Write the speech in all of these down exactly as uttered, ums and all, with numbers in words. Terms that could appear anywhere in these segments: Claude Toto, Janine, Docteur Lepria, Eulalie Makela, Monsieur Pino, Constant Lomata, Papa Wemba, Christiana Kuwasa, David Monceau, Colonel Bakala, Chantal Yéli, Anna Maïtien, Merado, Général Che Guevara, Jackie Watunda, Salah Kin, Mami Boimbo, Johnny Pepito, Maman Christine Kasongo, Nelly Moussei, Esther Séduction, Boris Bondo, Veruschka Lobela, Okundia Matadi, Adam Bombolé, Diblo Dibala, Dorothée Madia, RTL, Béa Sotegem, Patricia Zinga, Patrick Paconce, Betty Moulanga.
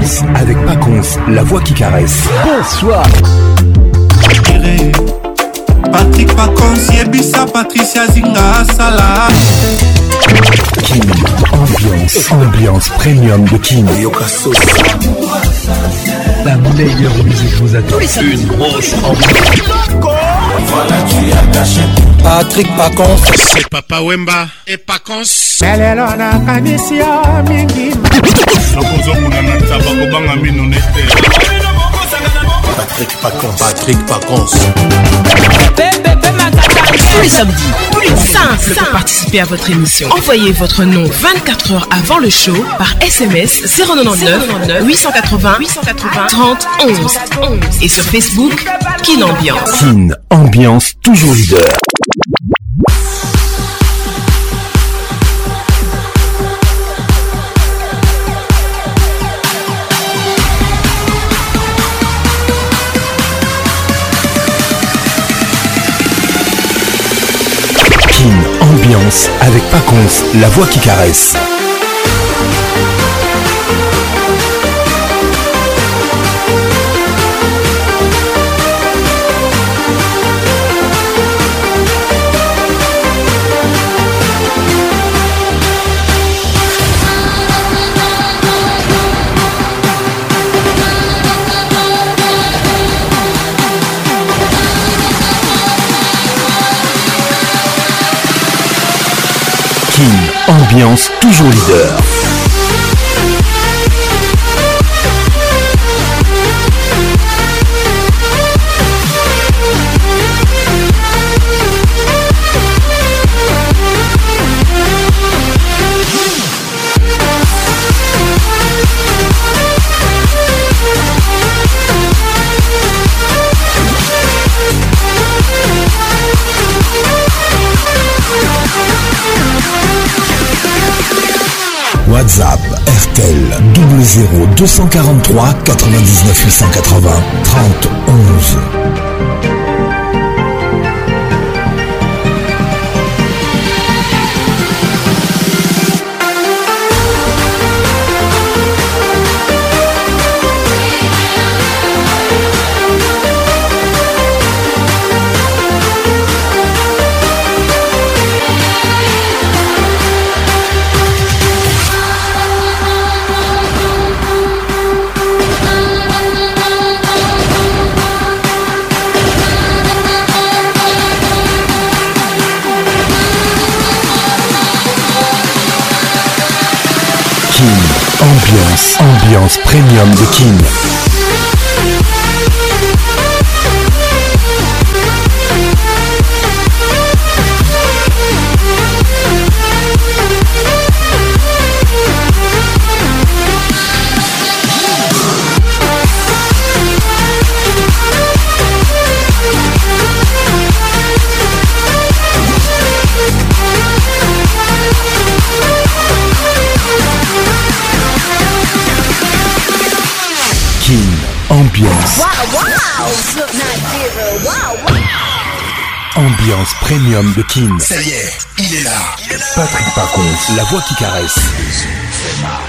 Virus avec Paconce, la voix qui caresse. Bonsoir. Patrick Paconce, Yebisa, Patricia Zinga, Salah Kin, ambiance, ambiance premium de Kin. La meilleure musique vous attend. Une grosse ambiance. Voilà, tu as caché. Patrick Paconce, c'est Papa Wemba et Paconce. Elle est là, la canicia, mingi. Patrick Paconce, Patrick Paconce. Tous les samedis, plus simple pour participer à votre émission. Envoyez votre nom vingt-quatre heures avant le show par S M S zéro neuf neuf huit cent quatre-vingts trente onze et sur Facebook Kin Ambiance. Kin Ambiance, toujours leader. Ambiance avec Paconce, la voix qui caresse. Ambiance toujours leader. WhatsApp R T L zéro zéro deux quatre trois quatre-vingt-dix-neuf huit cent quatre-vingts trente onze. Ambiance, ambiance premium de Kin. Ambiance. Wow, wow. Ambiance premium de Kin. Ça y est, il est là. Il est là. Patrick Paconce, la voix qui caresse.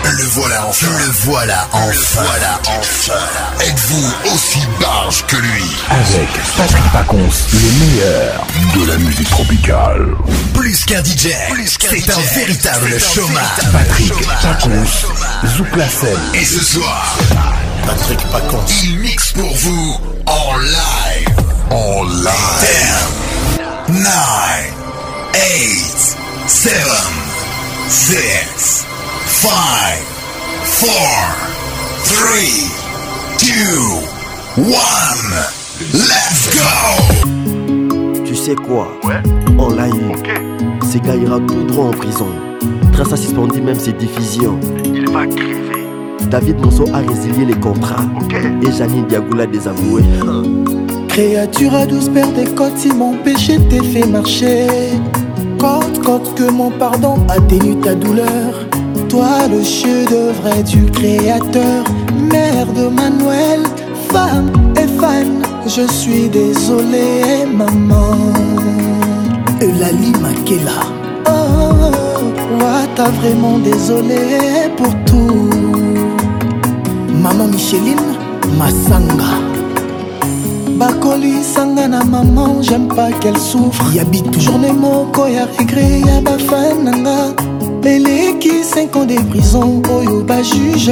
Le voilà enfin. Le voilà enfin. Le voilà enfin. Êtes-vous aussi barge que lui? Avec Patrick Paconce, le meilleur de la musique tropicale. Plus qu'un D J, Plus qu'un c'est D J. Un véritable chômage. Patrick Paconce, Zouk la scène. Et ce soir, Patrick Paconce, il mixe pour vous en live. En live. dix, neuf, sept, six, cinq, quatre, trois, deux, un. Let's go! Tu sais quoi? Ouais. En live. Ok. C'est gars ira tout droit en prison. Trace à suspendu, même ses diffusions. Il va crever. David Monceau a résilié les contrats. Okay. Et Janine Diagoula désavouée. Créature à douze paires de côtes, si mon péché t'est fait marcher. Quand, quand que mon pardon atténue ta douleur. Toi le chef d'œuvre du créateur. Mère de Manuel, femme et fan. Je suis désolée, maman. Eulalie Makela. Oh, oh, oh. Ouais, t'as vraiment désolé pour tout. Masanga Bakoli sanga na maman, j'aime pas qu'elle souffre. Y'habite toujours les mots, y'a regret, y'a ba fananga. Beleki cinq ans de prison, oyo ba juge.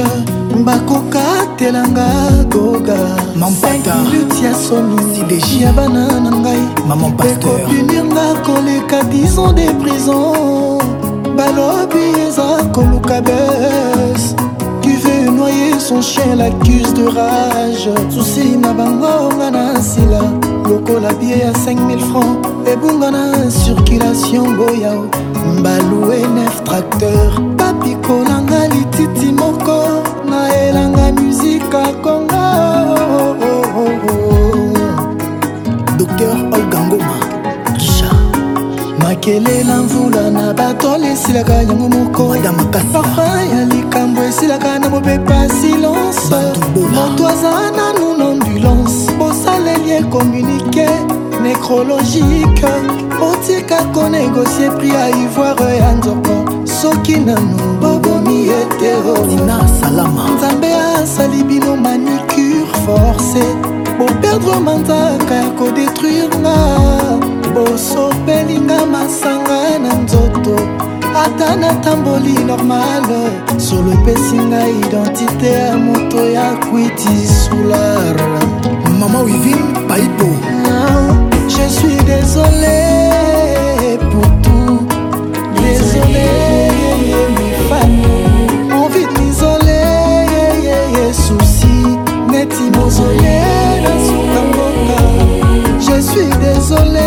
Bakoka telanga goga. Maman pata lutia somi, si déji y'a banana ngai. Maman pasteur punir nga koleka dix ans de prison. Balobi eza koluka bes. Noyer son chien l'accuse de rage. Souci na bango ngana sila. Loko la billet à cinq mille francs. Et bungana circulation goyao. Mbaloué neuf tracteur. Papi kolanga li titi moko. Na elanga musique à Congo. Docteur Olgangoma Kisha. Makele l'envoula na batole silaka yango moko. Madame Kassara yali silaka na mopepa silence. Montoisa na nous ambulance. Pour ça les liens communiqués nécrologiques. Otika qu'on négocie prix à ivoire et anzoko. Sokina nous bobomi et terreau. Nina Salama Zambéa salibino manicure forcée. Pour perdre manta kaya ko détruire na. Boso pelinga masanga na nzoto. Atana tamboli normal. Sur le pessinga identité à moto ya kwiti soular. Maman Wivine Paipo. Je suis désolé pour tout. Désolé mes familles. Envie de m'isoler. Soucis net immozolé. Je suis désolé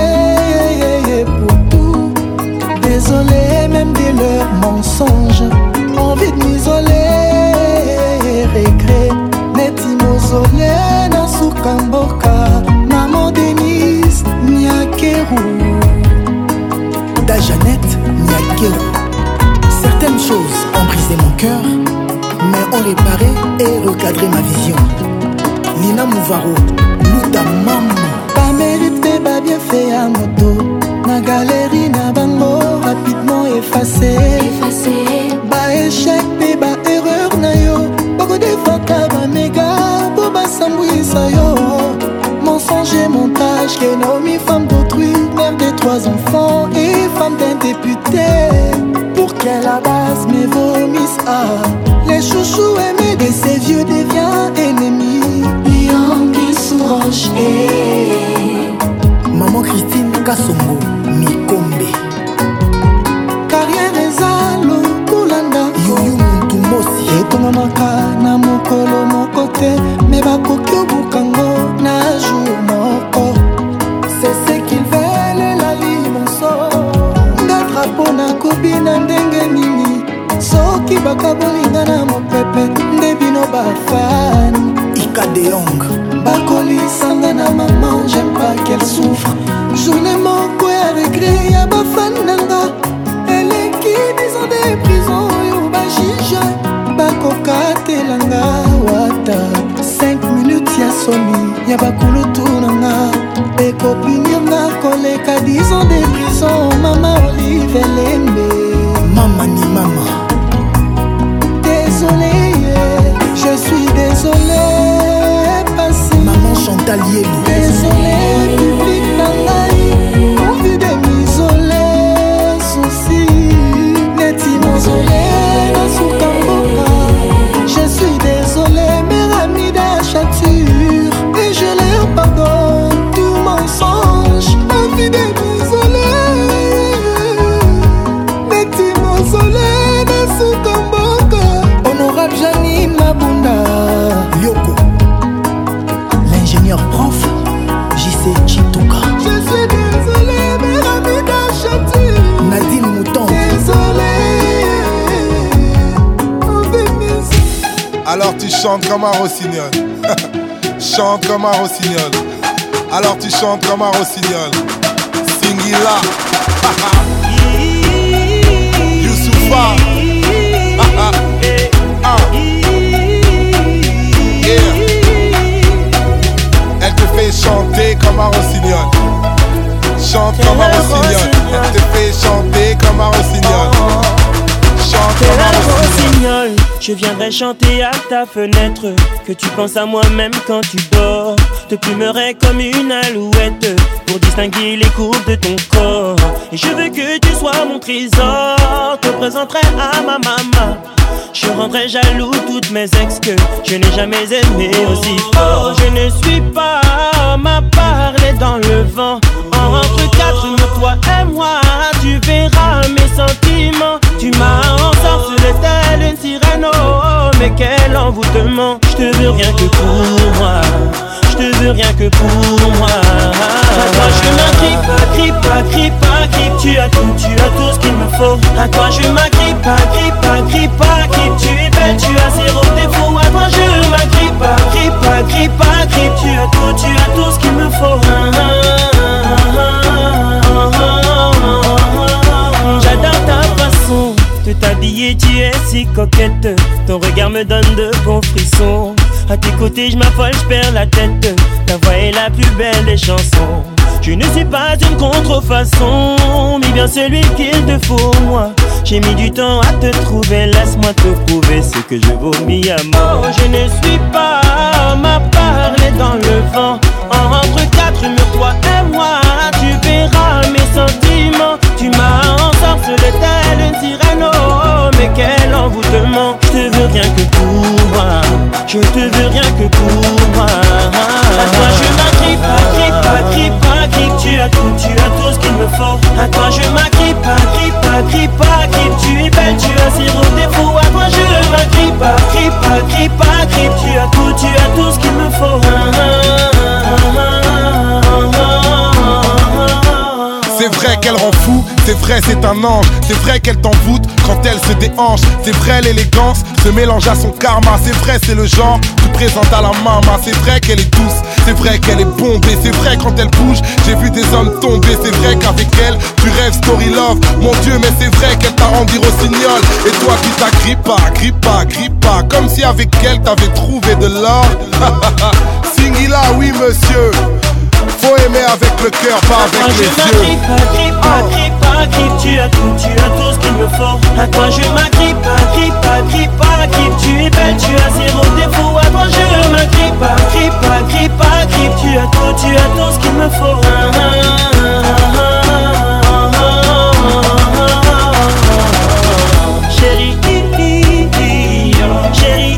pour tout. Désolé même de leurs mensonges. Envie de m'isoler, regret, net immozolé na soukamboka, maman Denise, Niakeru, da Jeannette, Niakeru. Certaines choses ont brisé mon cœur, mais ont réparé et recadré ma vision. Nina Mouvaro, Luta Maman. Pas mérité, pas bien fait à moto. Na galerie, na bango, rapidement effacé. Effacé. Ba échec, pe ba erreur na yo. Boko de faka, ba méga, bo ba sambouisa yo. Mensonge et montage, que nomi femme d'autrui. Mère de trois enfants et femme d'un député. Pour qu'elle abasse mes vomis, ah. Les chouchous aimés de ces vieux deviennent ennemis. Lion qui s'orange et... Maman Christine Kasongo, Mikombe. Carrière des allo, Koulanda. Yoyo Moutoumossi. Et ton maman kana mokolo mokote. Mais bako kyo bukango na jour moko. C'est ce qu'ils veulent, la limonso. Nga drapeau na kobina ndenge nini. Soki baka bolinga na mopepe. Ndebino bafani. Ikadeong. Bakoli sanga na maman, j'aime pas qu'elle souffre. Journée moko ya regret ya bafananga. Elle est qui disant des prisons yo ba jija. Bakoka telanga wata. Cinq minutes ya somi ya bakulu tunanga. Eko pinyanga koleka disant des prisons. Mama Olive elle aime. Mama ni mama. Désolé, je suis désolé. Chantal Yéli. Désolé, public d'Angaï. Envie de m'isoler. Soucis, net immozolé. La soukamboka. Je suis désolé, mes amis d'achature. Et je leur pardonne tout mensonge. Envie de m'isoler. Net immozolé. La soukamboka. Honorable Janine Mabunda. Yoko. Prof, J C Chituka. Je suis désolé, mais la vie d'Achatur. Nadine Mouton. Désolé. Alors tu chantes comme un rossignol. Chante comme un rossignol. Alors tu chantes comme un rossignol. Singila. Youssoufa. Ah. Yeah. Elle te fait chanter comme un rossignol. Chante comme un rossignol. Elle te fait chanter comme un rossignol. Chante comme un rossignol. Je Je viendrai chanter à ta fenêtre, que tu penses à moi-même quand tu dors. Te plumerai comme une alouette pour distinguer les courbes de ton corps. Et je veux que tu sois mon trésor. Te présenterai à ma maman. Je rendrai jaloux toutes mes ex que je n'ai jamais aimé aussi fort. Je ne suis pas homme à parler dans le vent. Entre quatre, toi et moi, tu verras mes sentiments. Tu m'as ensorcelé telle une sirène, oh, mais quel envoûtement. Je te veux rien que pour moi, je te veux rien que pour moi. À toi je m'agrippe, agrippe, agrippe, agrippe. Tu as tout, tu as tout ce qu'il me faut. À toi je m'agrippe, agrippe, agrippe, agrippe. Tu es belle, tu as zéro défaut. À toi je m'agrippe, agrippe, agrippe, agrippe. Tu as tout, tu as tout ce qu'il me faut. J'adore ta façon de t'habiller, tu es si coquette. Ton regard me donne de bons frissons. À tes côtés je m'affole, je perds la tête. Ta voix est la plus belle des chansons. Je ne suis pas une contrefaçon, mais bien celui qu'il te faut, moi. J'ai mis du temps à te trouver, laisse-moi te prouver ce que je vomis à moi. Oh, je ne suis pas homme à parler dans le vent. Entre quatre murs, toi et moi, tu verras mes sentiments. Tu m'as ensorcelé telle une sirène, oh, mais quel envoûtement. Je te veux rien que pour moi, je te veux rien que pour moi. À toi je m'agrippe, agrippe, agrippe, agrippe. Tu as tout, tu as tout ce qu'il me faut. À toi je m'agrippe, agrippe, agrippe, agrippe. Tu es belle, tu as zéro défaut. À toi je m'agrippe, agrippe, agrippe, agrippe. Tu as tout, tu as tout ce qu'il me faut. C'est vrai qu'elle rend fou, c'est vrai c'est un ange. C'est vrai qu'elle t'envoûte quand elle se déhanche. C'est vrai l'élégance se mélange à son karma. C'est vrai c'est le genre que présente à la maman. C'est vrai qu'elle est douce, c'est vrai qu'elle est bombée. C'est vrai quand elle bouge, j'ai vu des hommes tomber. C'est vrai qu'avec elle, tu rêves story love. Mon Dieu mais c'est vrai qu'elle t'a rendu rossignol. Et toi qui t'agrippes pas, grippe pas, grippe pas. Comme si avec elle t'avais trouvé de l'or. Singila, oui monsieur, faut aimer avec le cœur, pas avec les yeux. À toi je m'agrippe, agrippe, agrippe, agrippe. Tu as tout, tu as tout ce qu'il me faut. À toi je m'agrippe, agrippe, agrippe, agrippe. Tu es belle, tu as zéro défaut. À toi je m'agrippe, agrippe, agrippe, agrippe. Tu as tout, tu as tout ce qu'il me faut. Chérie, chérie, chérie.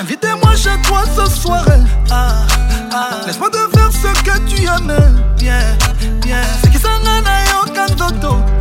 Invitez-moi chez toi ce soir, ah, ah. Laisse-moi devenir ce que tu aimes. Bien, bien. C'est qui s'en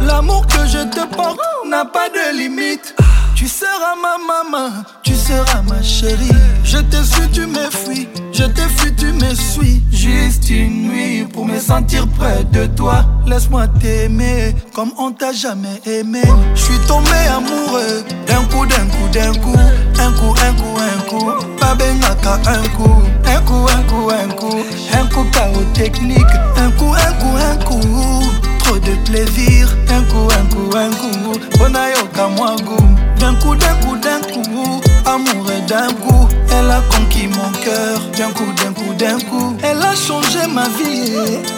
l'amour que je te porte n'a pas de limite. Ah. Tu seras ma maman, tu seras ma chérie. Je te suis, tu me fuis. Je te fuis, tu me suis. Juste une nuit pour me sentir près de toi. Laisse-moi t'aimer comme on t'a jamais aimé. Je suis tombé amoureux d'un coup, d'un coup, d'un coup. Un coup, un coup, un coup. Babenaka, un coup. Un coup, un coup, un coup. Un coup, chaos technique. Un coup, un coup, un coup. Trop de plaisir. Un coup, un coup, un coup. Bonayoka, moi, goût. D'un coup, d'un coup, d'un coup, amour et d'un coup, elle a conquis mon cœur. D'un coup, d'un coup, d'un coup, elle a changé ma vie,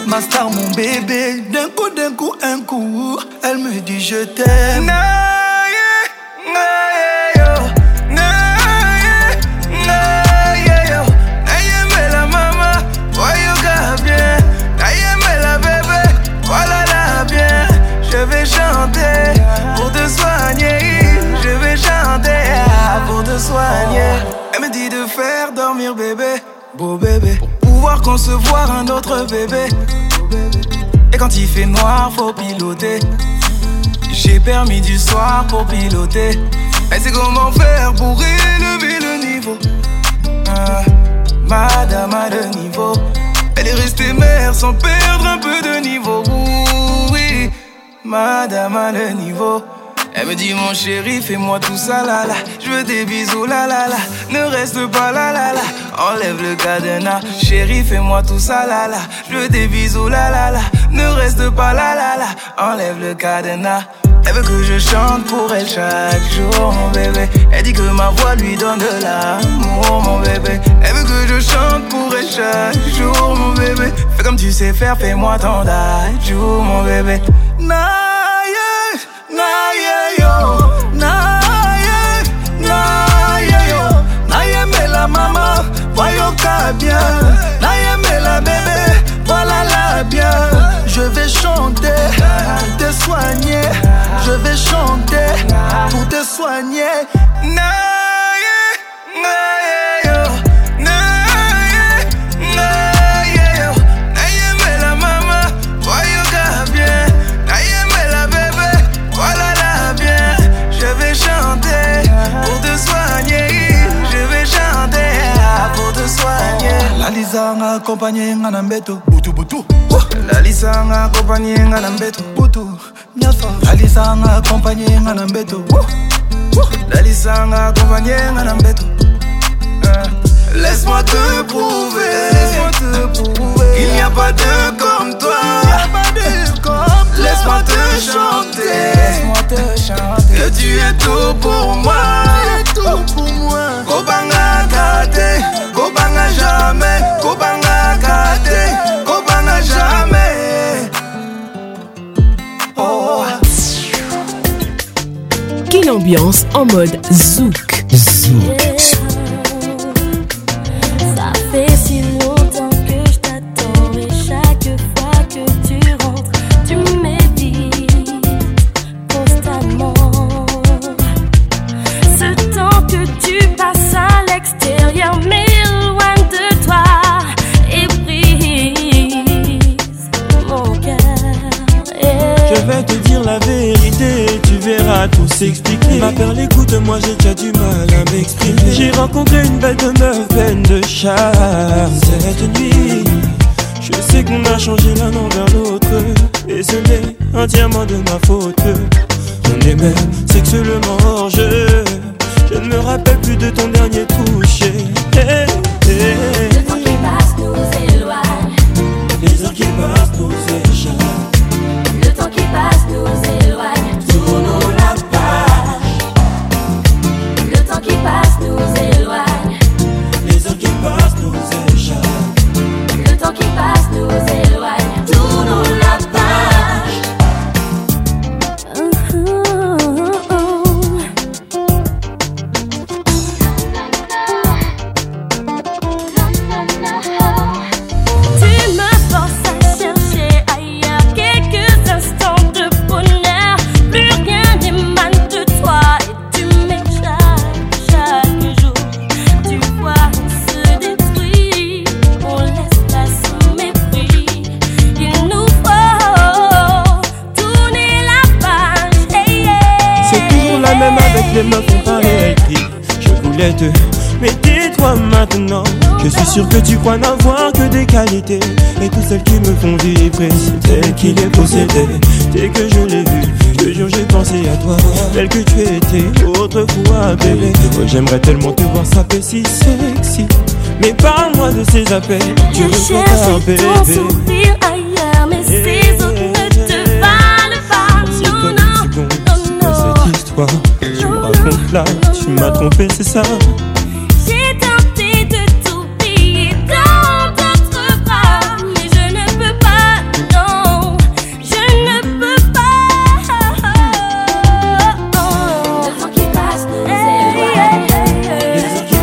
ma star, mon bébé. D'un coup, d'un coup, un coup, elle me dit je t'aime. Naye, naye yo, naye, naye yo. Naye me la maman, voyons bien. Naye me la bébé, voilà la bien. Je vais chanter pour te soigner. Pour te soigner, elle me dit de faire dormir bébé, beau bébé, pour pouvoir concevoir un autre bébé. Et quand il fait noir, faut piloter. J'ai permis du soir pour piloter. Elle sait comment faire pour élever le niveau. Ah, madame a le niveau. Elle est restée mère sans perdre un peu de niveau. Oui, madame a le niveau. Elle me dit mon chéri, fais-moi tout ça là là. Je veux des bisous là là là. Ne reste pas là là là. Enlève le cadenas. Chéri, fais-moi tout ça là là. Je veux des bisous là là là. Ne reste pas là là là. Enlève le cadenas. Elle veut que je chante pour elle chaque jour, mon bébé. Elle dit que ma voix lui donne de l'amour, mon bébé. Elle veut que je chante pour elle chaque jour, mon bébé. Fais comme tu sais faire, fais-moi ton dadju, mon bébé. Naye, naye yo, naye, naye yo. Naye me la maman, voyons ta bien. Naye me la bébé, voilà la bien. Je vais chanter pour te soigner. Je vais chanter pour te soigner. Naye, naye yo, naye, naye yo. Naye me la maman, voyons ta bien. Naye me la bébé, voilà la bien. Je vais chanter pour te soigner. Je vais chanter pour te soigner. La Lisa m'a accompagné en ambeto. Boutou boutou. La Lisa m'a accompagné en ambeto. Boutou. La Lisa m'a accompagné en ambeto. La Lisa m'a accompagné en ambeto. Laisse-moi te prouver, laisse-moi te prouver qu'il n'y a pas de comme toi. Laisse-moi te chanter, laisse-moi te chanter que tu es tout pour moi. Kobanga kate, kobanga jamais, kobanga kate, kobanga jamais. Oh. Quelle ambiance en mode zouk. Zouk. Ça fait si longtemps que je t'attends et chaque fois que tu rentres, tu m'évites constamment. Ce temps que tu passes à l'extérieur m'éloigne de toi et brise mon cœur. Et je vais te dire la vérité, tu verras tout s'expliquer. Ma peur, écoute-moi, j'ai déjà du mal à m'exprimer. J'ai rencontré une belle de meuf, pleine de charme. Cette nuit, je sais qu'on a changé l'un envers l'autre, et ce n'est entièrement de ma faute. On est même sexuellement hors jeu. Je ne me rappelle plus de ton dernier toucher. Hey, hey. Le temps qui passe nous éloigne. Les heures qui passent nous échappent. Le temps qui passe nous éloigne, tourne-nous la page. Le temps qui passe nous éloigne, les heures qui passent nous échappent. Le temps qui passe nous éloigne, tourne-nous la page. Oh, oh, oh. Tu me forces à chercher ailleurs quelques instants de bonheur. Plus rien n'émane de toi et tu m'échappes chaque jour. Tu vois, on se détruit, on laisse place au mépris. Il nous faut tourner la page. Hey, hey. C'est toujours la même avec les meufs, on parlait écrit. Je voulais te, mais tais-toi maintenant. Je suis sûr que tu crois n'avoir que des qualités, et toutes celles qui me font vibrer, c'est elle qui les possédait. Dès que je l'ai vue, je te jure j'ai pensé à toi, telle que tu étais autrefois belle. Moi j'aimerais tellement te voir saper si sexy, mais parle-moi de ces appels. Tu me cherches ton sourire ailleurs, mais ces autres ne te valent pas. Non, non, non, non. Cette histoire, tu me racontes là, tu m'as trompé, c'est ça. Qui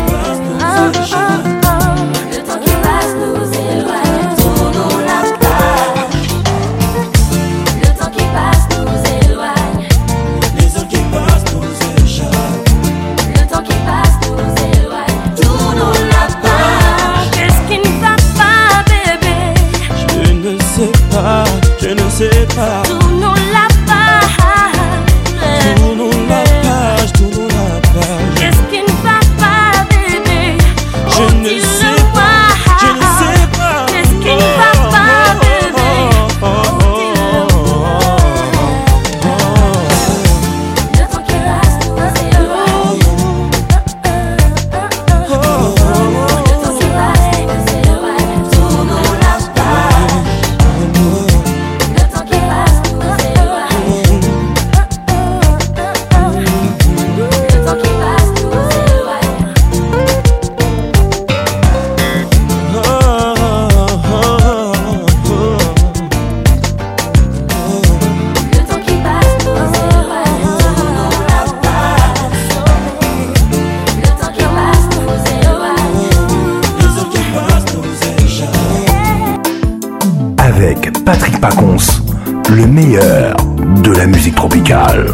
passe nous Patrick Paconce, le meilleur de la musique tropicale.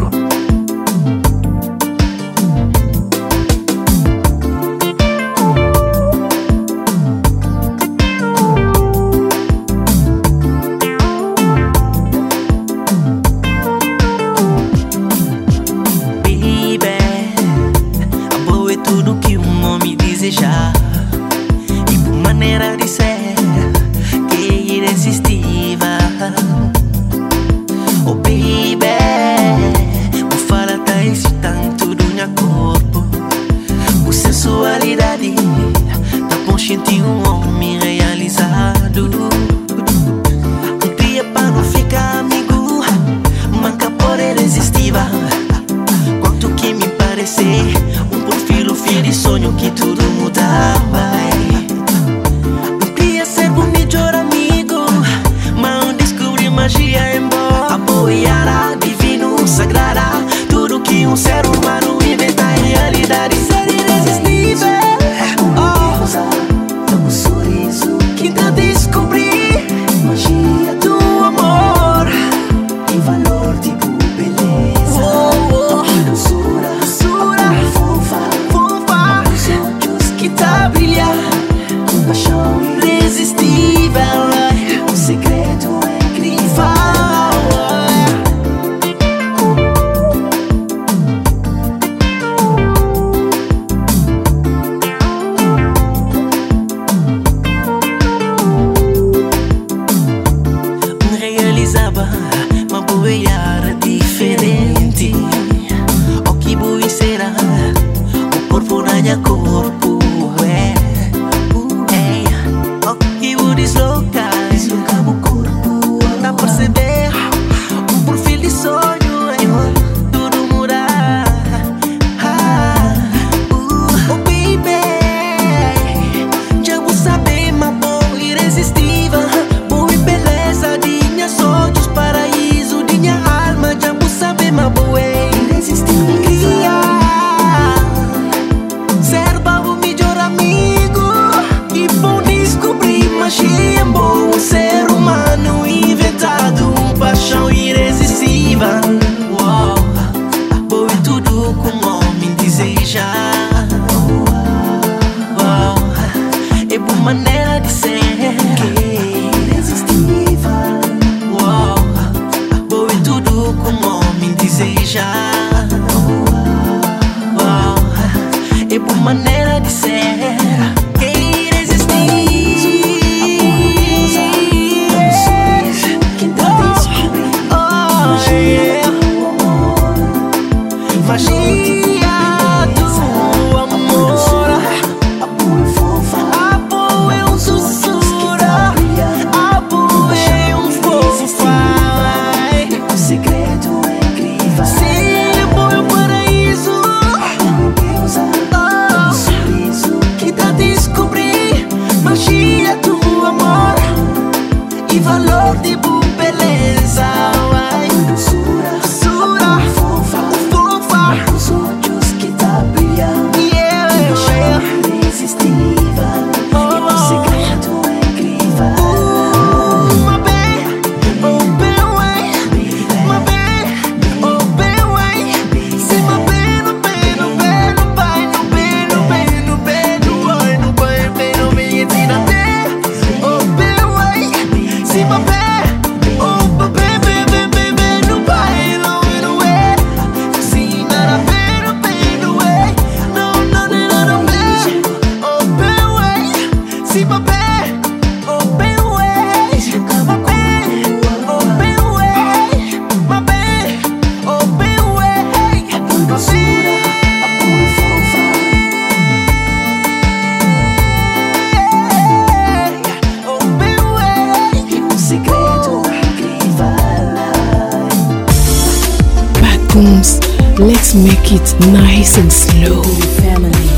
Let's make it nice and slow. Family.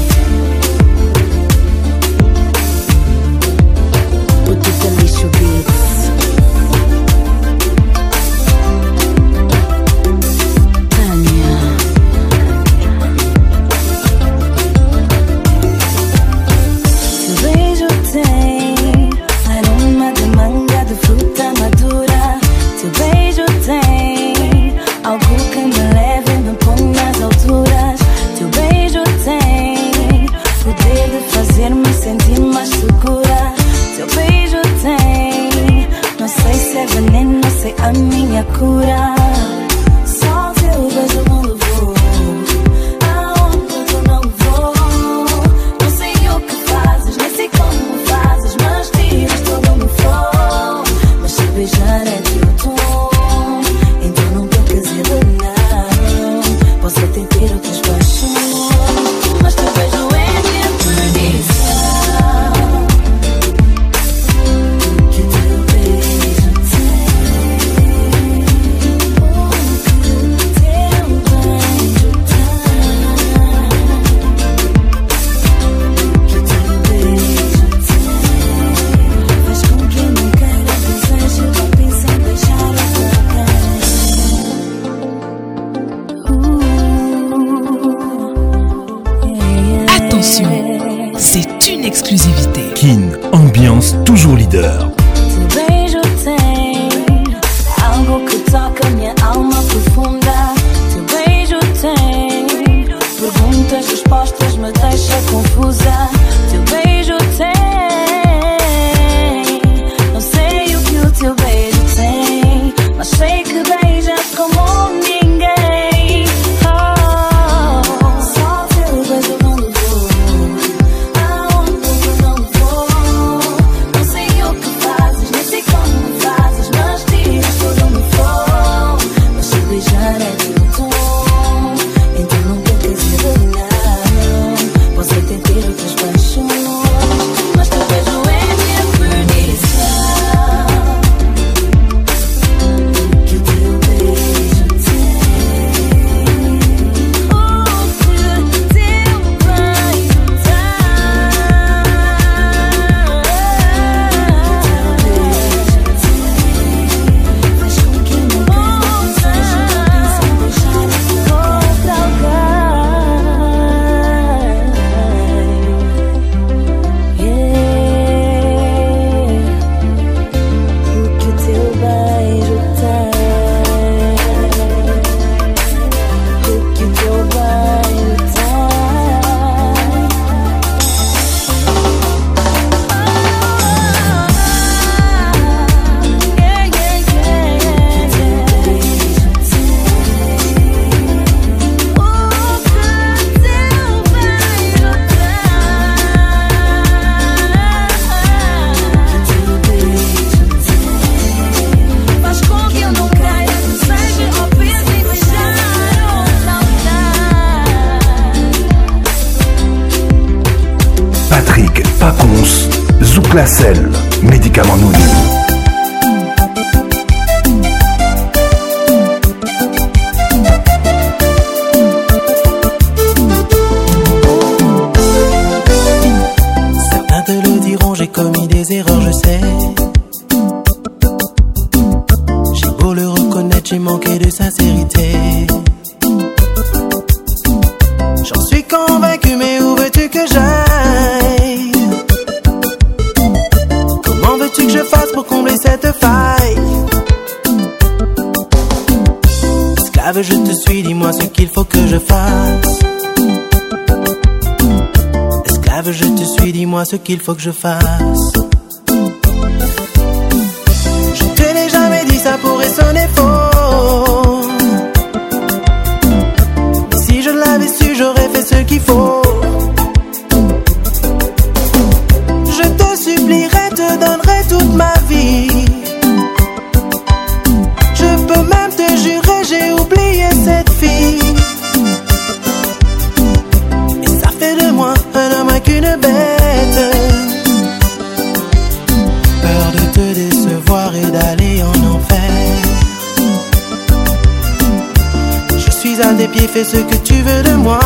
Put the delicious beats. Tanya. Vejo tem aroma de manga, de fruta madura. Paconce, toujours leader. As respostas me deixam confusa. Teu beijo tem, não sei o que o teu beijo tem, mas sei que beijas como ninguém. Oh, só teu beijo não levou aonde eu não vou. Não sei o que fazes, nem sei como fazes, mas tiras tudo onde for. Mas se beijar é teu tom, então não tentes enganar. Classel, médicament nous. Certains te le diront, j'ai commis des erreurs, je sais. J'ai beau le reconnaître, j'ai manqué de sincérité. J'en suis convaincu, mais où veux-tu que j'aille? Que je fasse pour combler cette faille? Esclave, je te suis, dis-moi ce qu'il faut que je fasse. Esclave, je te suis, dis-moi ce qu'il faut que je fasse. Je te l'ai jamais dit, ça pourrait sonner faux. Mais si je l'avais su, j'aurais fait ce qu'il faut. Je te supplierai, te donnerai toute ma vie. Je peux même te jurer, j'ai oublié cette fille. Et ça fait de moi un homme qu'une bête. Peur de te décevoir et d'aller en enfer. Je suis à tes pieds, fais ce que tu veux de moi.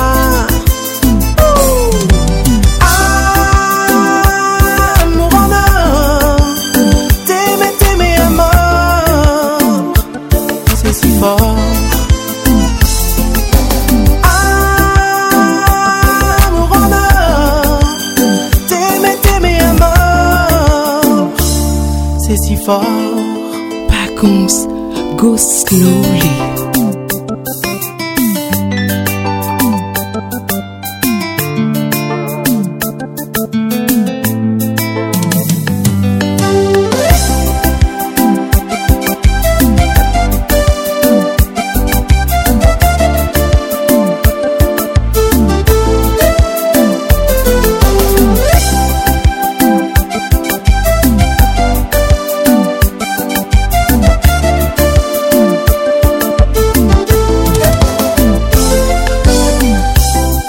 Paconce, go slowly.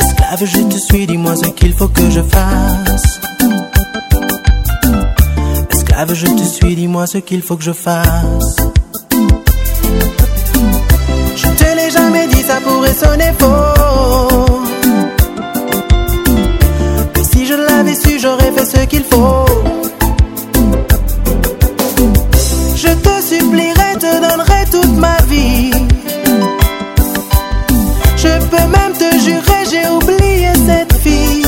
Je te suis, dis-moi ce qu'il faut que je fasse. Je te l'ai jamais dit, ça pourrait sonner faux. Mais si je l'avais su, j'aurais fait ce qu'il faut. Je te supplierai, te donnerai toute ma vie. Je peux même te jurer, j'ai oublié cette fille.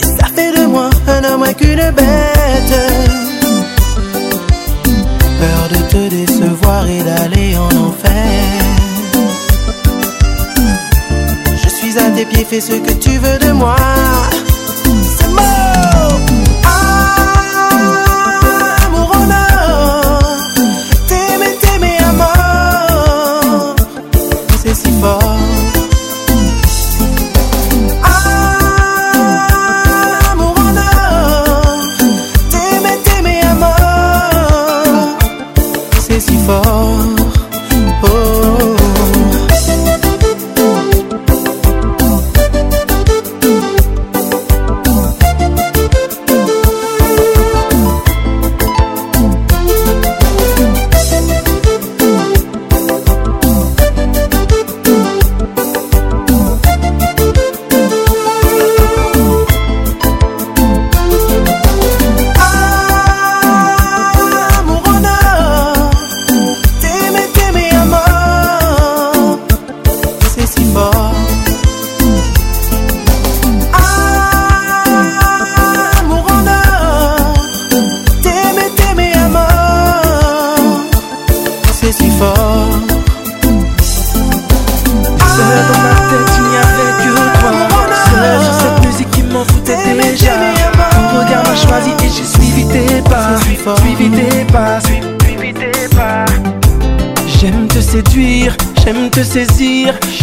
Et ça fait de moi un aller en enfer. Je suis à tes pieds, fais ce que tu veux de moi. C'est beau. Amour en or, t'aimer, t'aimer à mort, c'est si fort.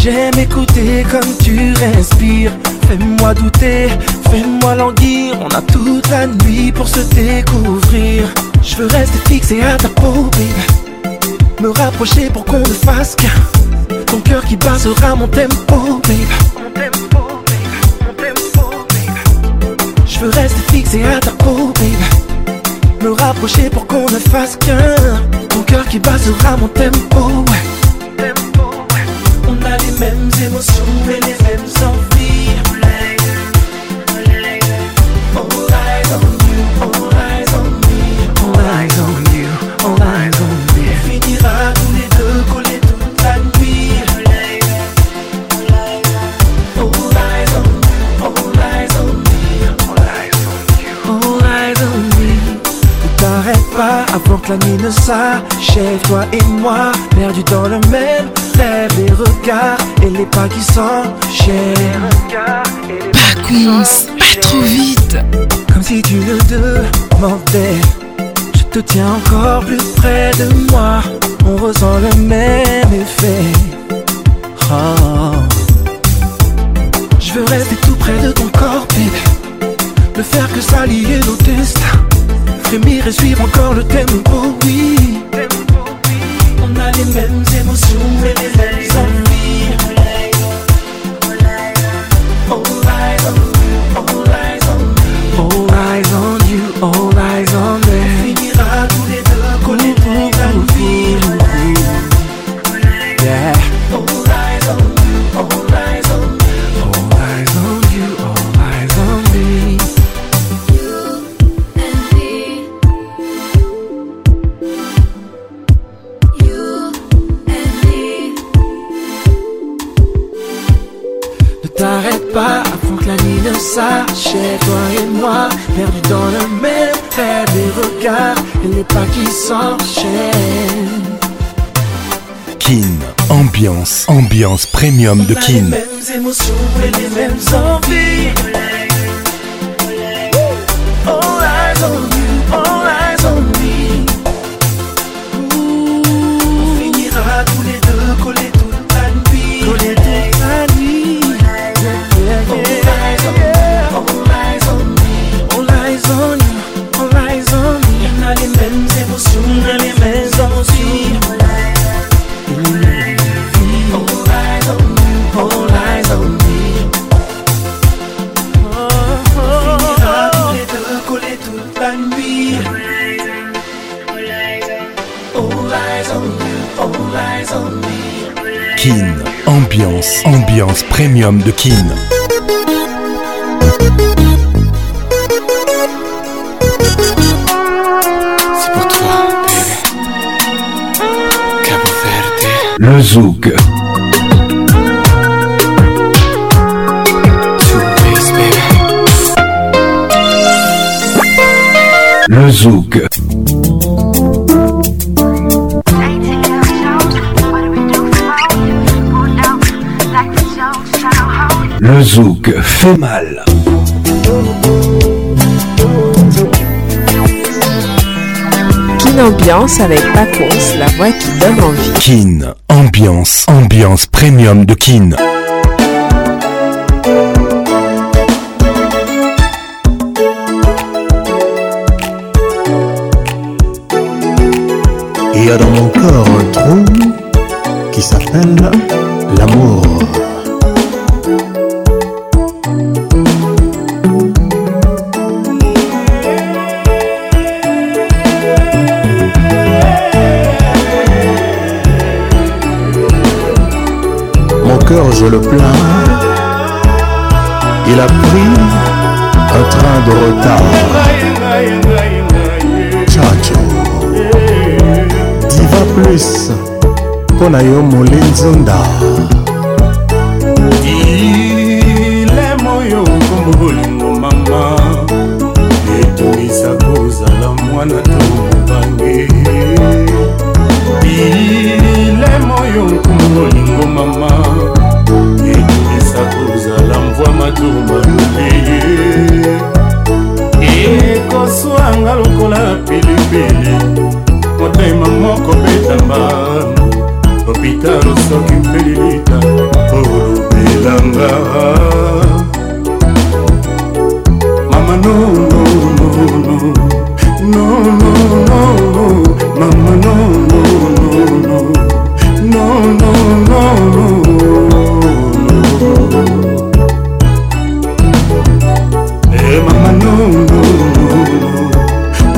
J'aime écouter comme tu respires. Fais-moi douter, fais-moi languir. On a toute la nuit pour se découvrir. Je veux rester fixé à ta peau, baby. Me rapprocher pour qu'on ne fasse qu'un. Ton cœur qui bat sera mon tempo, baby. Mon tempo, baby. Mon tempo, baby. Je veux rester fixé à ta peau, baby. Me rapprocher pour qu'on ne fasse qu'un. Ton cœur qui bat sera mon tempo, ouais. On a les mêmes émotions et les mêmes envies. All eyes on you, all eyes on me. All eyes on you, all eyes on me. On finira tous les deux collés toute la nuit. All eyes on you, all eyes on me. All eyes on you, all eyes on me. Ne t'arrête pas avant que la nuit ne s'achève. Toi et moi, perdus dans le même. Les regards et les pas qui s'enchaînent. Paconce, pas trop vite. Comme si tu le demandais. Je te tiens encore plus près de moi. On ressent le même effet. Oh. Je veux rester tout près de ton corps, baby. Ne faire que s'allier nos destins. Frémir et suivre encore le tempo, oui. On a les mêmes émotions et les mêmes envies. All eyes on you, all eyes on me. All eyes on you, all eyes on me. On finira tous les deux collés toute la nuit. Yeah. All eyes on you, all eyes on me. All eyes on you, all eyes on me. You and me. T'arrête pas avant que la nuit ne s'achève. Toi et moi, perdus dans le même rêve. Les regards et les pas qui s'enchaînent. Kin, ambiance, ambiance premium de Kin. On a les mêmes émotions et les mêmes envies. All eyes on you, all eyes on me. On finira tous les deux collés toute la nuit. Collés toute la nuit. Kin, ambiance, ambiance premium de Kin. Le zouk. Le zouk. Le zouk fait mal. Kin Ambiance avec Paconce, la voix qui donne envie. Kin Ambiance, ambiance premium de Kin. Il y a dans mon corps un trou qui s'appelle l'amour. Mon cœur, je le plains, il a pris un train de retard. Chacho. Diva plus pona yo molinzonda. Il est moyo comme bolingo mama. Et tout isa cause à la moine à tout bangé. Il est moyo comme bolingo mama. Et tout isa cause à la moine à tout bangé. Et qu'on soit en alcool pili-pili. Motema moko betamba hopitalo soki pelilita olubelanga mama no no no no no no mama no no no no no no no eh mama no no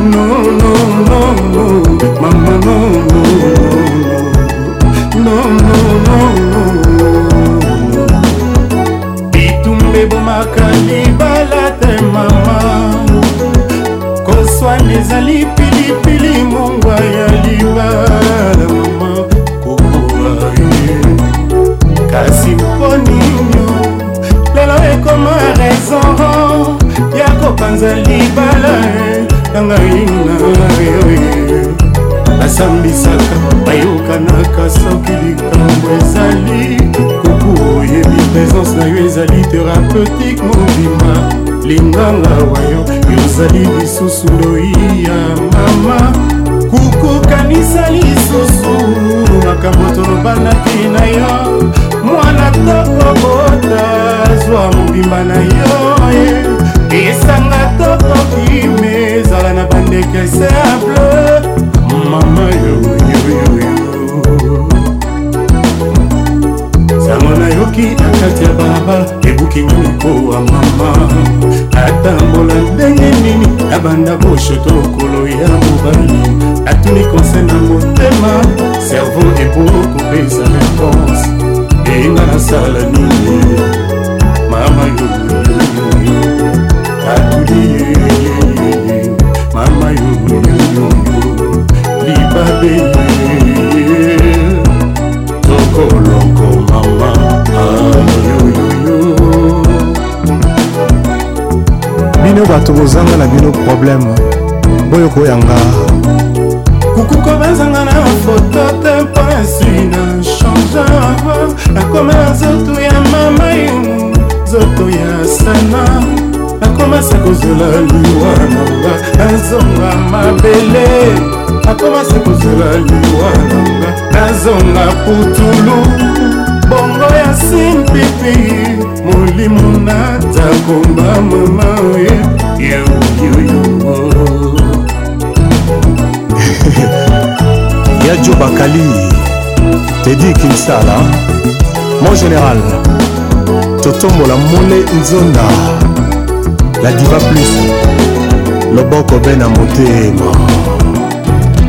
no no no no Mama, no, no, no, no, no, no. Bitumbe bumaka libala te mama. Koswa nezali pili pili mungwa ya libala mama. Kukua ye, kasi poninyo. Lelo ekoma raison ya kopanza libala ye. Nanga ina ye. Asambisaka bayokanaka soki likambo ezali kuku oyebi présence na yo ezali thérapeutique mobima linganga wayo yozali lisusu loyiya mama kukukanisa lisusu makambo tolobandaki na yo mwana tokobota zwa mobimba na yo esanga tokokime ezala na bandeke simple. Mama yo yo yo yo Samona yoki akati ya barabara Ebuki nyoniko wa mama Atambola ndenge nini Nabanda bosho tokolo ya mubali Atuni konsena motema Servo epo kupesa réponse Enga na sala nini Mama yo yo yo yo Atuni ye ye ye Mama yo yo yo yo Baby, toko loko mama, ayo yo yo. Bino bato bozanga na bino problème, boyo koyanga. Kuku kobazanga na photo te pasi na change avant, na koma zoto ya mama yo, zoto ya sana. Akomasa kozela liwa nanga azonga mabele akomasa kozela liwa nanga azonga putulu bongo ya simpipi molimo na takomba mama oye yo yo ya Joe Bakali te dit qu'il sala mon général totombola mole nzonda. La diva plus, le boko ben a monté ma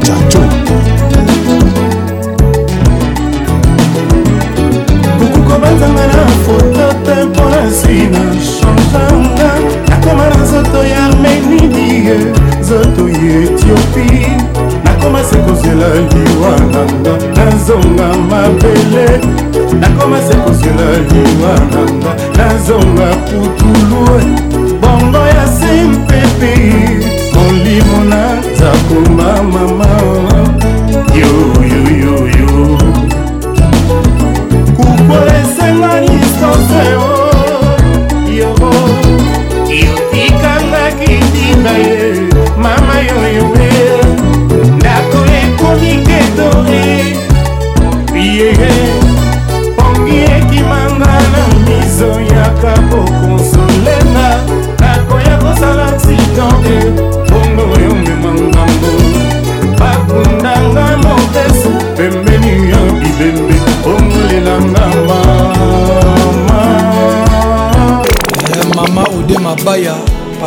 tchatchou. Beaucoup combattants la photo d'un point si n'a changé. La commande zoto y'Arménie, zoto y'Éthiopie. La commande c'est cause de la liwananda, la zonga ma belle. La commande c'est cause de la liwananda, la zonga poutoulou. Bongo ya simpepe, olimona zakuma mama. Yo yo yo yo. Kuko esenga ni soseo.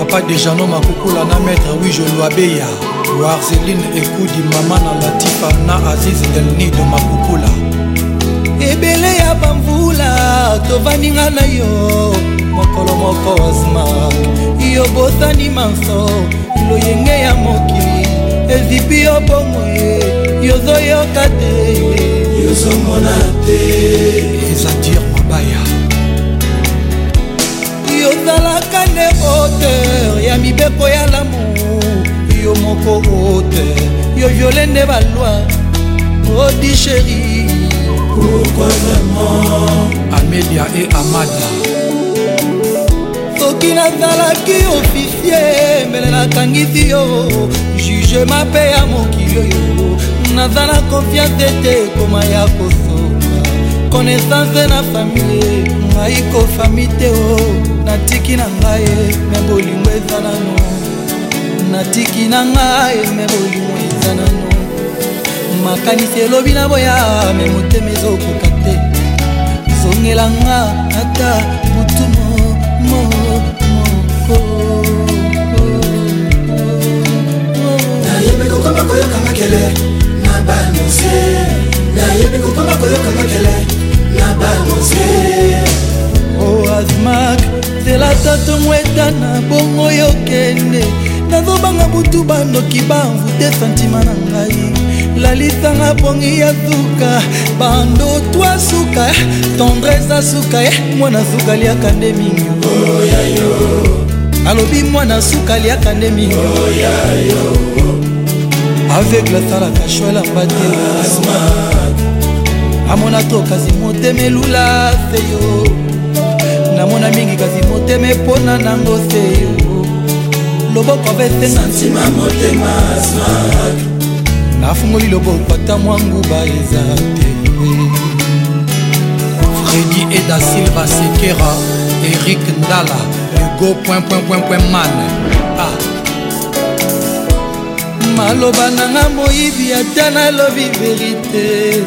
papa de Janon Makoukoula na maître, oui je l'obéis. Warzeline Ekoudi Mamana Latifa na Aziz Delni de Makoukoula. Ebele ya bamvula, tovaninga na yo, mokolo moko asma. Yo botani manso, lo yenge ya mokili, ezipi yo bomoye, yo zo yo kate, yo zo monate, ezatir mabaya. Yo zalaka ne auteur ya mibeko ya l'amour yo moko auteur yo violé ne balwa oh di chérie pourquoi maman Amélia et Amada soki na zalaki officier mbele nakangisi yo juge mape ya mokili yo nazala confiance ete koma ya kosoka connaissance na famille maiko famille teo natiki na ngaye mebolingo ezanano natiki na ngaye mebolingo ezanano makanisi elobi na boya me motema ezokoka te zongela nga ata mutumo moko nayebikokoma koyoka makele na banose nayebikokoma koyoka makele na banose o azmak la tato mweta na bongo yo kende nazo banga butu bando kibangu te sentima na ngai la lisanga pongi ya suka bando toi suka tendresse a suka mwana suka lia kande mingi oh ya yo alobi mwana suka lia kande mingi oh ya yo avec la sala kashwela mbate asma amona toka zimote melula seyo namona mingi kasi motema pona nango seyo loboko vete sentima motema swag nafungoli loboko ata mwangu baeza te Freddy et da Silva Sekera Eric Ndala Hugo point point point point man ah maloba nanga moyibi ata na lobi verite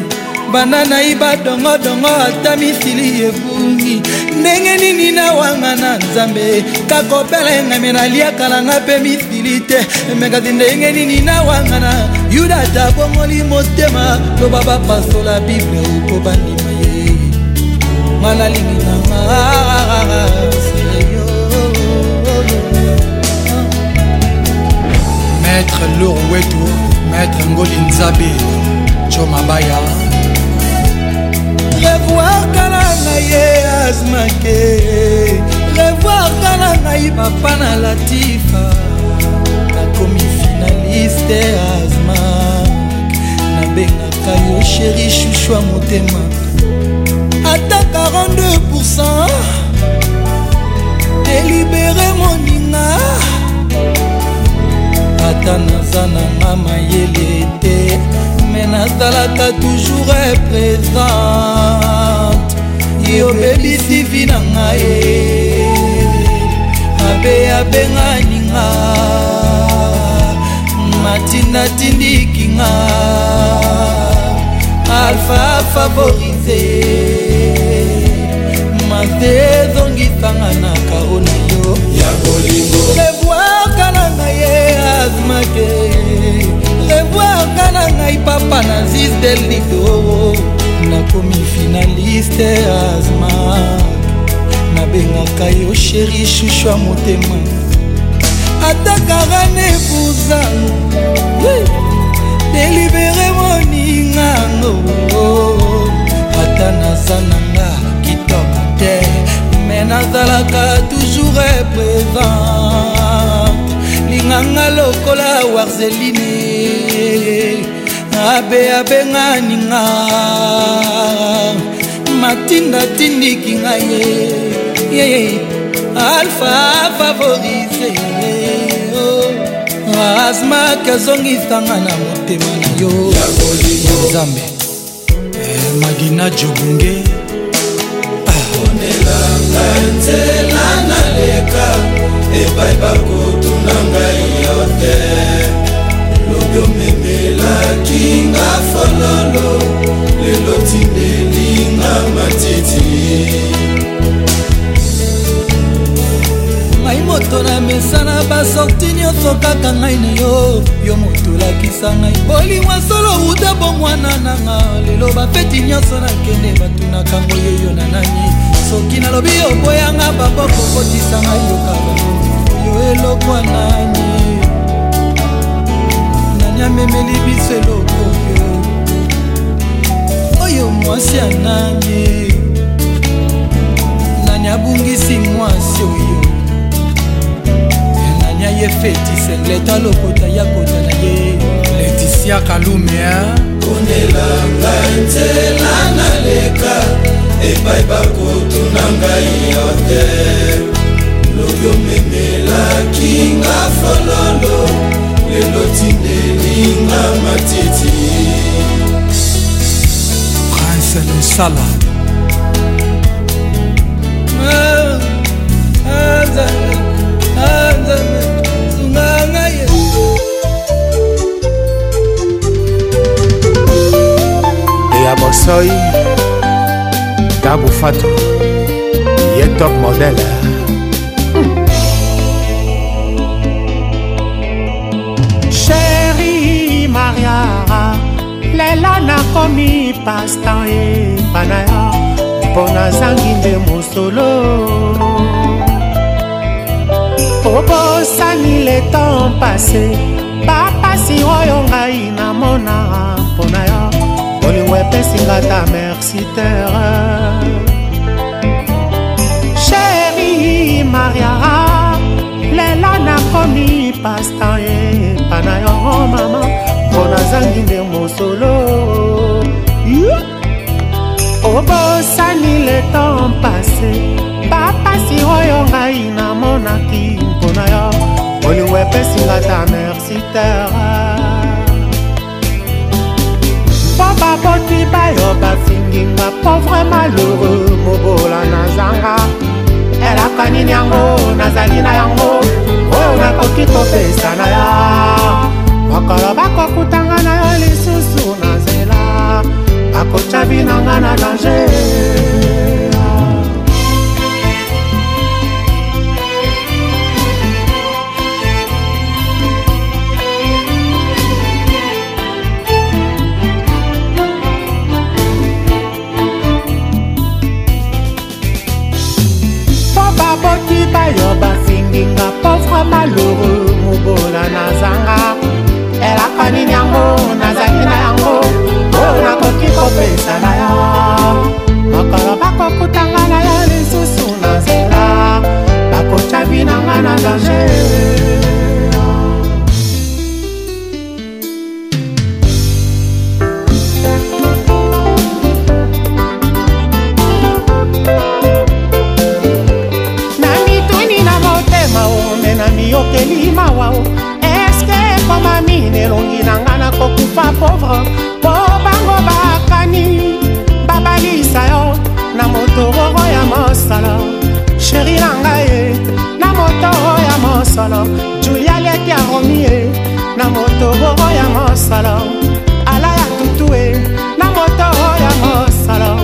banana iba dongo dongo ata misili ebungi ndenge nini na wanga na nzambe kakopele ngame naliaka nanga pe misili te mekati ndenge nini na wanga na yuda ta bongoli motema loba bapasola bible uko bandima ye ngana lingi nanga seyo maître Lorwetu maître Ngoli Nzabe Chomabaya revoir Kalana ye asmake revoir Kalana ye papa na latifa na komi finaliste asmak na benga kayo chéri chouchou motema ata quarante-deux pour cent délibéré moninga ata nazana mama yele te mais nazalaka toujours présente yo baby si vina ngaye abe abe nganinga matina tindikinga alpha favorisé mazezongitanga na karona yo ya bolingo revoir kalanga ye azmake revoir kanangai papa na zis del nido nakomi finaliste asma nabengaka yo chéri chouchou a motema ataka rane buzalo delibere moningango ata nazananga kitoko te me nazalaka toujours présente linganga lokola warzeline abe abe nganinga matinda tindiki ngaye yeye alpha favorise asma kazongitanga na motema na yo zambe madina jogunge onela ngantela naleka epai bakotuna yo te lobyo memelaki nga fololo lelo tindelinga matiti mai moto na mesana ngai na yo yo motula kisanga boli wa solo uta bomwana na ngale lo ba peti nyoso na kende batuna kango yo na nani soki na lobi okoyanga baba kokoti sanga yo kaba yo elokwa nani nanya memeli biselo ko oyo mwasi anani nanya bungisi mwasi yo Yaye feti sengleta lokota ya kota na ye Leticia Kalumia Kondela ngante lana leka e pai bakoto nangai yote Lobyo memela kinga fololo le lotine linga matiti Prince le sala Ah ah Et à Borsoi, Gabou Fatou, il est top modèle. Chérie Maria, les lana commis pastan et panaya, bonazangi de moussolo. Proposa ni le temps passé Papa si oyonga ina mona Pona ya Olingwe pesinga ta merci terre Chérie Maria Lela na komi pasta e Pana ya oh mama Pona zangi de mosolo Proposa ni le temps passé Papa si oyonga ina mona ki On y ouais pèse la ta merci terre Papa boti bayo ba finginga pauvre malheureux mobola nazanga Elle a kanini yango nazalina yango Oh na kokito pesa na ya Bakala bako kutanga na yo lisusu nazela Akocha binanga na danger Yo basinginga pauvre malheureux Moubola nazanga Elle a kanini yango Nazalina yango Ona koki kopesa na ya Makala bako kutanga na ya Lisusu nazela Bako chabinanga na danger Est-ce que comme ami Nelongi nangana kokufa pauvre Bobango bakani Babali sayo Namotoro ya mosala Chéri nangaye Namotoro ya mosala Juyale kia romie Namotoro ya mosala Ala ya tutue Namotoro ya mosala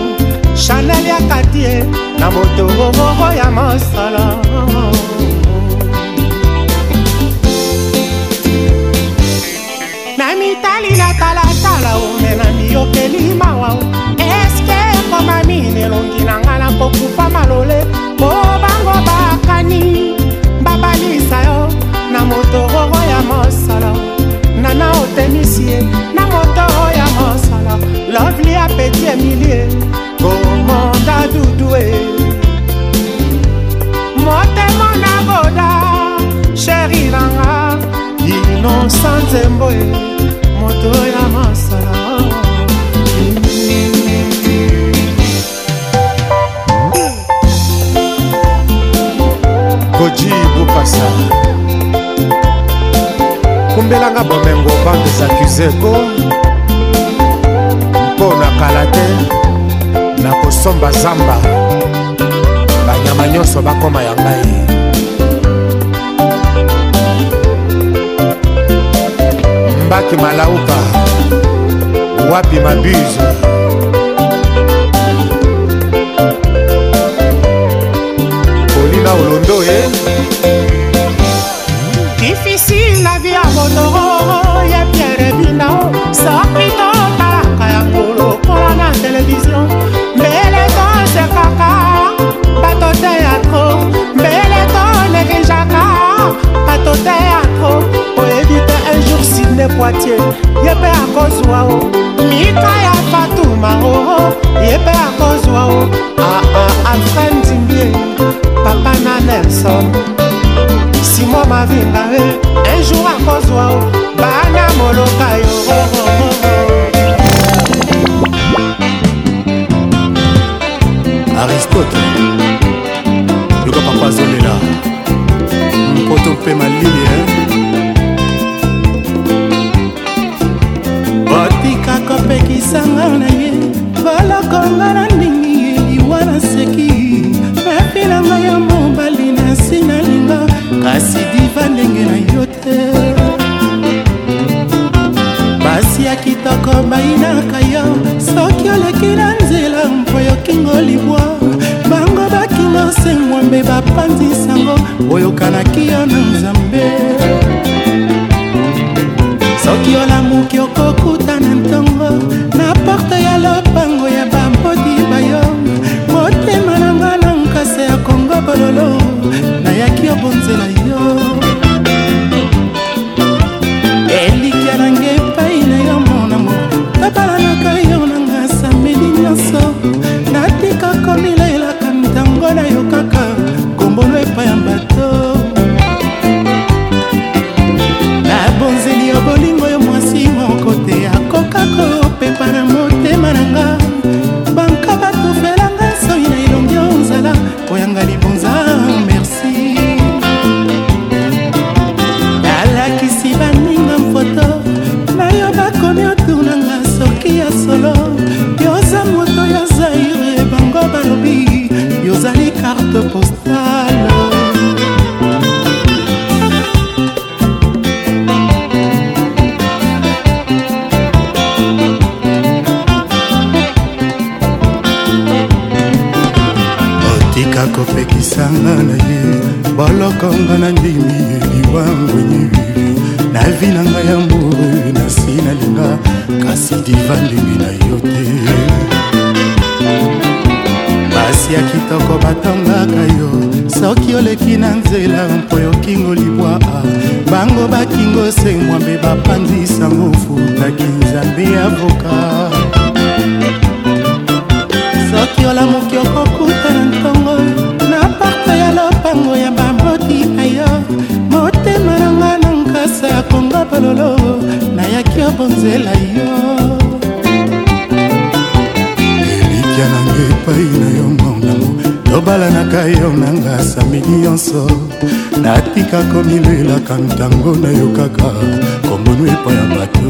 Chanel ya katie Namotoro ya mosala Est-ce que comme ami Nelongi nangana kokufa malole Bobango bakani Babalisa yo Na motoro ya mosala Nana otemisie Na motoro ya mosala Lovely apeti emilie Komanda dudue Motemo na boda Chéri nanga Innocent zemboe Motoro ya mosala Goji Bukasa Kumbelanga bomengo bande s'accuseko Mpona kalate Na kosomba zamba Banyama nyoso bakoma ya ngai Mbaki malauka Wapi mabize Difficile la vie Yepe akozwa o ah ah Alfred Timbier Papa na Nelson Simon Mavinga un jour akozwa o Bana Moloka yo Aristote Luka Papa Zolela Mpoto pe malili hein Botika kope kisanga na ye Bala kongana ningi iliwana seki Mepila maya mbali na sinalinga Kasi diva nenge na yote Basi ya kitoko baina kaya Sokyo lekina nzela mpoyo kingo libwa Bango bakino semwambe bapanzi sango Oyo kanakia na mzambe Sokyo la mukyo kokuta na mtongo Na porte ya lopango ya bampoti bayo Mote mananga na mkase ya kongo bololo Na ya kio bonzela yo Eli kia nange paine yo monamo Tabala naka yo nanga samedi nyoso Natika komila ila kamtango na yo kaka Kombolo epa ya mbato Bonzeli yo bolingo yo mwasi mwokote ya kokako pepa na mote mananga Banka batu felanga so ina ilongyo uzala Koyanga libonza merci Nala kisi baninga mfoto Na yo bako miotunanga soki ya solo Yoza moto yoza ire bango balobi Yoza li carte postale Kako peki sanga na ye Boloko ngana ndimi yuli wangu nyiwi Na vina nga ya mburi na sina linga Kasi divandimi na yote Basi ya kitoko batonga kayo Sokyo lekina nzela mpoyo kingo libwa Bango bakingo semwa mbeba panzi sangofu Takinza bea voka Sokyo la mokyo kokuta na ntongo Na parto ya lopango ya bamboti ayo Mote maranga na nkasa ya konga pololo Na ya kio bonzela yo Elikia nange paina yo maunamo Tobala na kayo nangasa milionso Natika komilela kantango na yo kaka Kombonwe pa ya bato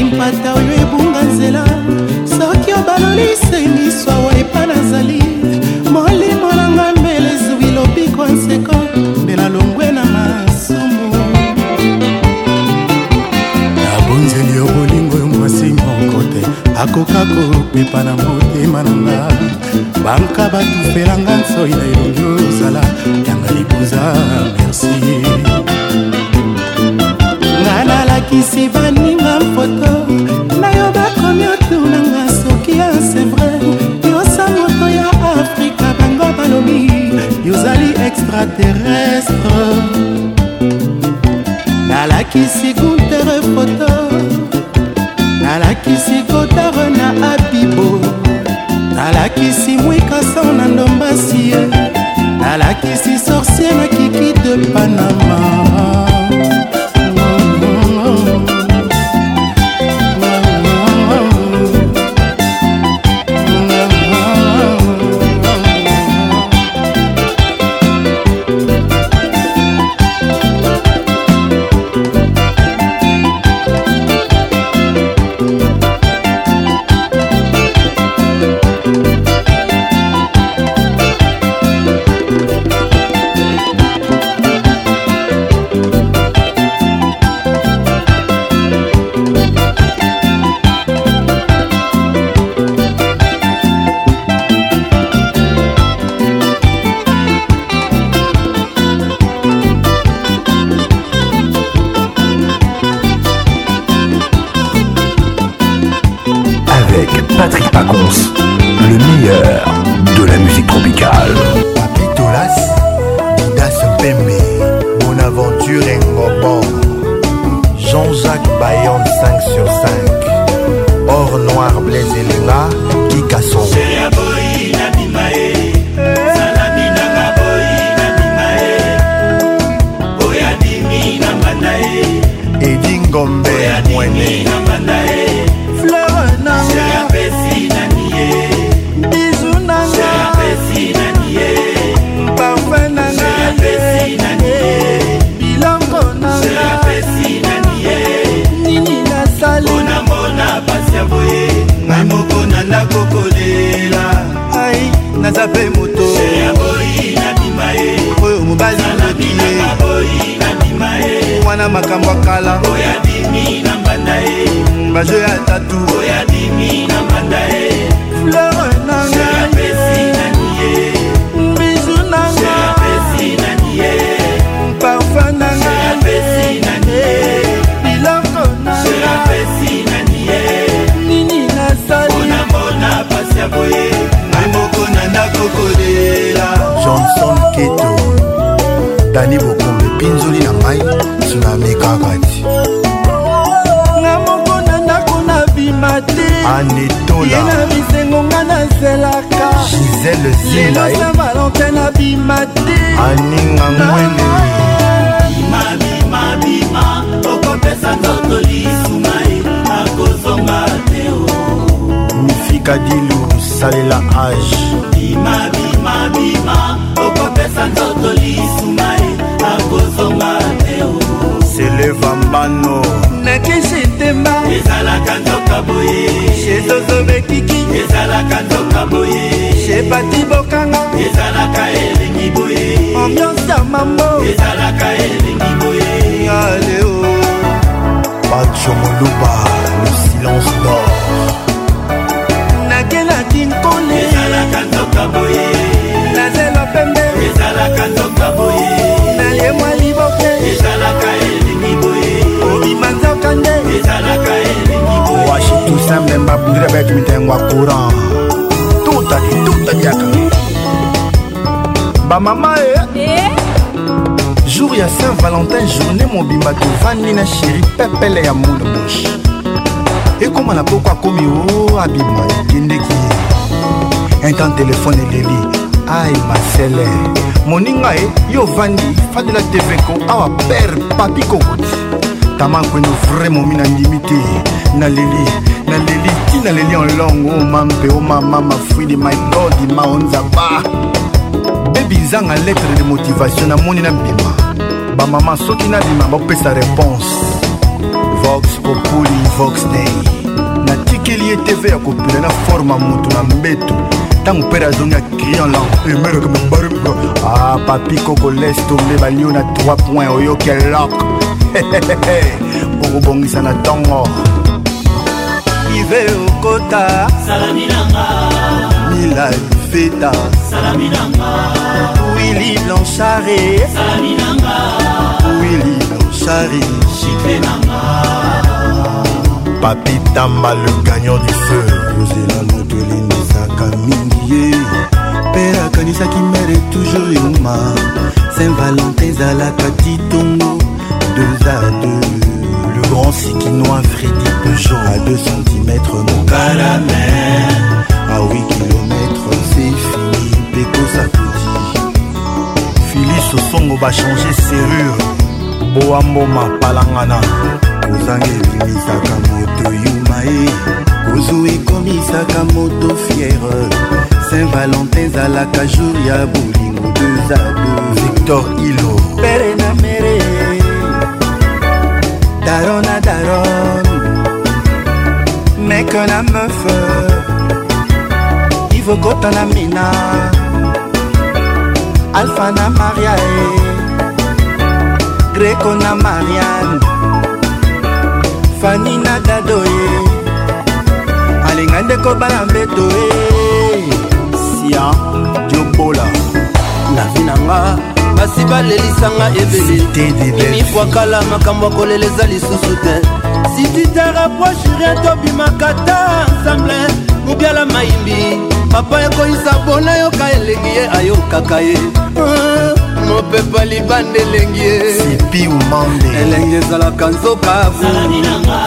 Impata oyo ebunga nzela soki obalolisa emiswa wa epa nazali molimo nanga mbele zuwi lobikwa nseko mbela longwe na masumu nabonzeli yo bolingo yo mwasi moko te akokako pepa na motema nanga banka batufelanga nsoi na elongi ozala yanga libuza merci Kisi baninga mpoto Na yo bako miotu nanga soki ya sevre Yosa moto ya Afrika bango balobi Yozali extraterrestre Nala kisi guntere foto Nala kisi kotare na abibo Nala kisi mwikason na ndombasiye Nala kisi sorcier na kiki de Panama Patrick Paconce, le meilleur de la musique tropicale. Papitolas, Boudas Pembe, Bonaventure Ngobon, Jean-Jacques Bayon cinq sur cinq. les éléments qui cassent. Et d'ingombe mouene fleur nanga bisou nanga parfum nanga bilongo nanga nini na sali mona mona pasi ya boye ngai moko nanda kokolela ai nazape moto ya boyi na bimae oyo mobali na bimae wana makambo akala oya dimi na banda e baje ya tatu oya dimi na banda e fleur nanga ya pesi na nié bisu nanga ya pesi na nié parfum nanga ya pesi na nié biloko nanga ya pesi na nié nini na sali ona mona pasi ya boye moko nanda kokolela Johnson Keto Dani Boko Pinzoli na mai tsunami kakati na mokona nakona bimate anetola na bisengo ngana zelaka Giselle Zilai na Valentine na bimate aninga mwene mami mami ma okopesa toto lisumai akozonga teo mifika dilu salela age mami mami ma okopesa toto lisumai c'est le vambano nakishe temba ezala kandoka boye shezozobe kiki ezala kandoka boye shepati bokanga ezala kaelingi boye ambiance ya mambo ezala kaelingi boye aleo bacho moluba le silence d'or nakela tinkole ezala kandoka boye nazela pembe ezala kandoka boye Emwa liboke ezalaka elingi boye obimanza kande ezalaka elingi boye washi tusa memba bundira beti mitengwa courant tuta tuta diaka ba mama eh eh jour ya Saint Valentin journée mon bimba tovani na chérie pepele ya monde bouche et comment la pourquoi comme yo abima kindeki un temps téléphone leli aïe ma celle moninga e yo vandi fadela teveko awa père papi kokoti tamanko no vraiment mina limité na leli na leli ti na leli en long o mampe o mama ma fruit my god ma onza ba baby zanga lettre de motivation na moni na bima ba maman soki na bima ba pesa réponse vox populi vox dei na tikeli tv ya kopela na forma moto na mbeto tant que père a donné à client là, et mère comme un barbe. Ah, papi, coco, laisse tomber, balion à trois points, oyo, quel lock. Hé hé hé hé, bongi, ça n'a tant mort. Yves Okota, Salaminanga, Mila Feta, Salaminanga, Willy Blancharé, Salaminanga, Willy Blancharé, Chiklenanga. Papi Tamba, le gagnant du feu, Rosela Montolini. Kamingiye pera kanisa kimere toujours yuma Saint Valentin à la Katitongo deux à deux le grand sikino à Freddy Peugeot à deux centimètres mon calamel à huit kilomètres c'est fini Peko Sakouti Philippe Sosongo va changer serrure Boamboma Palangana Kozange bimisaka moto yumae Ozu et komi sakamoto fier Saint-Valentin zalaka jour ya bolingo deux à deux Victor Hilo Pere na mere Darona daron Mec na meuf Ivo Gota na mina Alpha na Maria Greco na Marianne Fanny na Dadoye Alingande kobala mbeto eh Sia Diobola na vinanga basi balelisanga ebele mimi kwakala makambo koleleza lisusu te si tu te rapproches rien tobimakata ensemble mubiala maimbi papa yako isabona yoka elengie ayokakaye no pepa libande elengie sipi umande elengie zala kanzoka salami nanga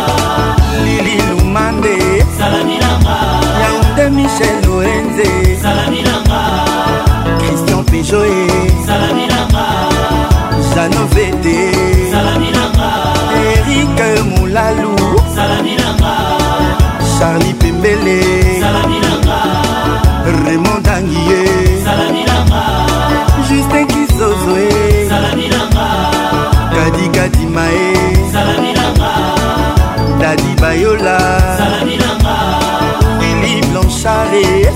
Lili Lumande Salamilanga Charlie Pembele, Raymond Danguier, Justin Kisozoé, Kadi Kadi Mae, Dadi Bayola, Lili Blanchare,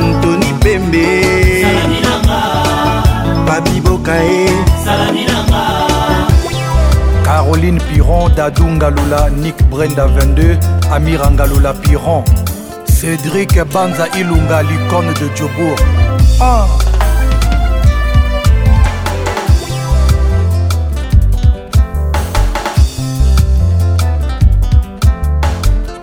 Anthony Pembe, Papi Bokae, Caroline Piron, Dadou Ngalula, Nick Brenda vingt-deux, Amir Ngalula Piron, Cédric Banza Ilunga, l'icône de Djobourg. Ah.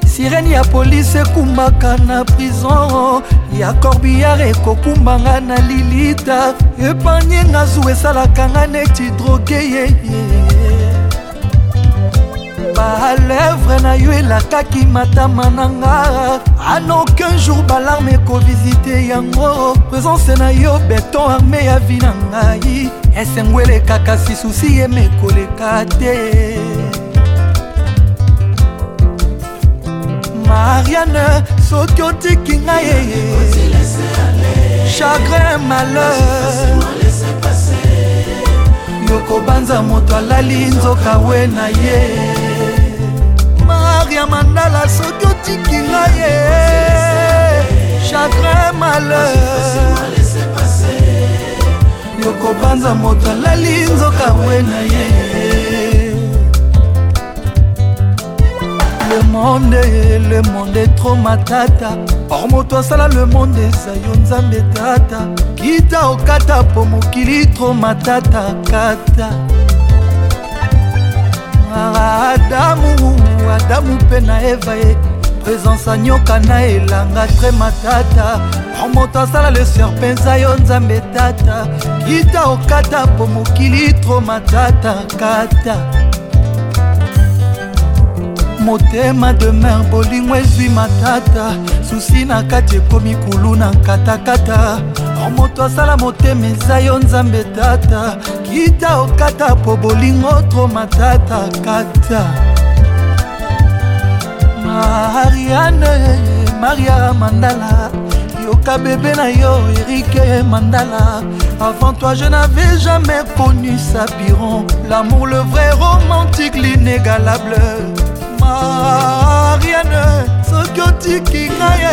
Sirène ya police kumaka na prison, ya corbillard ekokumbanga na Lilita, epanye nga zwe salaka nga neti drogué. Balèvre na yo elakaki matama nanga, en aucun jour balarme ekovisite yango, présence na yo béton armé ya vi na ngai, esengo elekaka si souci emekoleka te. Marianne soki otiki ngai, chagrin malheur yoko banza moto alali nzoka we na ye. Maria Mandala soki otiki ngai, chagrin malheur yoko banza moto alali nzoka we na ye. Le monde, le monde est trop matata. Or moto asala le monde esayo nzambe tata. Kita okata po mokili trop matata kata. Adamu, Adamu pe na Eva e présence nyoka na elanga très matata. Or moto asala le serpent esayo nzambe tata. Kita okata po mokili trop matata kata. Motema demeure bolingo ezwi matata, susi na kati ekomi kulu na katakata. Or moto asala motema eza yo nzambe tata, kita okata po bolingo tro matata kata. Mariane, Maria Mandala, yoka bébé na yo Eric Mandala. Avant toi je n'avais jamais connu Sapiron, l'amour le vrai romantique l'inégalable. Marianne, soki otiki ngai,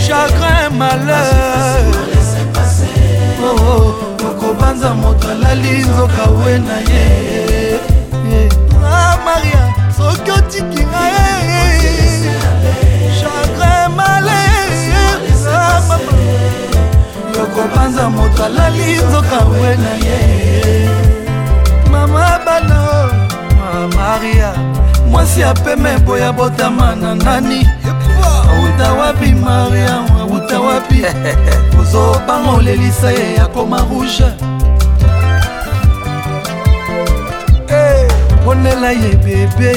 chagrin malheur okobanza moto alali nzoka we na ye. Maria, soki otiki ngai, chagrin malheur okobanza moto alali nzoka we na ye. Mama bana Maria, moi si a peme boya botama na nani. Uta wapi Maria, uta wapi. Uzo bango lelisa ye ya koma rouge. Eh, ponela ye bébé.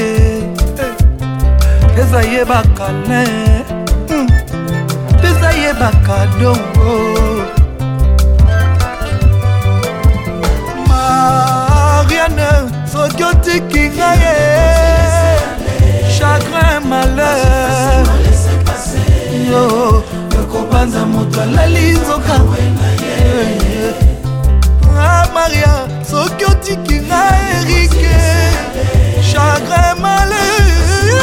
Pesa ye bakane. Pesa ye bakadongo. Marianne soki otiki ngai, chagrin malheur yo yokobanza moto alali nzoka we na ye. Maria soki otiki ngai, Erike chagrin malheur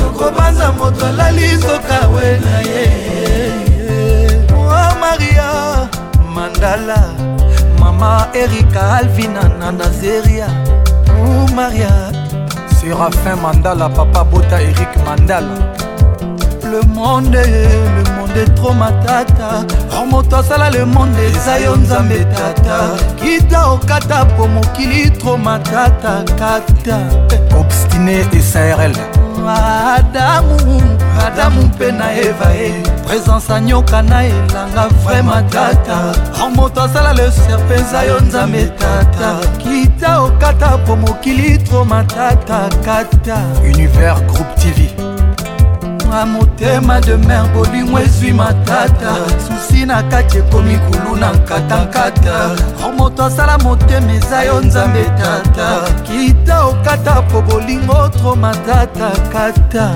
yokobanza moto alali nzoka we na ye. Maria Mandala, Mama Erika Alvina Nanazeria. Oh Maria Séraphin Mandala, Papa Bota Eric Mandala. Le monde, le monde est trop matata. Remonte sala le monde ezayo nzambe tata. Kita okata po mokili trop matata kata. Obstiné et S A R L. Adamu, Adamu pe na Eva e présence à nyoka na elanga vraiment tata. Remonte à sala le serpent zayo nzambe tata. Kita okata po mokili trop matata kata. Univers Groupe T V. na motema de mer bolingo ezwi matata susi na kati ekomi kulu na nkatankata moto asala motema eza yo nzambe tata kita okata po bolingo tro matata kata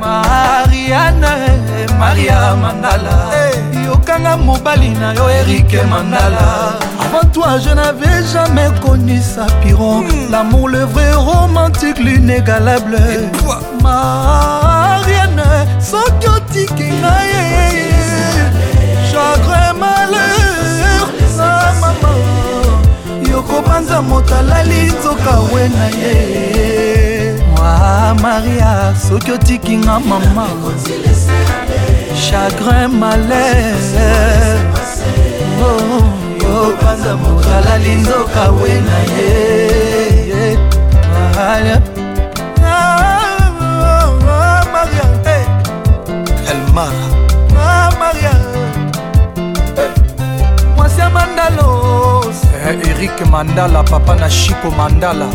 Mariane, Maria Mandala hey. Yokanga mobali na yo Eric Mandala. Avant toi je n'avais jamais connu ça piron mm. L'amour le vrai romantique l'inégalable. Et toi Mariane, sokiotique ngaye chagrin malheur sa maman. Yoko banza motala lizoka wena ye ah Maria, sokoti kinga mama. Chagrin malheur. Oh, yo panza mukala lindo kawena ye. Maria, ah Maria, eh. El mar. Ah Maria, eh. Mwasia mandalos. Eh, Eric Mandala, papa na chipo mandala.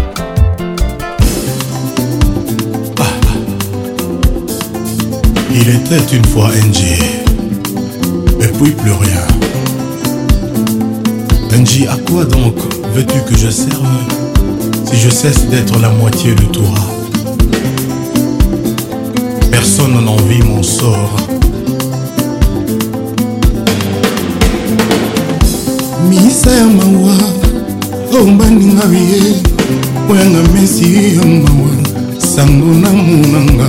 Il était une fois N J, et puis plus rien. N J, à quoi donc veux-tu que je serve si je cesse d'être la moitié de toi? Personne n'en vit mon sort. Misa ya mawa, omba ninga biye, wanga mesi ya mawa, sango na munanga.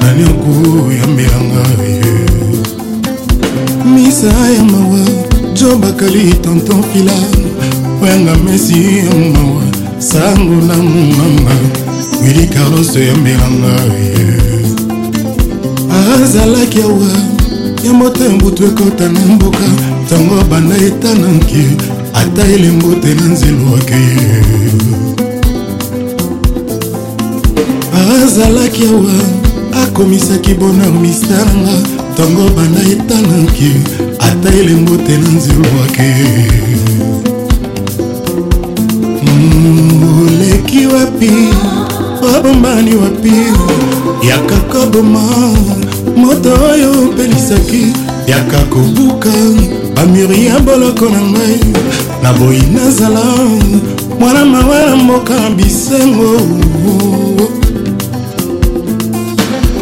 Naliyoku ya mbiranga ye Misa ya mawa Joba kali tonton fila Wanga mesi ya mawa Sango na mumanga Wili karoso ya mbiranga ye Azala kia wa Ya mote mbutwe kota na mboka Tango banda etana nki Ata ili mbote nanzilu wake ye Azala kia wa akomisaki bonheur mistanga tango bana etanaki ata elengo te na nzelwake oleki wapi obombani wapi yakaka boma moto oyo opelisaki yaka kobuka bamuri ya boloko na ngai naboyi nazala mwana mawa na mboka bisengo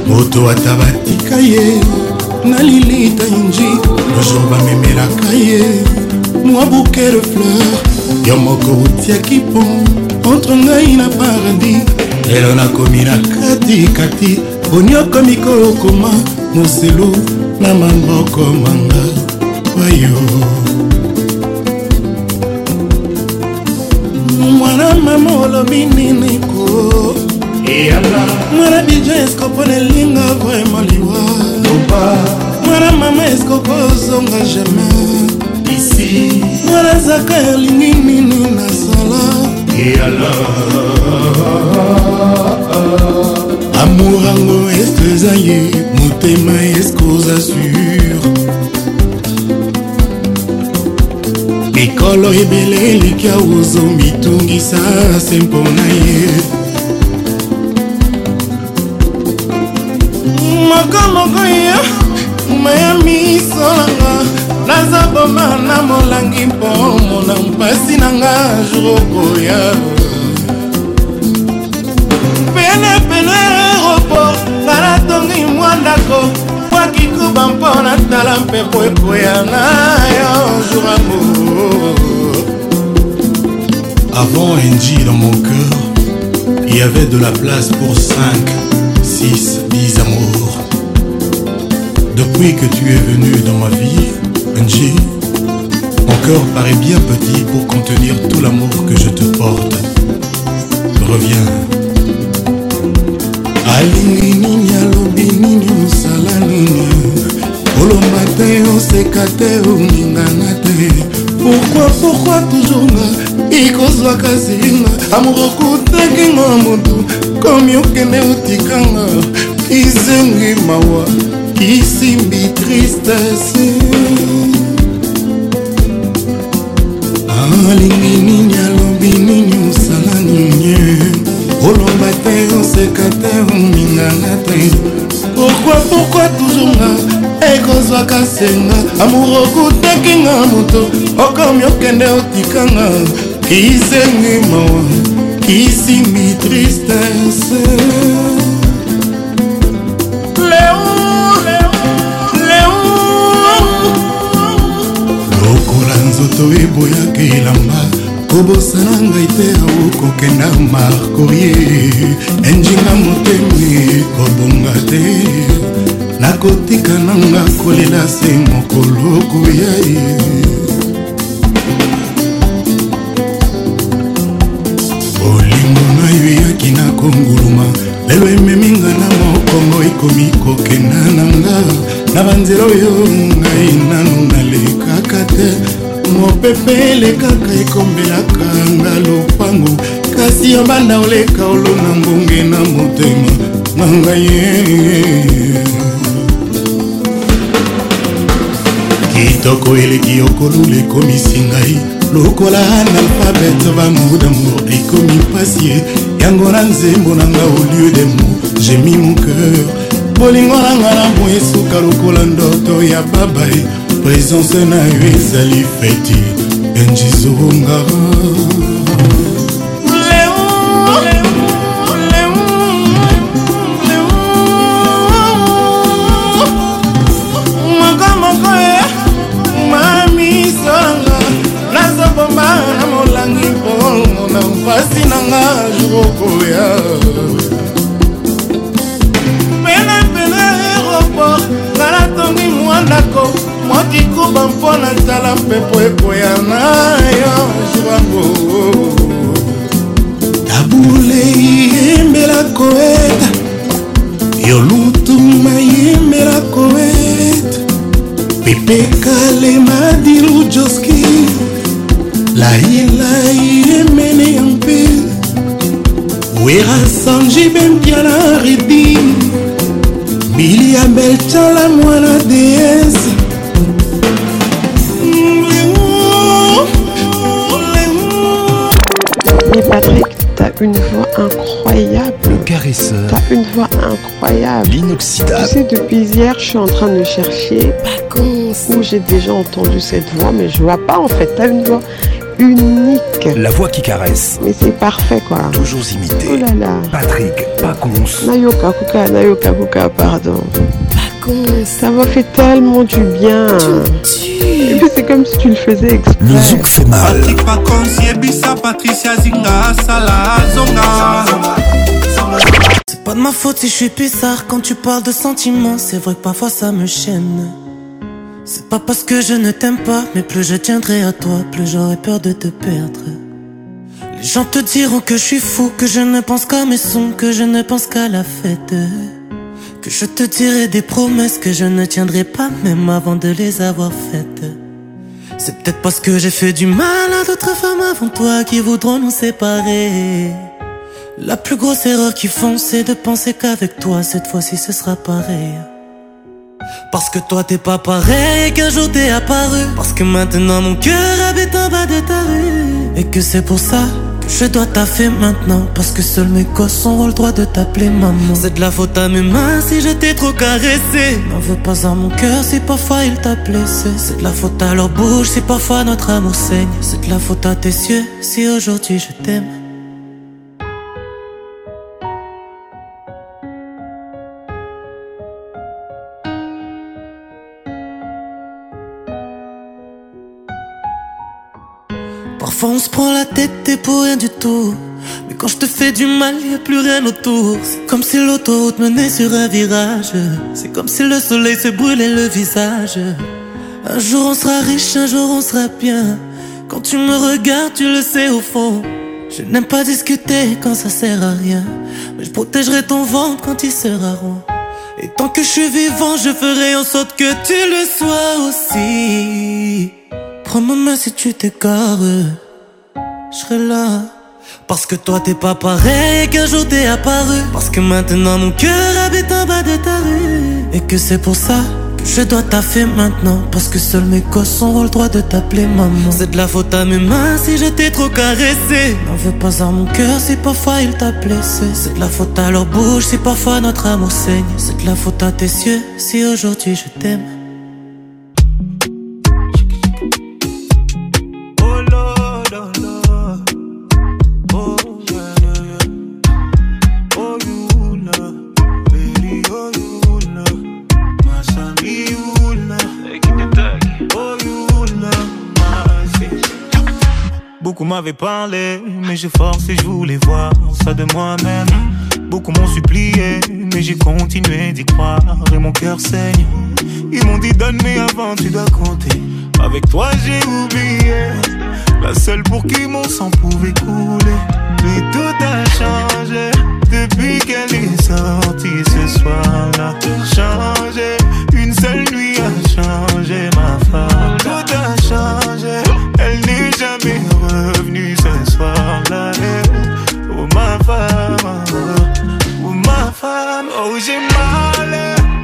Moto atabatika ye na lilita inji toujours ba memela kaye moi bouquet de fleurs yo moko utia kipo entre ngai na paradis lelo na komina kati kati bonyoko mikolo koma moselu na mangoko manga wayo mwana mamolo minini ko Mwana bijo eskopo nelinga kwe maliwa Mwana mama eskopo zonga jamais Ici Mwana zaka yolingi nini na sala Amourango eske zaye Motema esko zasur Mikolo ebele likia uzo mitungi sa sempo na ye Mokomokoya, Miami solanga, Nazaboma na molangi pomo na mpasi nanga jokoya. Pene pene report, karatongi mwandako, waki kuba mpona talampe poepoya na yo jorambo. Avant N J dans mon cœur, il y avait de la place pour cinq, six, dix amours. Depuis que tu es venu dans ma vie, N J, mon cœur paraît bien petit pour contenir tout l'amour que je te porte. Reviens. Alinini alobini ni salanini. Olomate o sekate o ninanate. Pourquoi pourquoi toujours là? Ikozwa kazinga amour kutaki ngomuntu comme yokene utikanga izengi mawa. Ici mi tristesse Alingi nini alombi nini usala nini Olomba te osekate uminga Pourquoi, pourquoi toujours et qu'on soit cassé amour au goût d'un king à moto au comme y'a qu'un d'autre qui s'aime moi qui s'y mit tristesse Léon Léon Léon Lokolanzoto et boya qui l'amba Obosananga ite auko kena marcorie Enjinga motemi kobongate Nakotika nanga kolela se mokolo kuyaye Olingo na yuyaki na konguluma Lelo ememinga na mokongo ikomi kokena nanga Na banzela oyo ngai nanu nalekaka te Mon pépé, les cacailles comme la canne à l'opango. Kasi en banda ou les kaolo n'ambongé n'a motema. Mangaye. Kitoko ele kiokolu le komisingai. Lokola analphabète va mou d'amour et komi passier. Yangoranze monanga au lieu des mots. J'ai mis mon cœur. Bolingoranga la moué souka lokolandoto ya babaye. Présence na ezali feti enjizonga Léon Léon Léon Makamoko mami sanga nazobomba na molangi pongo na mpasi nanga jokoya Pena pena aéroport kalatongi mwandako Moti kuba mpona tala mpepo epoya nayo jwango Tabule yembela koeta Yolutuma yembela koeta Pepe kale madiru joski La ila yemene yampe Wera sanji bempiana ridi Mili abel chala mwana deesa Patrick, t'as une voix incroyable. Le caresseur. T'as une voix incroyable. L'inoxydable. Tu sais, depuis hier, je suis en train de chercher Paconce. Où j'ai déjà entendu cette voix, mais je vois pas en fait. T'as une voix unique. La voix qui caresse. Mais c'est parfait quoi. Toujours imité. Oh là là. Patrick Paconce. Nayoka Kuka, Nayoka Kuka, pardon. Paconce. Ça m'a fait tellement du bien. Tu... Et puis c'est comme si tu le faisais exprès. Le zouk fait mal. Patrick Paconce, Yebisa, Patricia Zinga, Salah Zonga. C'est pas de ma faute si je suis bizarre quand tu parles de sentiments. C'est vrai que parfois ça me chaîne. C'est pas parce que je ne t'aime pas, mais plus je tiendrai à toi, plus j'aurai peur de te perdre. Les gens te diront que je suis fou, que je ne pense qu'à mes sons, que je ne pense qu'à la fête. Que je te dirai des promesses que je ne tiendrai pas même avant de les avoir faites. C'est peut-être parce que j'ai fait du mal à d'autres femmes avant toi qui voudront nous séparer. La plus grosse erreur qu'ils font c'est de penser qu'avec toi cette fois-ci ce sera pareil. Parce que toi t'es pas pareil et qu'un jour t'es apparu. Parce que maintenant mon cœur habite en bas de ta rue. Et que c'est pour ça que je dois taffer maintenant. Parce que seuls mes gosses ont le droit de t'appeler maman. C'est de la faute à mes mains si je t'ai trop caressé. N'en veux pas à mon cœur si parfois il t'a blessé. C'est de la faute à leur bouche si parfois notre amour saigne. C'est de la faute à tes yeux si aujourd'hui je t'aime. Parfois on se prend la tête et pour rien du tout. Mais quand je te fais du mal, y a plus rien autour. C'est comme si l'autoroute menait sur un virage. C'est comme si le soleil se brûlait le visage. Un jour on sera riche, un jour on sera bien. Quand tu me regardes, tu le sais au fond. Je n'aime pas discuter quand ça sert à rien. Mais je protégerai ton ventre quand il sera rond. Et tant que je suis vivant, je ferai en sorte que tu le sois aussi. Prends ma main si tu t'écartes. Je serai là. Parce que toi t'es pas pareil et qu'un jour t'es apparu. Parce que maintenant mon cœur habite en bas de ta rue. Et que c'est pour ça que Je dois taffer maintenant, parce que seuls mes gosses ont le droit de t'appeler maman. C'est de la faute à mes mains si je t'ai trop caressé. N'en veux pas à mon cœur si parfois il t'a blessé. C'est de la faute à leur bouche si parfois notre amour saigne. C'est de la faute à tes yeux si aujourd'hui je t'aime. Beaucoup m'avaient parlé, mais j'ai forcé, je voulais voir ça de moi-même. Beaucoup m'ont supplié, mais j'ai continué d'y croire et mon cœur saigne. Ils m'ont dit donne mais avant tu dois compter. Avec toi j'ai oublié, la seule pour qui mon sang pouvait couler. Mais tout a changé, depuis qu'elle est sortie ce soir-là. Changé, une seule nuit a changé ma femme. Tout a changé, elle n'est jamais revenue ce soir-là. Oh ma femme, oh ma femme, oh j'ai mal.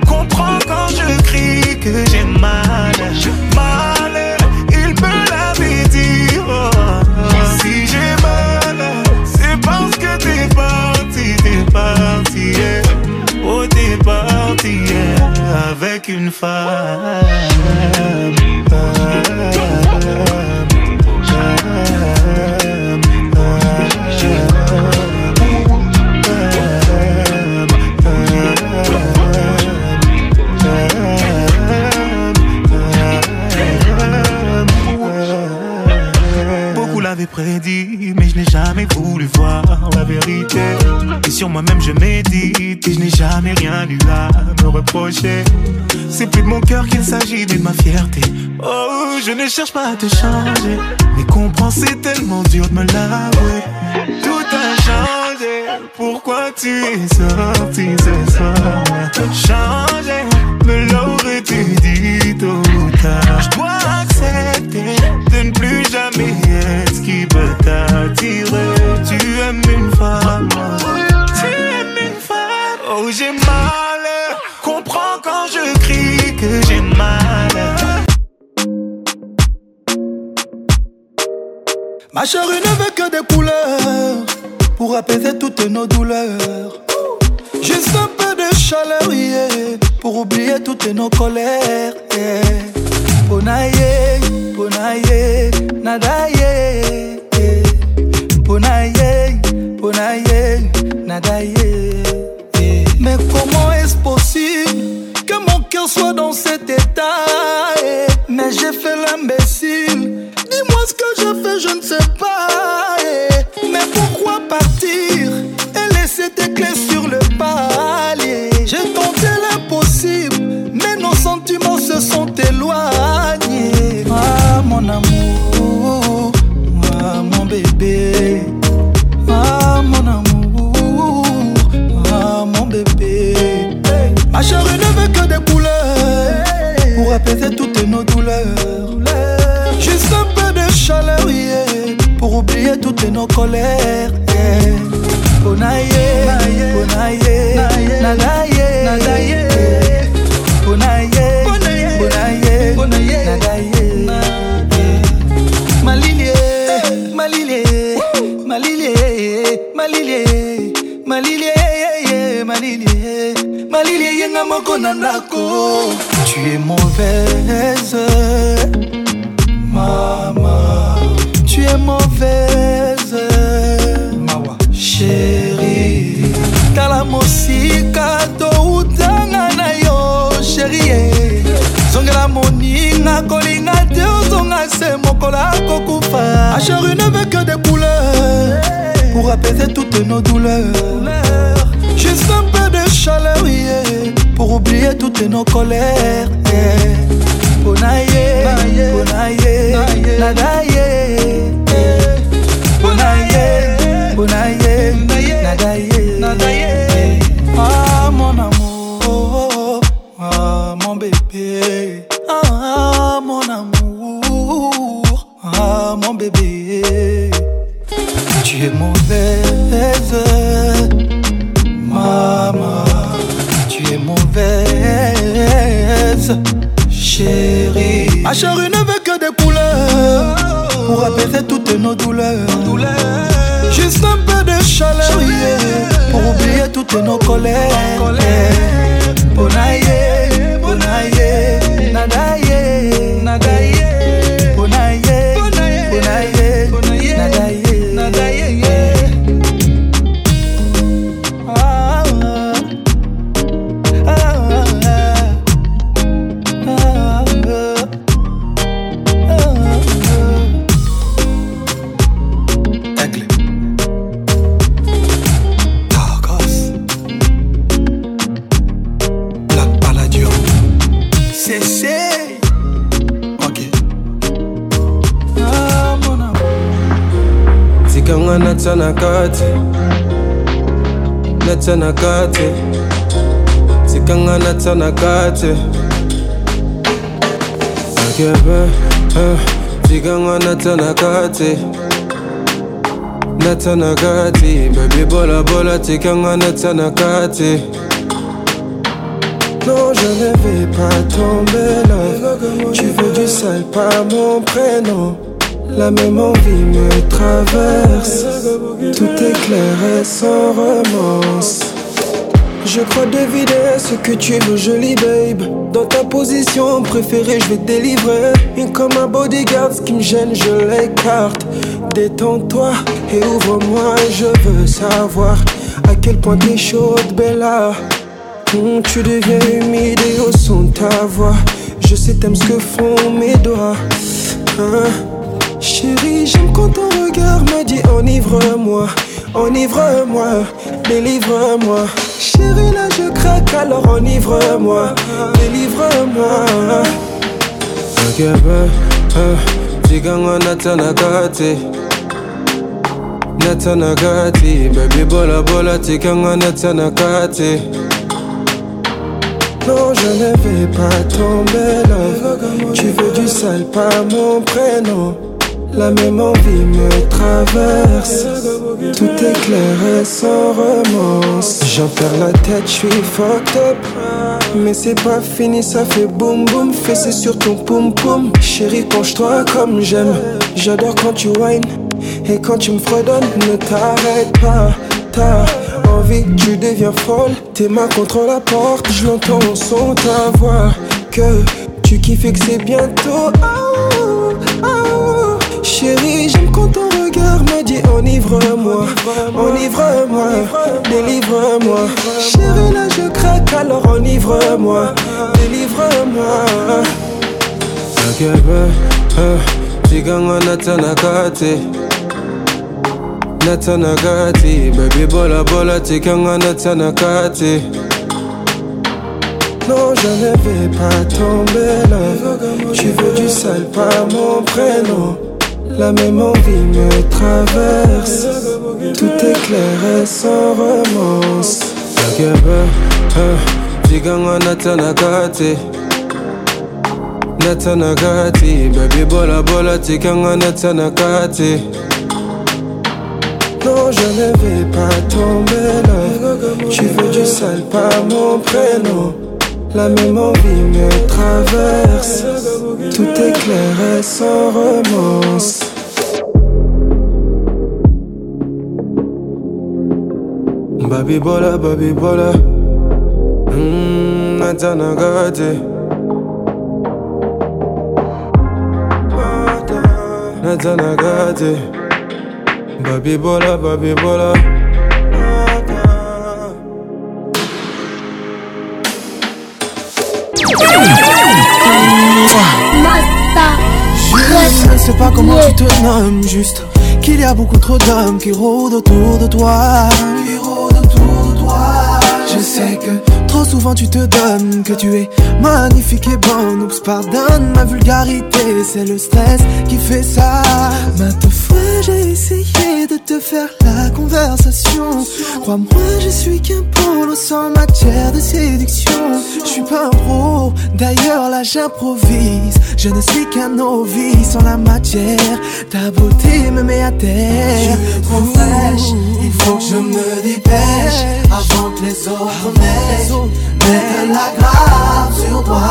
Comprends quand je crie que j'ai mal. Mal, il peut l'avait dit oh. Si j'ai mal, c'est parce que t'es parti, t'es parti yeah. Oh t'es parti yeah. Avec une femme. Prédit, mais je n'ai jamais voulu voir la vérité. Et sur moi-même je médite et je n'ai jamais rien eu à me reprocher. C'est plus de mon cœur qu'il s'agit mais de ma fierté. Oh, je ne cherche pas à te changer, mais comprends c'est tellement dur de me l'avouer. Tout a changé, pourquoi tu es sorti ce soir? Changé, me l'aurais-tu dit tôt ou tard? Je dois accepter de ne plus jamais être ce qui peut t'attirer. Tu aimes une femme, tu aimes une femme. Oh j'ai mal, comprends quand je crie que j'ai mal. Ma chérie ne veut que des couleurs pour apaiser toutes nos douleurs. Juste un peu de chaleur, yeah, pour oublier toutes nos colères, yeah. Bonaye, bonaye, nadaye, yeah. Bonaye, bonaye, nadaye, yeah. Mais comment est-ce possible que mon cœur soit dans cet état, yeah. Mais j'ai fait l'imbécile, dis-moi ce que j'ai fait, je ne sais pas, yeah. Mais pourquoi partir et laisser tes clés sur le palier? J'ai tenté l'impossible, mais nos sentiments se sont éloignés. Ah mon amour, ah mon bébé. Ah mon amour, ah mon bébé. Hey. Ma chérie ne veut que des couleurs, hey, pour apaiser toutes nos douleurs. Douleur. Juste un peu de chaleur, yeah, pour oublier toutes nos colères. Yeah. Bonaye, bonaye, nadaye, nadaye. Bonaye, bonaye, bonaye, nadaye. Malilié, malilié, malilié, malilié, malilié, malilié, malilié, yenga moko na ndako. Tu es mauvaise, maman. Tu es mauvaise. Chérie, tala mosika toutanga na yo, chérie. Zongela moninga kolinga te zonga se mokola kokufa. Ma chérie ne veut que des couleurs, pour apaiser toutes nos douleurs. Juste un peu de chaleur, yeah, pour oublier toutes nos colères. Yeah. Bonaye, bonaye, nadaye, bonaye. Bonaye, nadaye, nadaye. Ah mon amour, ah mon bébé. Ah mon amour, ah mon bébé. Tu es mauvaise, maman. Tu es mauvaise. Ma chérie ne veut que des couleurs pour apaiser toutes nos douleurs. Juste un peu de chaleur pour oublier toutes nos colères. Bonaye, bonaye, nadaye, nadaye, bonaye, bonaye, nadaye, nadaye. Natanakate, natanakate, sikanga natanakate. Akebe, sikanga natanakate, natanakate. Baby bola bola, sikanga natanakate. Non, je ne vais pas tomber là. Tu veux du sale par mon prénom. La même envie me traverse. Tout est clair et sans romance. Je crois deviner ce que tu veux, jolie babe. Dans ta position préférée, je vais te délivrer. Et comme un bodyguard, ce qui me gêne, je l'écarte. Détends-toi et ouvre-moi, je veux savoir à quel point t'es chaude, Bella. Mmh, tu deviens humide et au son de ta voix. Je sais t'aimes ce que font mes doigts. Hein? Chérie, j'aime quand ton regard me dit enivre-moi, enivre-moi, délivre-moi. Chérie, là je craque, alors enivre-moi, délivre-moi. Akebe, ziganga natanakate, natanakate. Baby bola bola, ziganga natanakate. Non, je ne vais pas tomber là. Tu veux du sale par mon prénom. La même envie me traverse. Tout est clair et sans romance. J'en perds la tête, je suis fucked up. Mais c'est pas fini, ça fait boum boum. Fessé sur ton poum poum. Chérie, penche-toi comme j'aime. J'adore quand tu whines et quand tu me fredonnes. Ne t'arrête pas, t'as envie que tu deviens folle. Tes mains contre la porte, je l'entends au son ta voix. Que tu kiffes et que c'est bientôt. Oh, oh. Chérie, j'aime quand ton regard me dit enivre-moi, enivre-moi, délivre-moi. Chérie, là je craque, alors enivre-moi, délivre-moi. Akebe, ziganga natanakate, natanakate. Baby bola bola, ziganga natanakate. Non, je ne vais pas tomber là. Tu veux du sale par mon prénom. La même envie me traverse. Tout est clair et sans romance. Akebe, ziganga natanakate, natanakate. Baby bola bola, ziganga natanakate. Non, je ne vais pas tomber là. Tu veux du sale par mon prénom. La même envie me traverse. Tout est clair et sans romance. Baby bola, baby bola, mmh, natanakate, natanakate. Baby bola, baby bola. Je ne sais pas comment tu te nommes, juste qu'il y a beaucoup trop d'hommes qui rôdent autour de toi. Qui rôdent autour de toi. Je sais que trop souvent tu te donnes, que tu es magnifique et bonne. Oups, pardonne ma vulgarité, c'est le stress qui fait ça. Maintes fois j'ai essayé de te faire la conversation. Crois-moi, je suis qu'un polo sans matière de séduction. Je suis pas un pro, d'ailleurs là j'improvise. Je ne suis qu'un novice en la matière. Ta beauté me met à terre. Tu es trop fraîche, il faut que je me dépêche avant que les autres mecs mettent la grappe sur toi.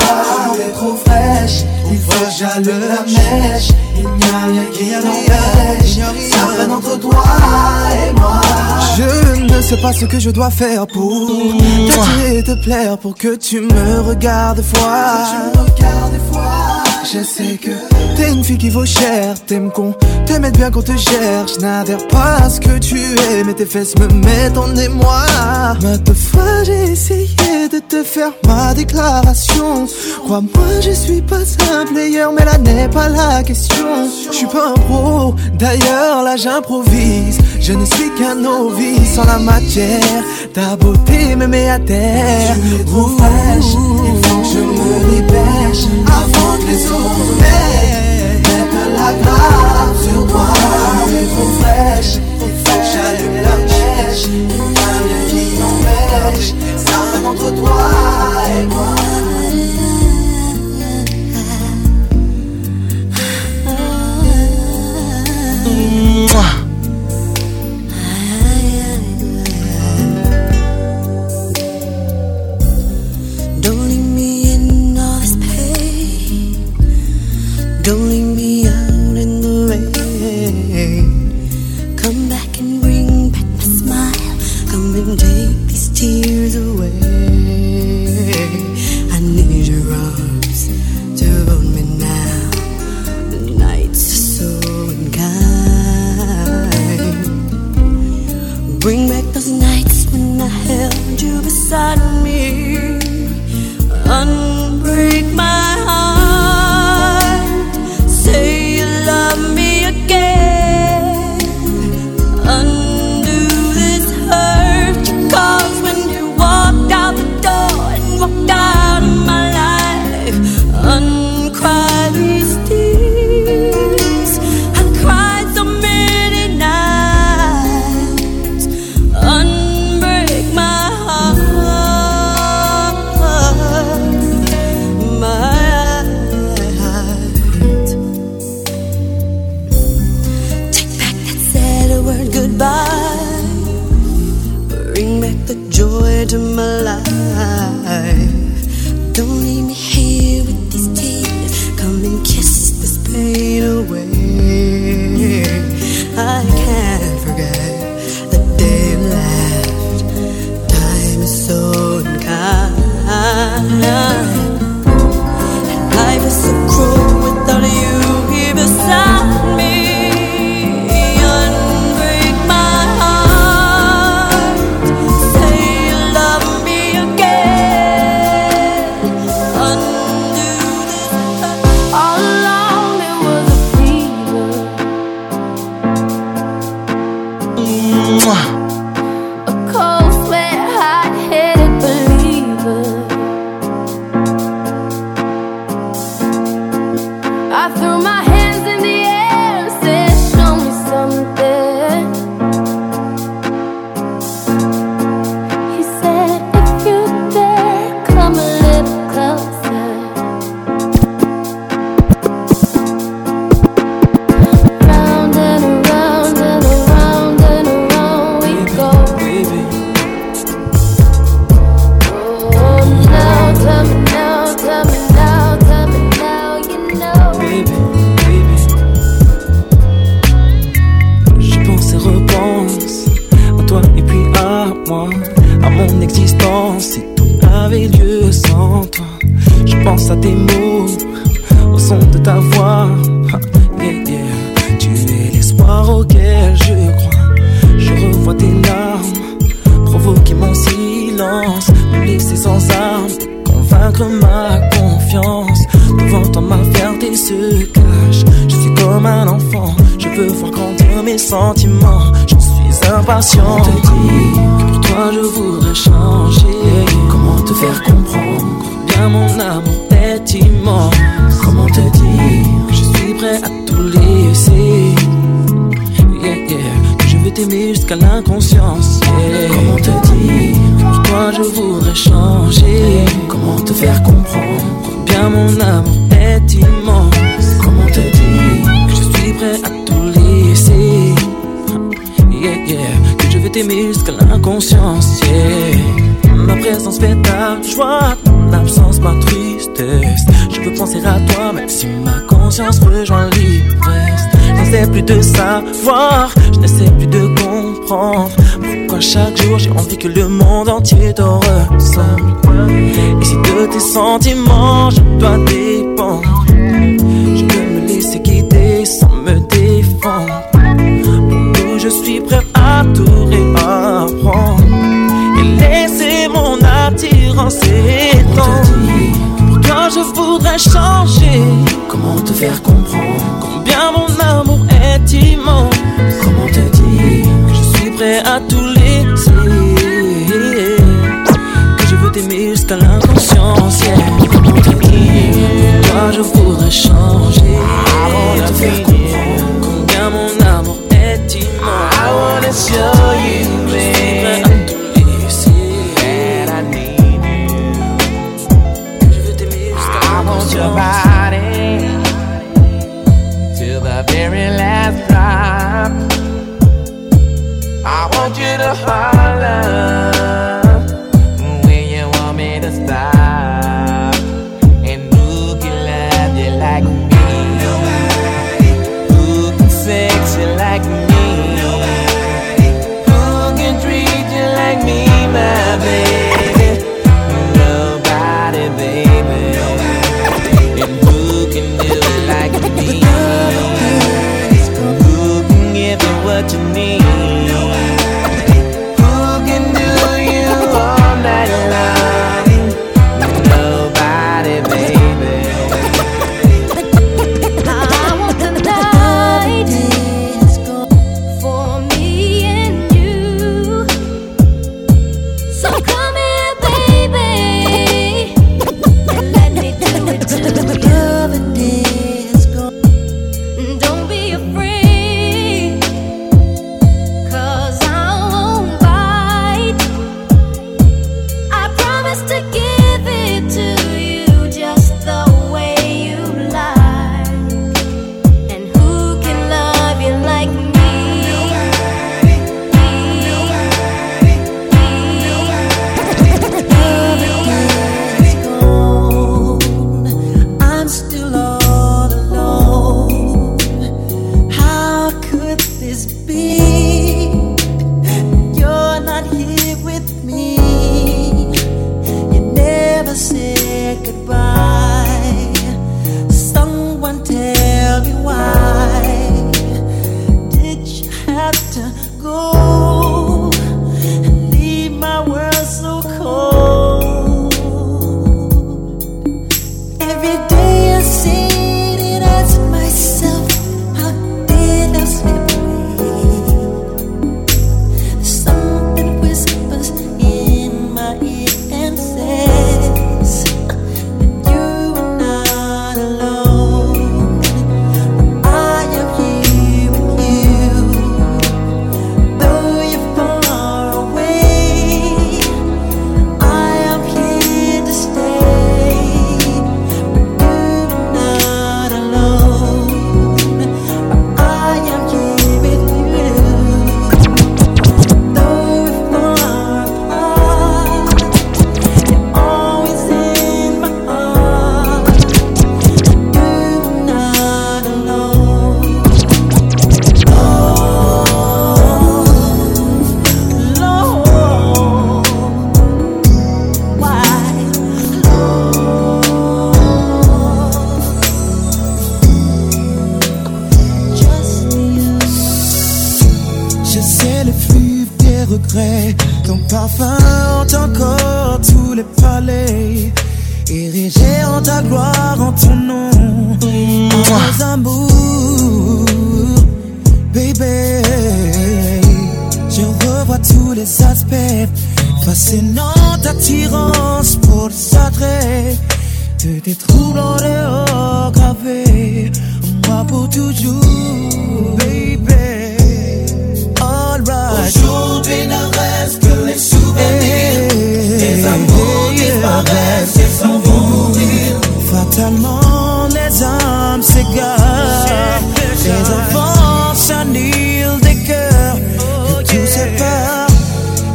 Tu es trop fraîche, il faut que j'aille la mèche. Il n'y a rien qui l'empêche, ça traîne entre toi et moi. Je ne sais pas ce que je dois faire pour t'attirer et te plaire, pour que tu me regardes froid. Je sais que t'es une fille qui vaut cher, t'aimes qu'on t'aime bien qu'on te gère. Je n'adhère pas à ce que tu es, mais tes fesses me mettent en émoi. Maintes fois j'ai essayé de te faire ma déclaration. Crois-moi, je suis pas un player, mais là n'est pas la question. Je suis pas un pro, d'ailleurs là j'improvise. Je ne suis qu'un novice en la matière. Ta beauté me met à terre. Tu es trop fraîche, il faut que je me dépêche avant que les autres mettent la grappe sur toi. Tu es trop fraîche, il faut que j'allume la mèche. Il n'y a rien qui m'empêche, ça rime entre toi et moi. Don't leave me out in the rain. Come back and bring back my smile. Come and take these tears away. I need your arms to hold me now. The nights are so unkind. Bring back those nights when I held you beside me. Unbreak my heart. jusqu'à l'inconscience. Yeah. Comment te dire, pour toi je voudrais changer. Comment te faire comprendre, bien mon amour est immense. Comment te dire, que je suis prêt à tout laisser. Yeah, yeah, que je vais t'aimer jusqu'à l'inconscience. Yeah. Ma présence fait ta joie, ton absence ma tristesse. Je peux penser à toi même si ma conscience rejoint l'ivresse. Je n'essaie plus de savoir, je n'essaie plus de comprendre pourquoi chaque jour j'ai envie que le monde entier t'en ressemble. Et si de tes sentiments je dois dépendre, je peux me laisser guider sans me défendre. Pour tout je suis prêt à tout réapprendre et laisser mon attirance s'étendre. Pour toi je voudrais changer. Comment te faire comprendre? Mon amour est immense. Comment te dire que je suis prêt à tout laisser, que je veux t'aimer jusqu'à l'inconscience. Yeah. Comment te dire que toi je voudrais changer. I wanna te faire comprendre combien mon amour est immense. I wanna show you me. Je suis prêt à tout laisser, and I need you. Que je veux t'aimer jusqu'à l'inconscience. Very last drop, I want you to holler when you want me to stop. And who can love you like me? Nobody. Who can sex you like me? Nobody. Who can treat you like me, my baby? Nobody, baby. Nobody. And who can do it like me? What you need. Nobody. Who can do you all night long? Nobody, baby. Nobody. I want the night disco for me and you. So come here, baby, and let me do it too. Love and disco, don't be afraid. Toujours, baby. All right. Aujourd'hui ne reste que les souvenirs. Les amours disparaissent et s'en vont mourir. Fatalement les âmes s'égarent. Les enfants s'annulent des cœurs. Et tout sépare.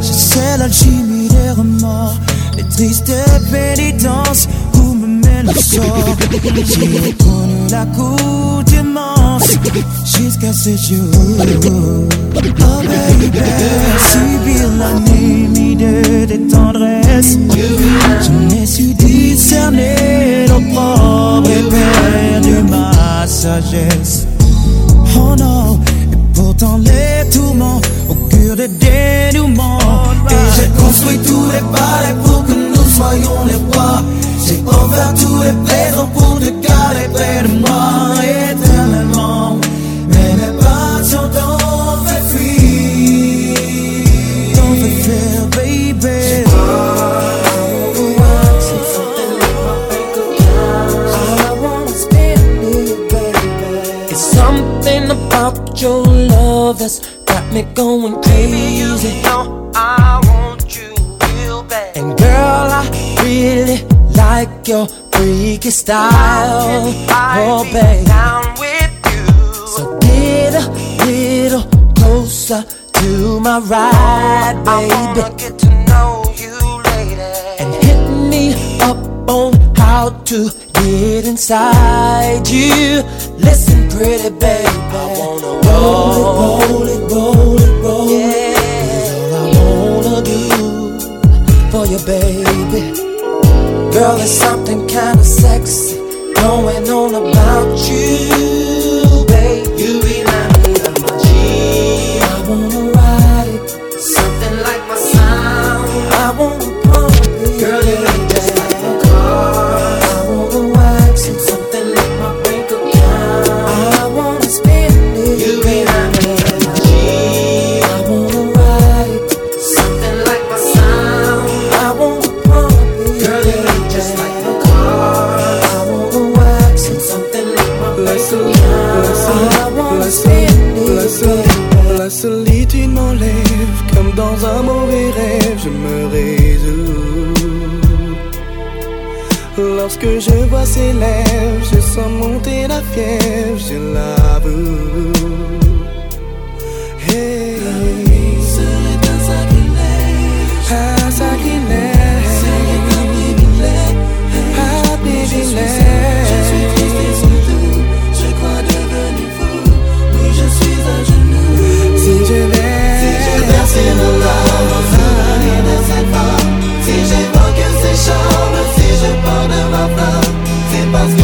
Je sais l'alchimie des remords. Les tristes pénitences où me mène le sort. J'ai connu la cour immense jusqu'à ce jour. Oh baby, subir l'anémie de tes tendresses. Je n'ai su discerner l'opprobre et perdre ma sagesse. Oh non, et pourtant les tourments au cœur des dénouements. Et j'ai construit tous les palais pour que nous soyons les rois. J'ai ouvert tous les présents pour te garder près de moi éternellement. Mais mes passions t'ont fait fuir. T'ont fait fuir, baby. I wanna spend it, baby. It's something about your love that's got me going crazy. Baby, you know I want you real bad. And girl, I really like your freaky style, oh babe. Down with you. So get a little closer to my ride, baby. I wanna get to know you, lady. And hit me up on how to get inside you. Listen, pretty baby, I wanna roll it, roll it, roll it, roll it. Yeah, all I wanna do for you, baby. Girl, there's something kind of sexy going on about you, babe. You remind me of my G. I wanna ride it, something like my sound. I wanna pump it, girl, you look just like a car. I wanna wax it, something like my bank account. I wanna spend it, you remind me of my G. I wanna ride it, something like my sound. I wanna pump it, girl, you look just like a car. I wanna wax it, something like my bless a, bless a, I wanna spend it, bless a, bless a, solitude m'enlève. Comme dans un mauvais rêve, je me résous. Lorsque je vois ses lèvres, je sens monter la fièvre, je l'avoue. Hey, c'est un sacrilège, un sacrilège. Je suis triste et surtout, je crois devenu fou. Oui, je suis à genoux. Si je l'ai, si je verse le larme dans un année de cette femme. Si j'évoque ses charmes, si je pars de ma flamme, c'est parce que sa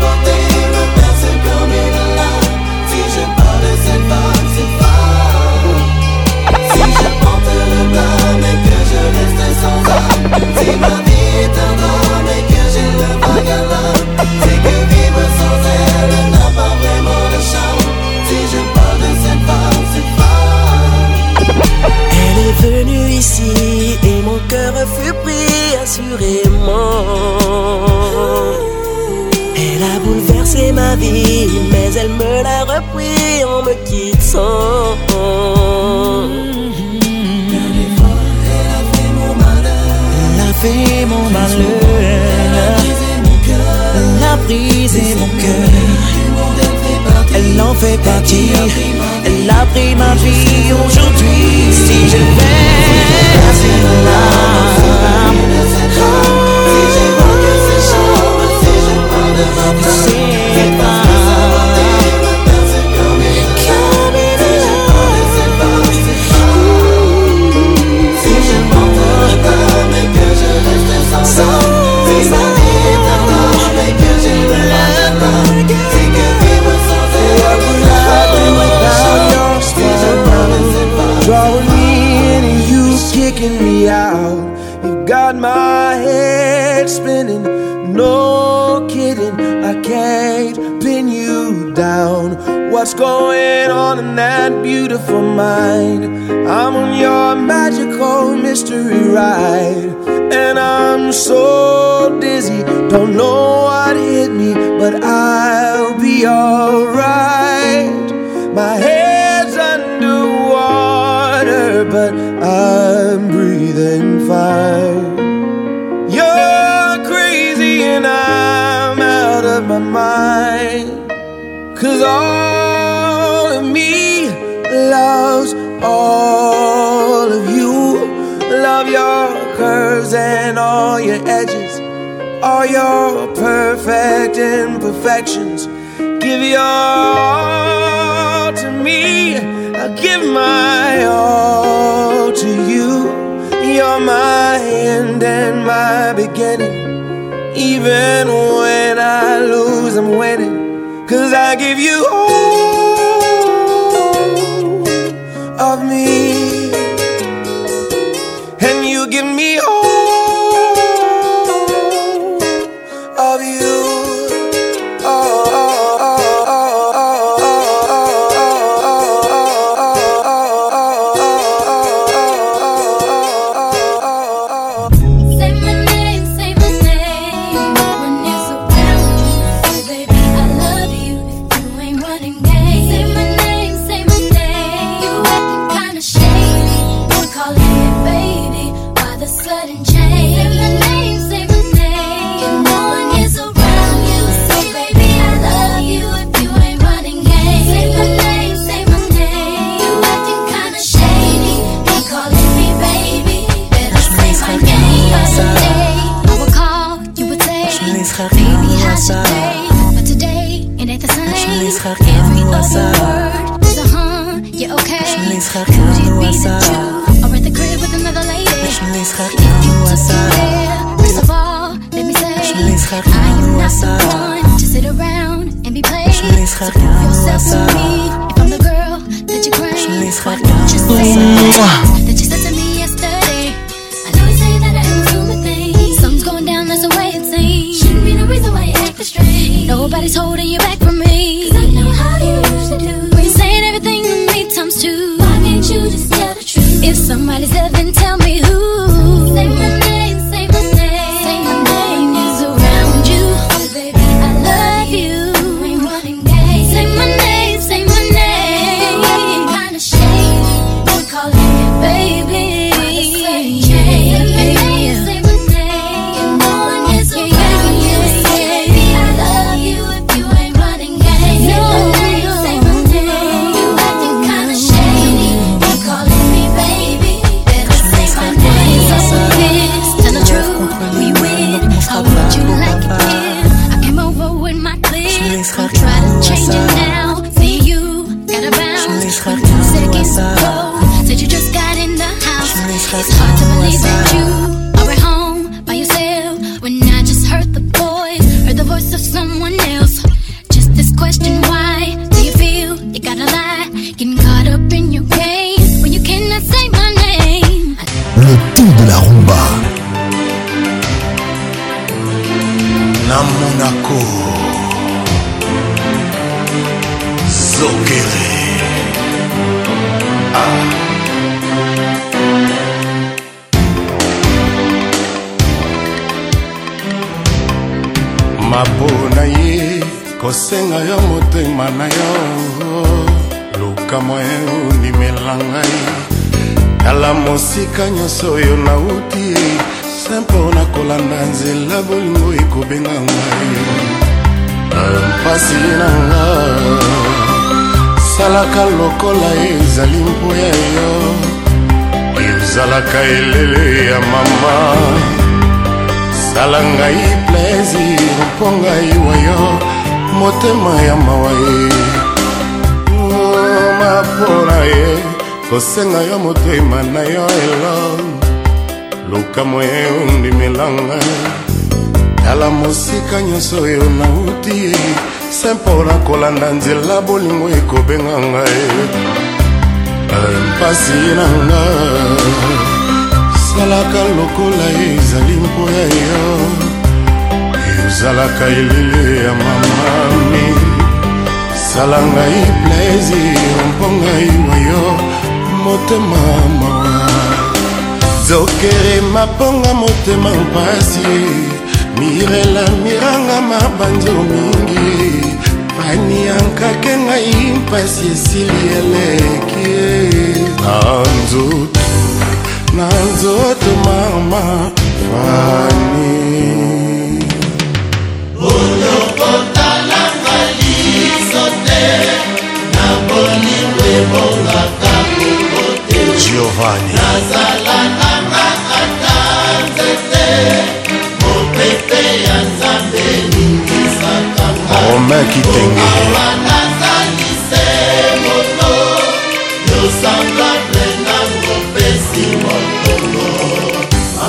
bonté me perce comme une lame. Si je pars de cette femme, c'est femme. Si je porte le blâme et que je reste sans âme, si ma vie est un drame et que j'ai le vagalin, c'est que vivre sans elle n'a pas vraiment de charme. Si je parle de cette femme, c'est femme. Elle est venue ici et mon cœur fut pris assurément. Elle a bouleversé ma vie, mais elle me l'a repris en me quittant. Fait mon malheur, elle a brisé mon cœur, elle en fait partie, elle a pris ma vie aujourd'hui. Si je vais, c'est là. Si je vois que c'est chaud, si je parle de ma place, c'est pas. So c'est ma vie d'argent, mais que j'ai le mal. C'est que vivre sans elle, vous l'avez. Si je parle, c'est pas. Drawing me in and you kicking me out. You got my head spinning, no kidding. I can't pin you down. What's going on in that beautiful mind? I'm on your magical mystery ride. And I'm so dizzy, don't know what hit me, but I'll be alright. My head's underwater. your curves and all your edges, all your perfect imperfections. Give your all to me, I'll give my all to you. You're my end and my beginning, even when I lose, I'm winning. 'Cause I give you all of me, and you give me all of you. Giovanni.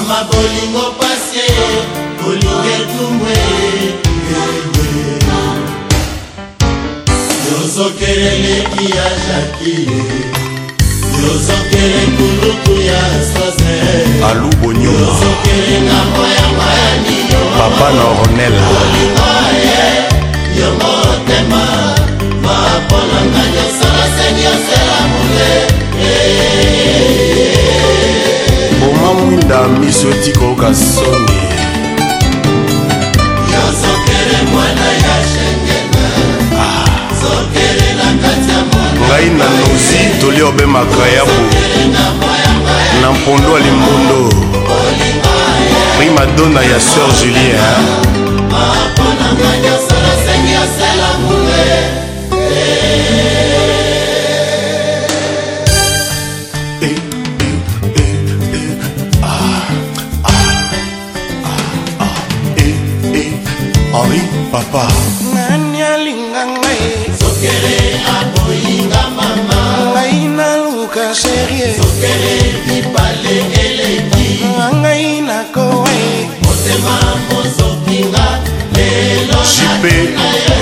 mama bolingo passe bolingo etumwe yozokeleleki ya Jackie yozokele kuluku ya soze alubonyo yozokele ngambo ya mayani papa nornel bolingo ye yomotema mabolanga yosala senyosela mule Mwinda misotiko kasoni Yozokele mwana ya shengena Zokele na katia mwana Ngai na nozi toleo be makayabu Na mpondo alimbondo Prima donna ya soeur Julien Mapona mwana solo sengi ya sela mule Papa Nanya lingangai Sokele aboinga mama Ngaina luka serie Sokele ipale eleki Ngaina kowe Motema mozokinga Lelo Jipe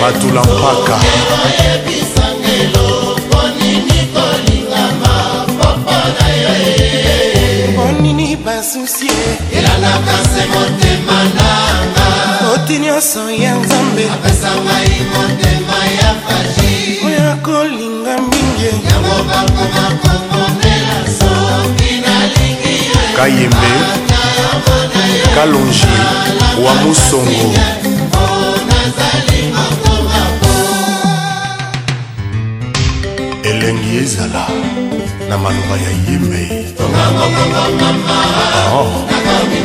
matula mpaka Sokele bisangelo Ponini kolingama Papa naye Ponini basusie Ilana kase motema nanga Otinyoso ya nzambe Apesa maimo tema ya faji Oya kolinga minge Nyamo bako bako mbonela Sokina lingi ya Kayembe Kalonji Wamusongo Elengi ezala Na maluba ya yembe Tonga mbongo mama oh.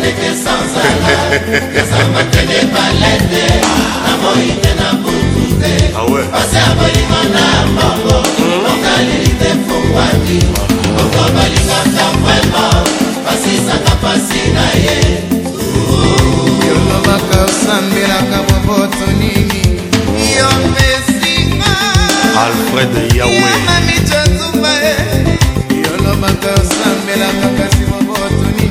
Que sans ça, que ça m'a fait des palettes, la moïte n'a pas coupé. Ah ouais, passez à Bolimana, Mambo, on a l'idée pour Wadi, on va Bolimana, vraiment, passez à ta passinaye. Yo no maka sambela kabobo tonini, yo mesinga. Alfred Yahweh. Mami Jazumba, yo no maka sambela kabobo tonini.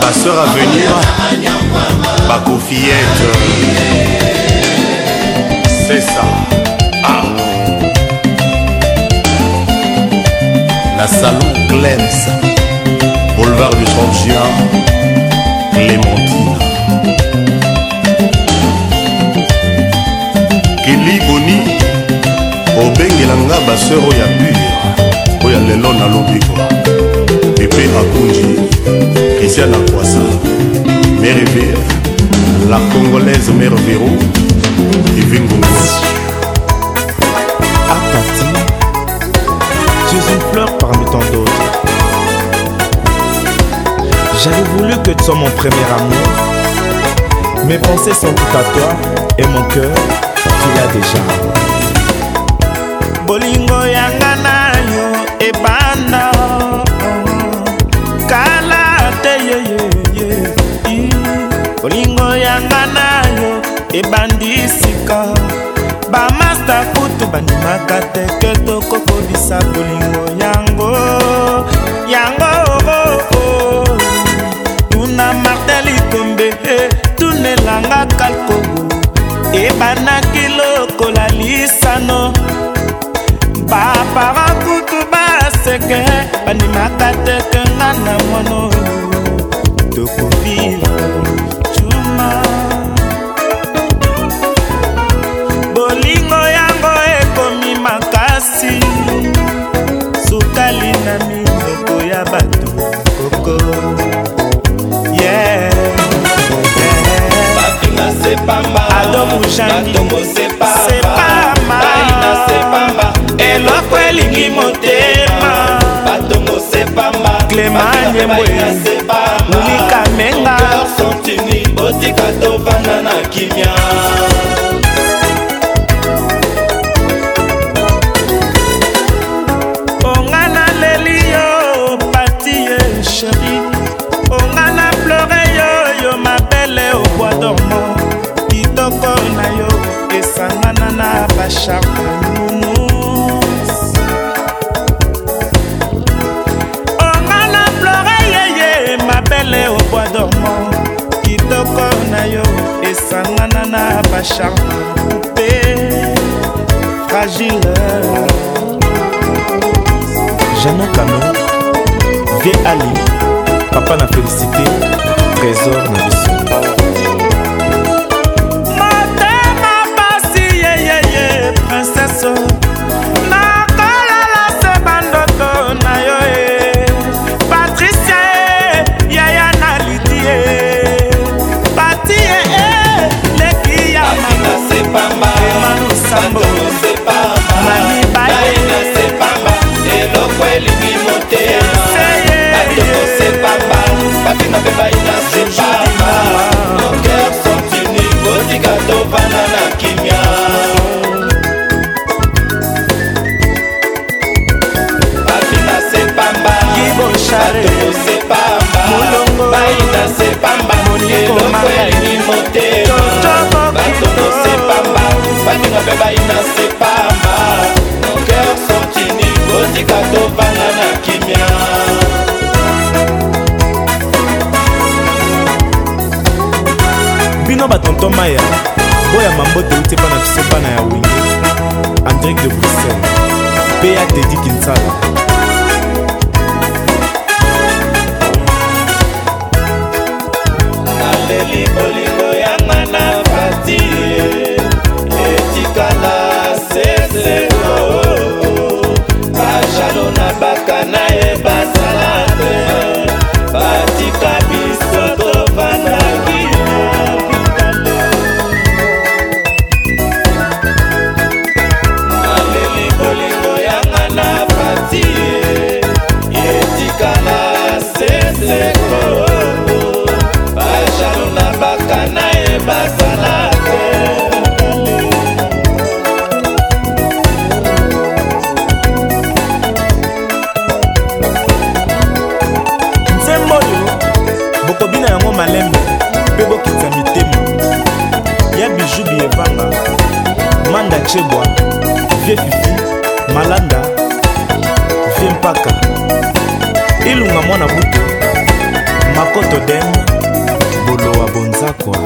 Pasteur à venir, Baco Fillette, c'est ça. Ah. La salon Glems. Boulevard du Saint-Jean, Clémentine. Kelly Boni, Obengelanga Basseur Oyabur, Oyalelon à l'Obégois, Pépé Akunji, Christiana Kuwasa, Mère Vère, la Congolaise Mère Véro, Yves Ngongo. À partir, je suis une fleur parmi tant d'autres. J'avais voulu que tu sois mon premier amour. Mes pensées sont tout à toi et mon cœur, tu l'as déjà. Bolingo yangana yo ebana kala te yo yo yo. Bolingo yangana yo ebandisika ba master kutu banima kate keto koko bisa bolingo yango yango. Na martel itombe tunelanga kalkogo ebana kiloko la lisano bapara kutu baseke banimaka teke ngana mono tokoviva cuma Batombo sepa ma Baina sepa ma Eloko elingi motema Batombo sepa ma Clemanye mwe Mulika menga Cœur sentini Botika topana na kimia Ongana leli yo Patie chéri Ongana pleure yo Yo mabele au bois dormant Sanganana Bachaka Moumous On a la pleuré, ma belle au bois dormant Kitoko Nayo et Sanganana Bachaka Coupé, fragile Jeannot Kano, Vie Ali Papa n'a félicité, trésor n'a visité Princesse, na kola la se bandoto na yo eh. Patricia eh, yaya na lidie Patie eh, leki ya Amina se pamba, Emanu Sambo Bandono se pamba, Mani baye Baina se pamba, Eloko elimi motea Bandono se pamba, Papina pe baina se pamba Mon cœur sentini, Bozika topa nana kimia Batombo se pamba, Baina se pamba, Eloko elimi motema Batombo se pamba, Baina pe baina se pamba Mon cœur sentini, Bozika topana na kimia Bino batonton maya, Boya mambo te ute pana bisepa na ya wingi Andrik de Bruxelles, Béa Teddy Kinsala Leli bolingo yanga na pati Etikala seseko Bajalo na baka na eba salate Pati kabiso topana kina Leli bolingo yanga na pati Etikala seseko Chebois, Vieux Fifi, Malanda, Vieux Mpaka, Ilunga Mwana Buto, Makoto Den, Bolo wa Bonzakwa.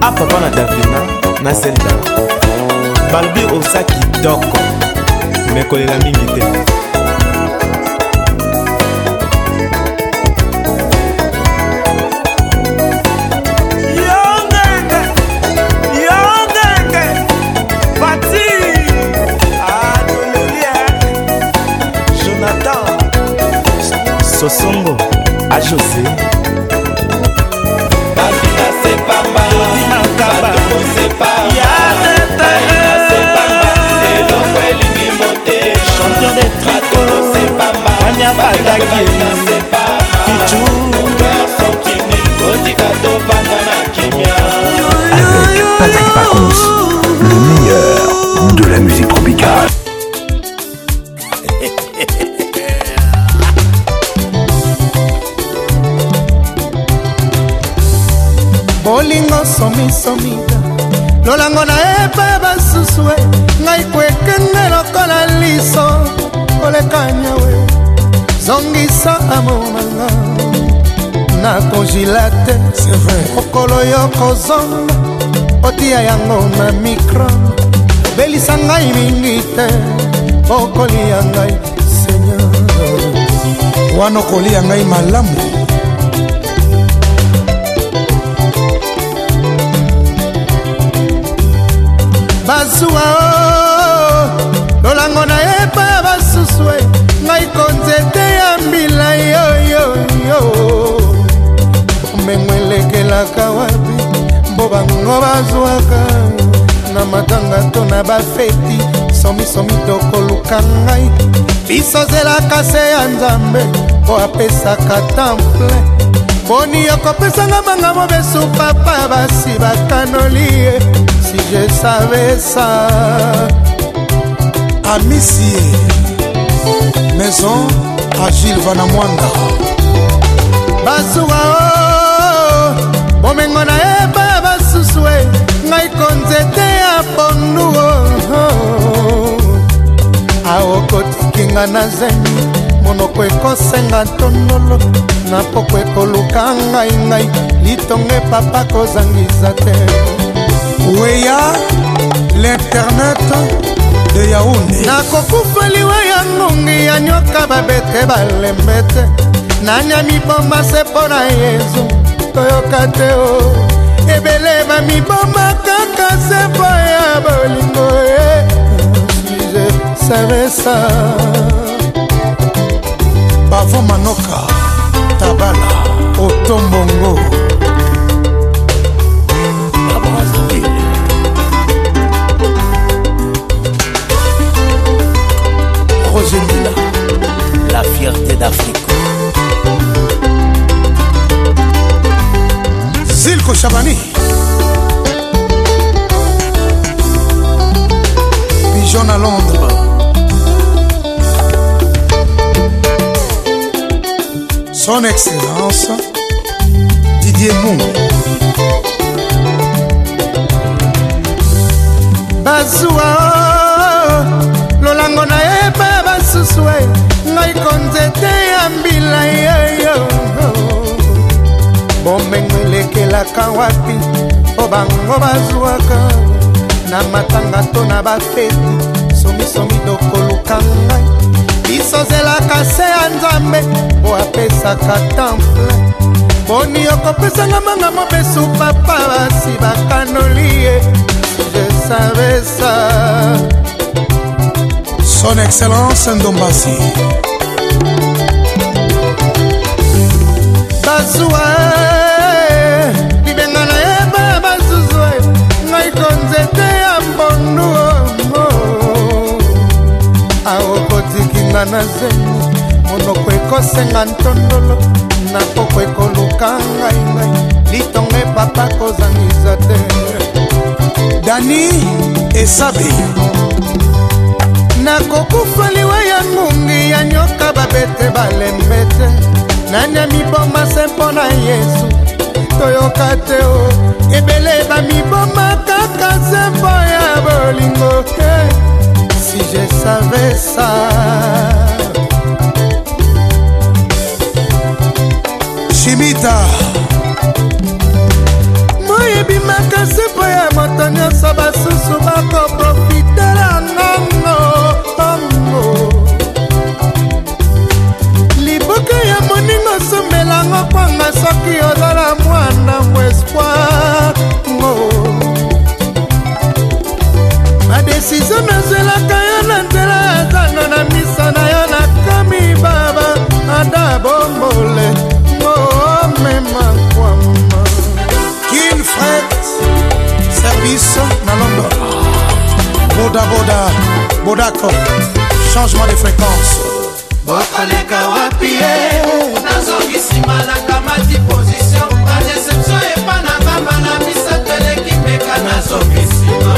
A papa na Davina, na Zelda. Balbi Osaki Doko Mekole la mingite Yongenge Yongenge Pati Adolelia Jonathan Sosongo A José Babina c'est papa Babina Kaba c'est papa Yadete Champion des tricots, c'est pas mal. On n'y a pas d'aguille, c'est pas mal. Pichou, mon cœur sent qu'il n'y a pas d'aguille. Avec Patrick Paconce, le meilleur de la musique tropicale. Bolingo somi somi, lolango na eba basusue. Naikwekende lokola liso olekanya we zongisa amomanga na konjilate c'est vrai okolo yoko zong otia yango na micro belisa ngai mingi te okoli yangai Seigneur wana okoli yangai malamu Basua Dolango na epa basuswe Ngai konzete ya mbila yo yo yo Memweleke la kawabi Boba ngo bazuaka Na matanga tona bafeti Somi somi toko lukangai Biso zela kase ya nzambe Bo apesa katample Boni yoko pesanga manga mobe su papa basi bakanolie Si je savais ça Amici Maison Agile Vanamwanga Basuwa o Bomengo na eba basuswe Ngai konzete ya ponu Aokoti kinga na zemi Monoko eko senga tonolo Na poko eko luka ngai ngai Litonge papa kozangisa te Weya l'internet de Yaoundé Na kokufeli weya ngongi ya nyoka babete balembete Na nyami bomba sepona yezu Toyoka teo Ebele ba mi bomba kaka sepo ya bolingo Je savais ça Bavo Manoka, Tabala, Otombongo Roselina, la fierté d'Afrique Zilko Chabani Pigeon à Londres Son Excellence Didier Mou Bazua Lolango na epa basuswe Ngai konzete ambila yo Bomengweleke la kawati Obango bazuaka Na matanga tona bafeti Somi somi doko lukangai Isozela kase anzambe Boa pesa katample Boni yoko pesa ngamanga mobe su papa Basi bakanolie Je savais ça Son Excellence Ndombasi Bazua Libenga na eba bazuzwe Ngai konzete ya mbonu Tikinga na zemi Monoko eko senga ntondolo Na koko eko luka ngai ngai Litonge papa kozangisa te Dani Esabi Na kokufaliwe ya ngungi ya nyoka babete balembete Nanya miboma sempo na Yesu Toyoka teo Ebele ba miboma kaka sempo ya bolingo ke Si je savais ça Chimita Moyebi makasi poya motonyo soba susu bako profitera nango tango Liboka ya moningo sumelango kwanga soki odala mwana mwespoir Madesizo nazelaka na nzela zano na misa na yo na kami baba Adam Bombolé Mome makwama Kin Fret Service na London Boda boda Bodako Changement de fréquence Bokoleka wapie Nazongi sima na kamati position Ma déception epa na bamba na misa Teleki peka nazongi sima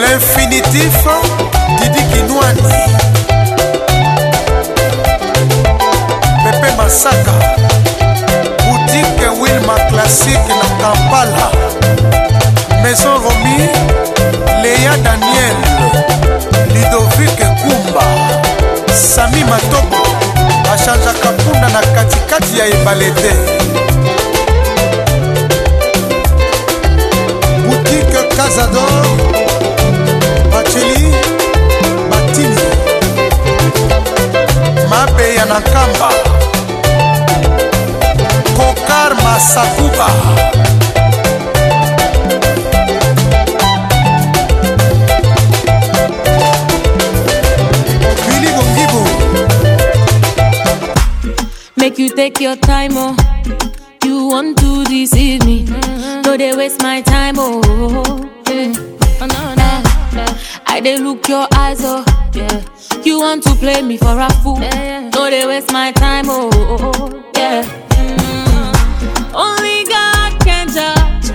L'infinitif Didi Kinouani Pepe Masaka Boutique Wilma Classique na Kampala Maison Romy Léa Daniel l'été. Boutique Casador, Bacheli, Matini, Mabé Yanakamba, Kokar Masakuba, Billy Bongibo. Make you take your time, oh. You want to deceive me. No, they waste my time, oh. Yeah. Oh no, no, no. I they look your eyes, oh. Yeah. You want to play me for a fool. Yeah, yeah. No, they waste my time, oh. Yeah. Mm. Only God can judge.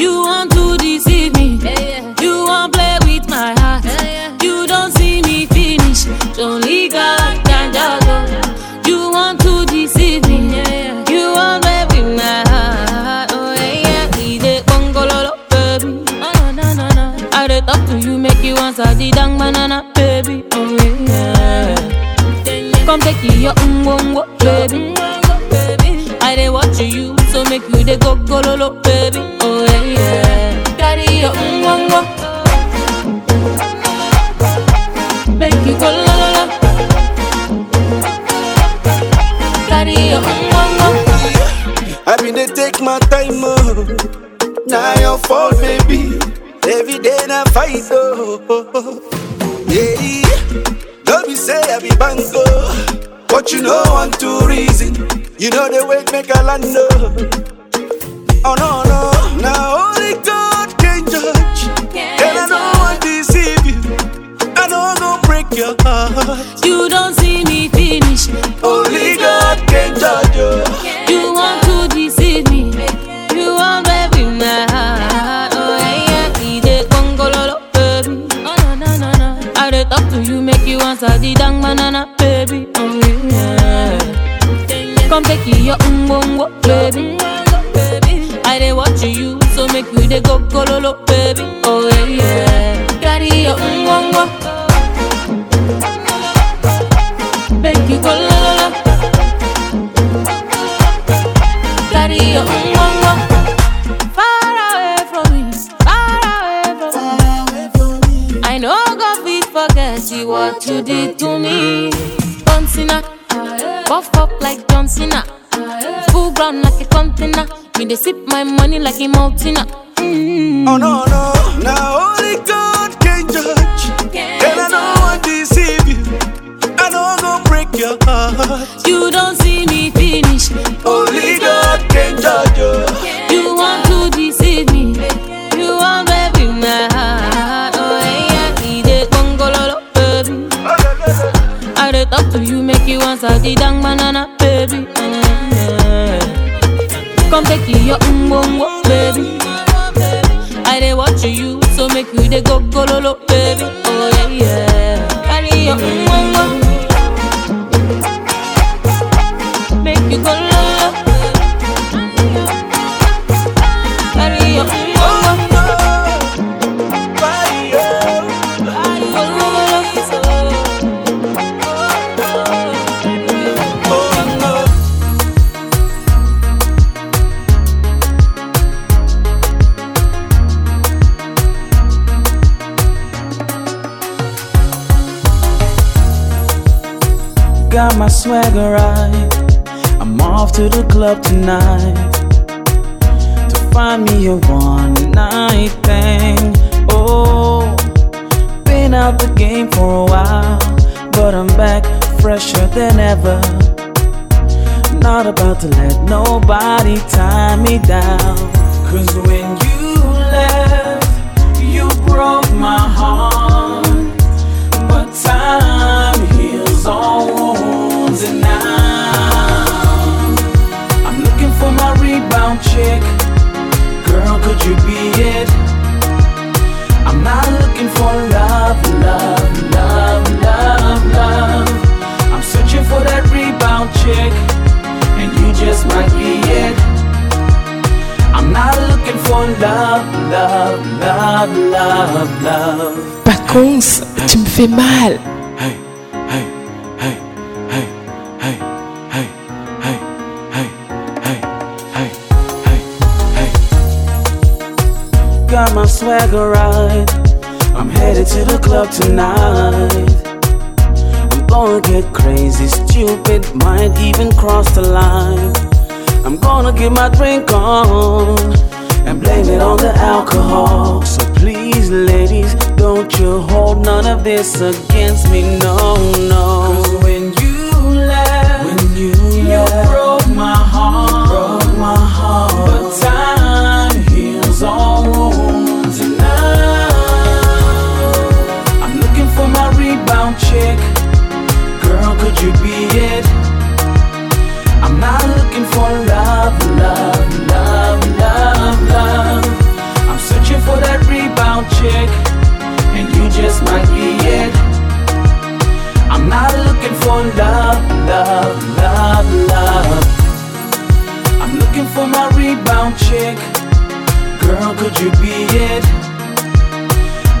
You want to deceive me. Yeah, yeah. You want to play with my heart. Yeah, yeah. You don't see me finish. Only God can judge. Oh. You want to deceive me. Yeah, yeah. You want to play with my heart. Oh yeah, yeah. Bongololo, baby. Oh no no no. I dey talk to you, make you answer the dang banana, baby. Come take your umbo, baby. I dey watch you, so make you dey go go lolo, baby. Oh yeah, yeah. Carry your umbo, make you go lolo. Carry your umbo. I been dey take my time, oh. Now your fault, baby. Every day na fight, oh. Yeah. Don't be say I be bango, but you know one two reason. You know the way make a land. Oh no no, now only God can judge. Can't and I don't want to deceive you. I don't go break your heart. You don't see me finish. Only God can judge you. Can't you want to deceive me? You want baby my heart. Oh yeah, I dey bongololo, baby. Oh no no no no, I dey talk to you. You answer the dang banana, baby. Oh yeah. Come take your umbongo, baby. I dey watch you, so make you dey go go lolo, baby. Oh yeah. Carry your umbongo, make you go lolo. Carry your umbongo, far away from me, far away from me. I know God will forget you. What you did to me, John Cena. Puff up like John Cena. Full ground like a container. Me they sip my money like a mountain. Mm. Oh no no, now only God can judge. Can't and I don't want to deceive you. I don't go break your heart. You don't see me finish. Only God can judge you. Can't you want to deceive me? You want baby my heart. Talk to you, make you answer the dang banana, baby. Mm-hmm. Come take your umbongo, baby. I dey watch you, so make you dey go go lolo, baby. Oh yeah, yeah. Carry your umbongo, make you go lolo. Carry your umbongo. Got my swagger right. I'm off to the club tonight to find me a one night thing. Oh, been out the game for a while, but I'm back fresher than ever. Not about to let nobody tie me down. Cause when you left, you broke my heart. But time heals all wounds, and now I'm looking for my rebound chick. Girl, could you be it? I'm not looking for love, love, love, love, love. I'm searching for that rebound chick, and you just might be it. I'm not looking for love, love, love, love, love. Paconce, tu me fais mal. Hey, hey, hey, hey, hey, hey, hey, hey, swagger right. I'm headed to the club tonight. I'm gonna get crazy, stupid, might even cross the line. I'm gonna get my drink on and blame it on the alcohol. So please, ladies, don't you hold none of this against me, no, no. 'Cause when you left, when you, you broke my heart, broke my heart. But time heals all wounds, and now I'm looking for my rebound chick. Girl, could you be it? I'm not looking for love, love, love, love, love. I'm searching for that rebound chick. Just might be it. I'm not looking for love, love, love, love. I'm looking for my rebound chick. Girl, could you be it?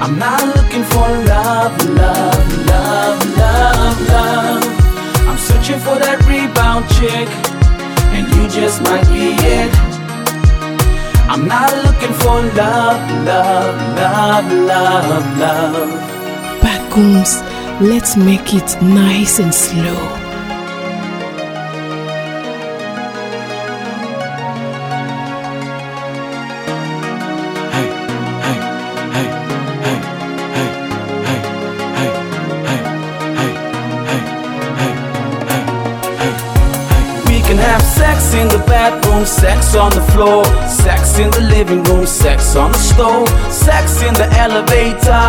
I'm not looking for love, love, love, love, love. I'm searching for that rebound chick, and you just might be it. I'm not looking for love, love, love, love, love. Paconce, let's make it nice and slow. Hey, hey, hey, hey, hey, hey, hey, hey, hey, hey, hey, hey, hey, hey. We can have sex in the bathroom, sex on the floor. Sex in the living room, sex on the stove, sex in the elevator,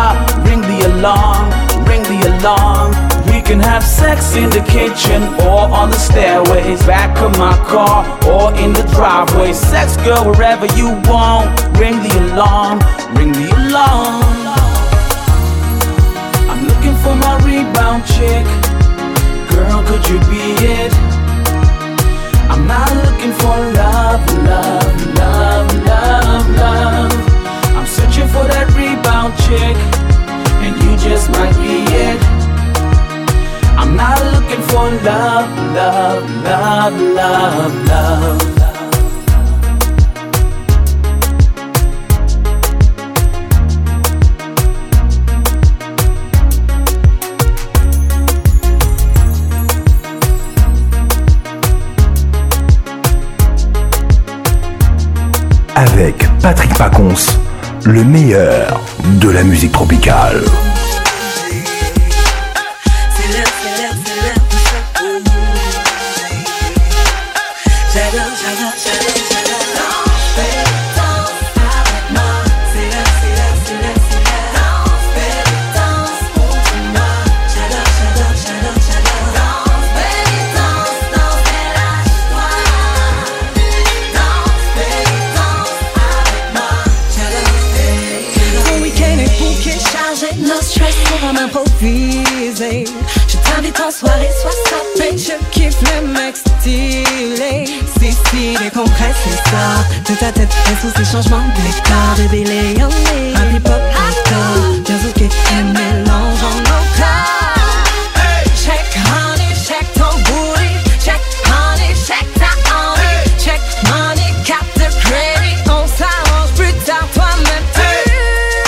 ring the alarm, ring the alarm. We can have sex in the kitchen or on the stairways, back of my car or in the driveway. Sex, girl, wherever you want, ring the alarm, ring the alarm. I'm looking for my rebound chick, girl, could you be it? I'm not looking for love, love, love, love, love. I'm searching for that rebound chick, and you just might be it. I'm not looking for love, love, love, love, love. Avec Patrick Paconce, le meilleur de la musique tropicale. Je t'invite en soirée, sois sapé. Je kiffe le mec stylé. Si, si, les compresses, c'est ça. De ta tête, sous ces changements d'état. Bébé, les yens, les un hip-hop, hardcore. Bien zouk et mélange en octobre. Hey. Check honey, check ton booty. Check honey, check ta honey. Hey. Check money, cap de crédit. On s'arrange plus tard, toi-même. Compris.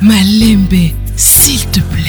Malembe, s'il te plaît.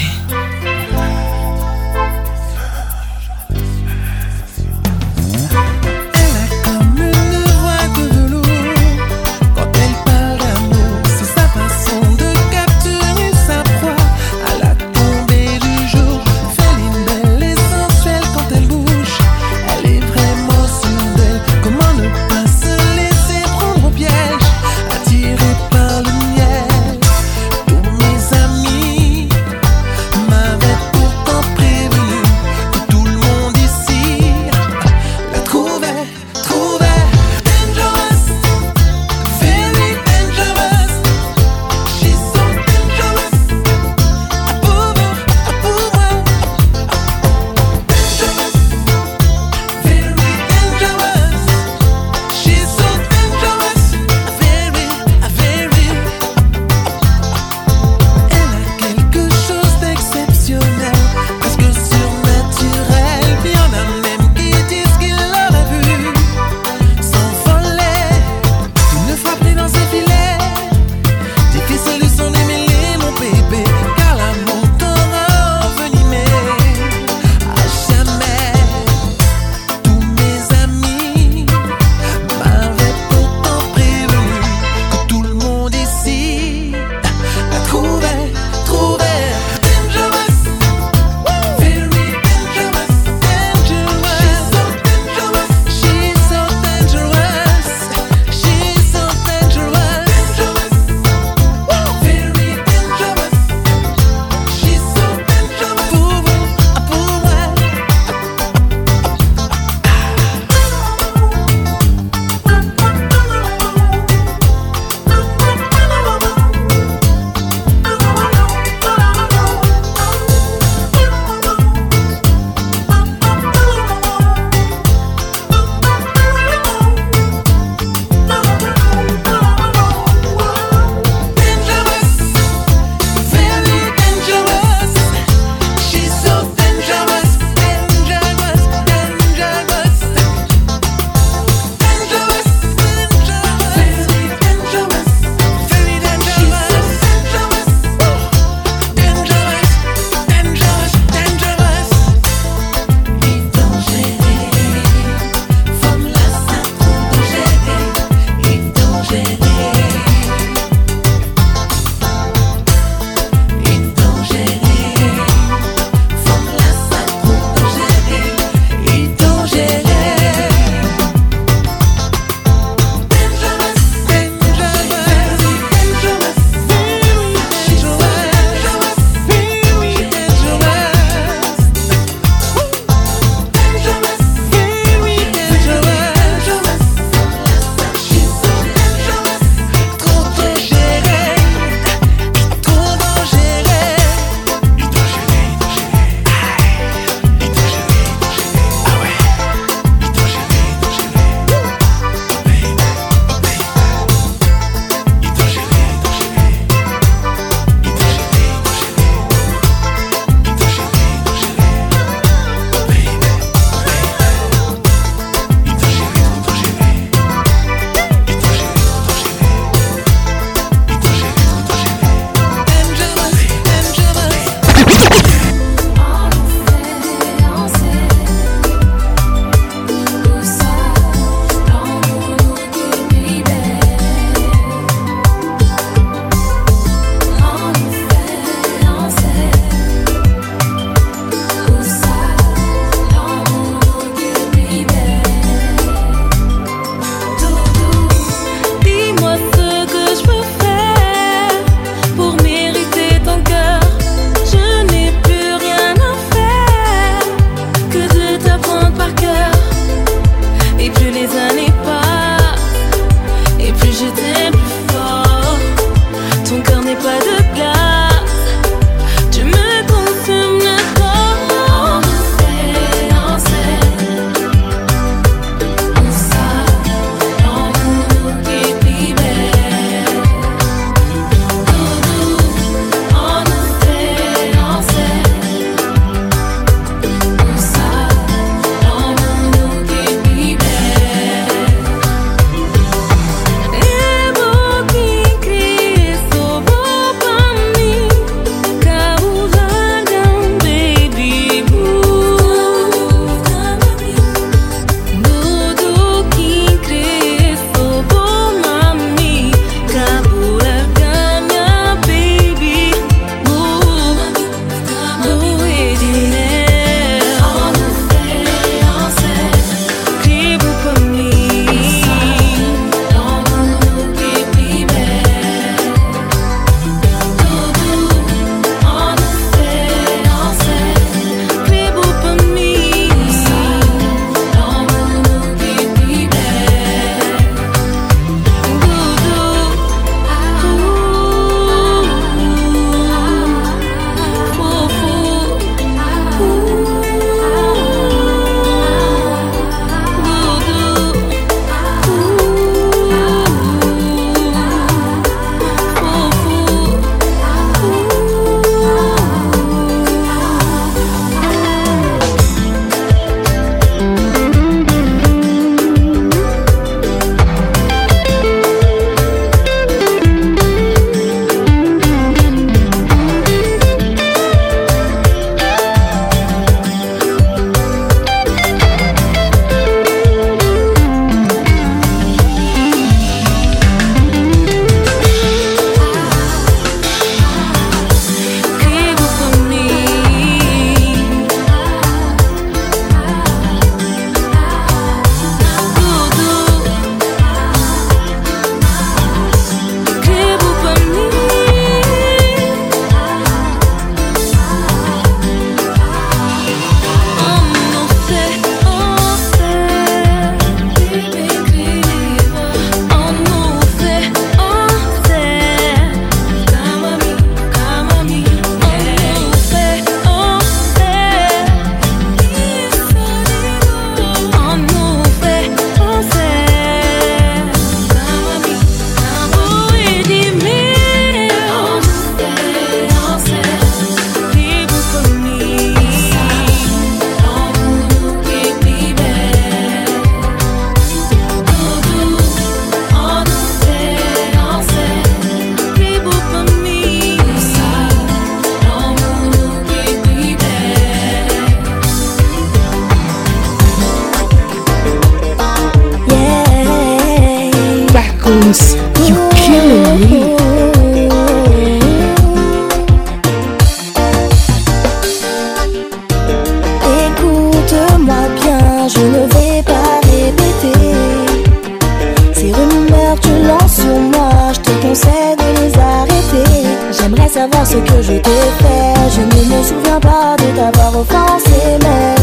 savoir ce que je t'ai fait. Je ne me souviens pas de t'avoir offensé, mais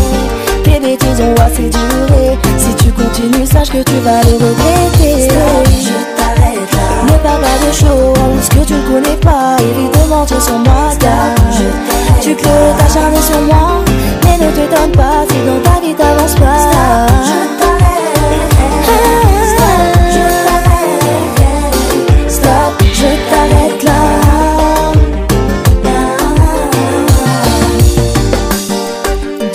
tes bêtises ont assez duré. Si tu continues, sache que tu vas le regretter. Je t'arrête là. Ne parle pas de choses que tu ne connais pas. Évite de mentir sur moi, car tu peux t'acharner sur moi, mais ne te donne pas si dans ta vie t'avances pas. Star, je t'arrête. Star, je t'arrête. Stop, je t'arrête là.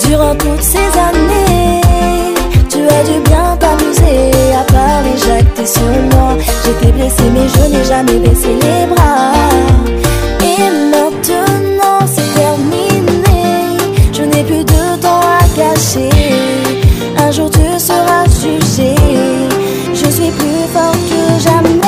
Durant toutes ces années, tu as dû bien t'amuser. À Paris, j'actais sur moi. J'étais blessée, mais je n'ai jamais baissé les bras. Et maintenant, c'est terminé. Je n'ai plus de temps à cacher. Un jour, tu seras jugé. Je suis plus forte que jamais.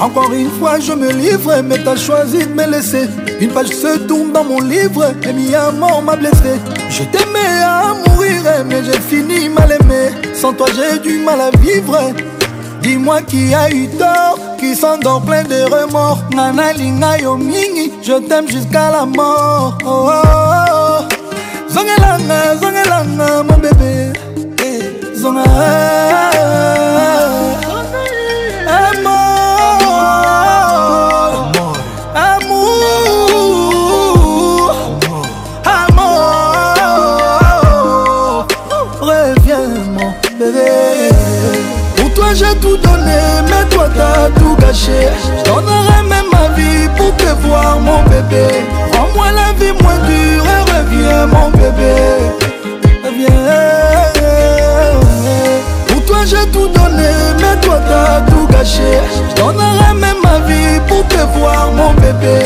Encore une fois je me livre, mais t'as choisi de me laisser. Une page se tourne dans mon livre, et mi amour m'a blessé. Je t'aimais à mourir, mais j'ai fini mal aimé. Sans toi j'ai du mal à vivre. Dis-moi qui a eu tort, qui s'endort plein de remords. Nana linga yo mingi, je t'aime jusqu'à la mort. Oh oh oh. Zongelanga, zongelanga mon bébé. Zongelanga. J'ai tout donné, mais toi t'as tout gâché. Je donnerai même ma vie pour te voir mon bébé. Rends-moi la vie moins dure et reviens mon bébé. Reviens. Pour toi j'ai tout donné, mais toi t'as tout gâché. Je donnerai même ma vie pour te voir mon bébé.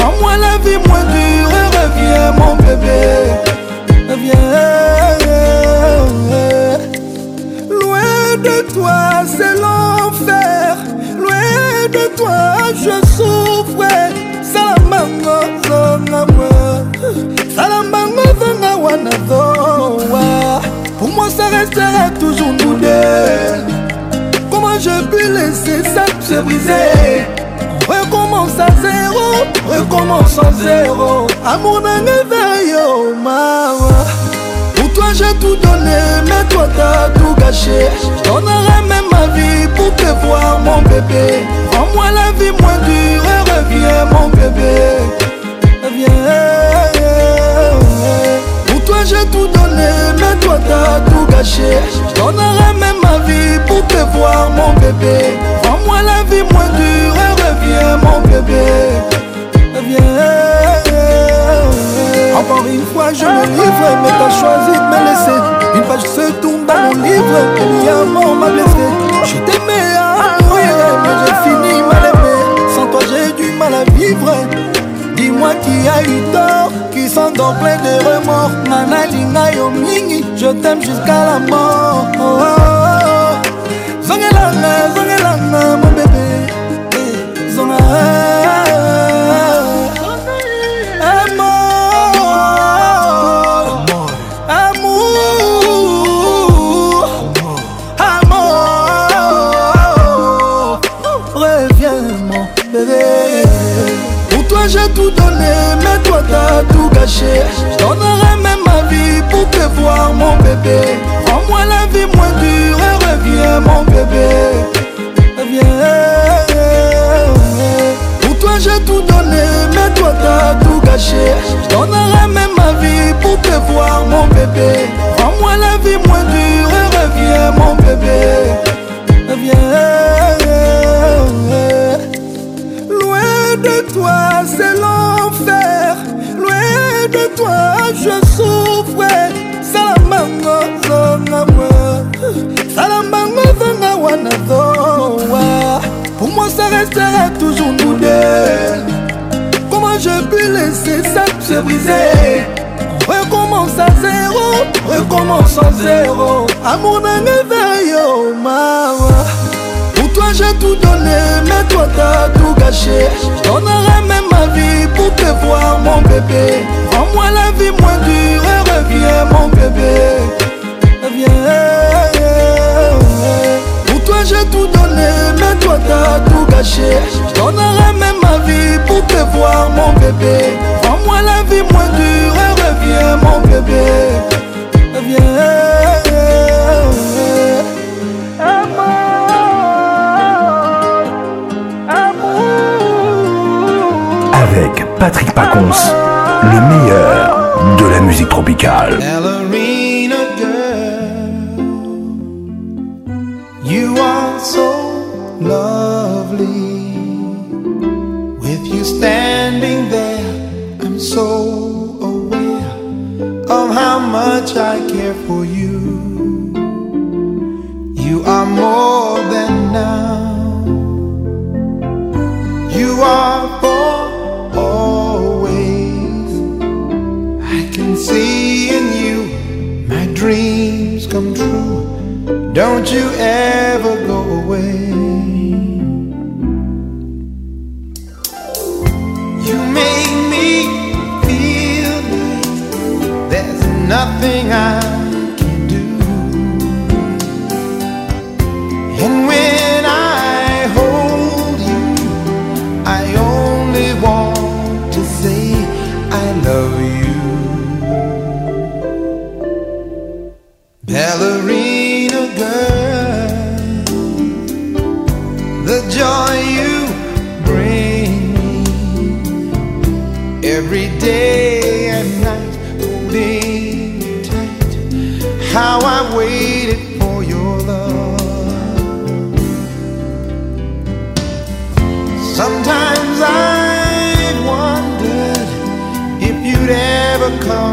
Rends-moi la vie moins dure et reviens mon bébé. Reviens. Loin de toi c'est l'enfer, loin de toi je souffre. C'est la maman, c'est la maman. Wanadoa. Pour moi ça restera toujours nous deux. Comment je puis laisser ça se briser? Recommence à zéro, recommence à zéro. Amour d'un éveil, oh maman. Pour toi j'ai tout donné, mais toi t'as tout gâché. J'donnerai même ma vie pour te voir mon bébé. Rends-moi la vie moins dure et reviens mon bébé. Reviens. J'ai tout donné, mais toi t'as tout gâché. J'donnerai même ma vie pour te voir mon bébé. Rends-moi la vie moins dure et reviens mon bébé. Reviens. Encore une fois je me livre, mais t'as choisi de me laisser. Une page se tourne dans mon livre, et l'amour m'a blessé. Je t'aimais à mourir, mais j'ai fini mal aimé. Sans toi j'ai du mal à vivre. Dis-moi qui a eu tort, qui s'endort plein de remords. Nana Lina yo mingi, je t'aime jusqu'à la mort. Oh, oh, oh. Zongelana, zongelana, mon bébé. Eh, zonga, amour, amour, amour. Reviens, mon bébé. J'ai tout donné, mais toi t'as tout gâché. J'donnerai même ma vie pour te voir mon bébé. Rends-moi la vie moins dure et reviens mon bébé. Reviens. Pour toi j'ai tout donné, mais toi t'as tout gâché. J'donnerai même ma vie pour te voir mon bébé. Rends-moi la vie moins dure et reviens mon bébé. Reviens. Loin de toi c'est l'enfer, loin de toi je souffre. Salamango zonga moi, salamango zonga wana zoa. Pour moi ça restera toujours nous deux. Comment je puis laisser ça se briser? Recommence à zéro, recommence à zéro. Amour d'un éveil, oh maman. Toi j'ai tout donné, mais toi t'as tout gâché. J'donnerai même ma vie pour te voir mon bébé. Rends-moi la vie moins dure et reviens mon bébé. Reviens. Pour toi j'ai tout donné, mais toi t'as tout gâché. J'donnerai même ma vie pour te voir mon bébé. Rends-moi la vie moins dure et reviens mon bébé. Reviens. Avec Patrick Paconce, le meilleur de la musique tropicale. Ballerina girl, you are so lovely. With you standing there, I'm so aware of how much I care for you. You are more than now. You are born. See in you my dreams come true. Don't you ever go away. You make me feel like there's nothing I can do. And when I hold you, I only want to say I love you. Ballerina girl, the joy you bring me every day and night, holding you tight. How I waited for your love. Sometimes I've wondered if you'd ever come.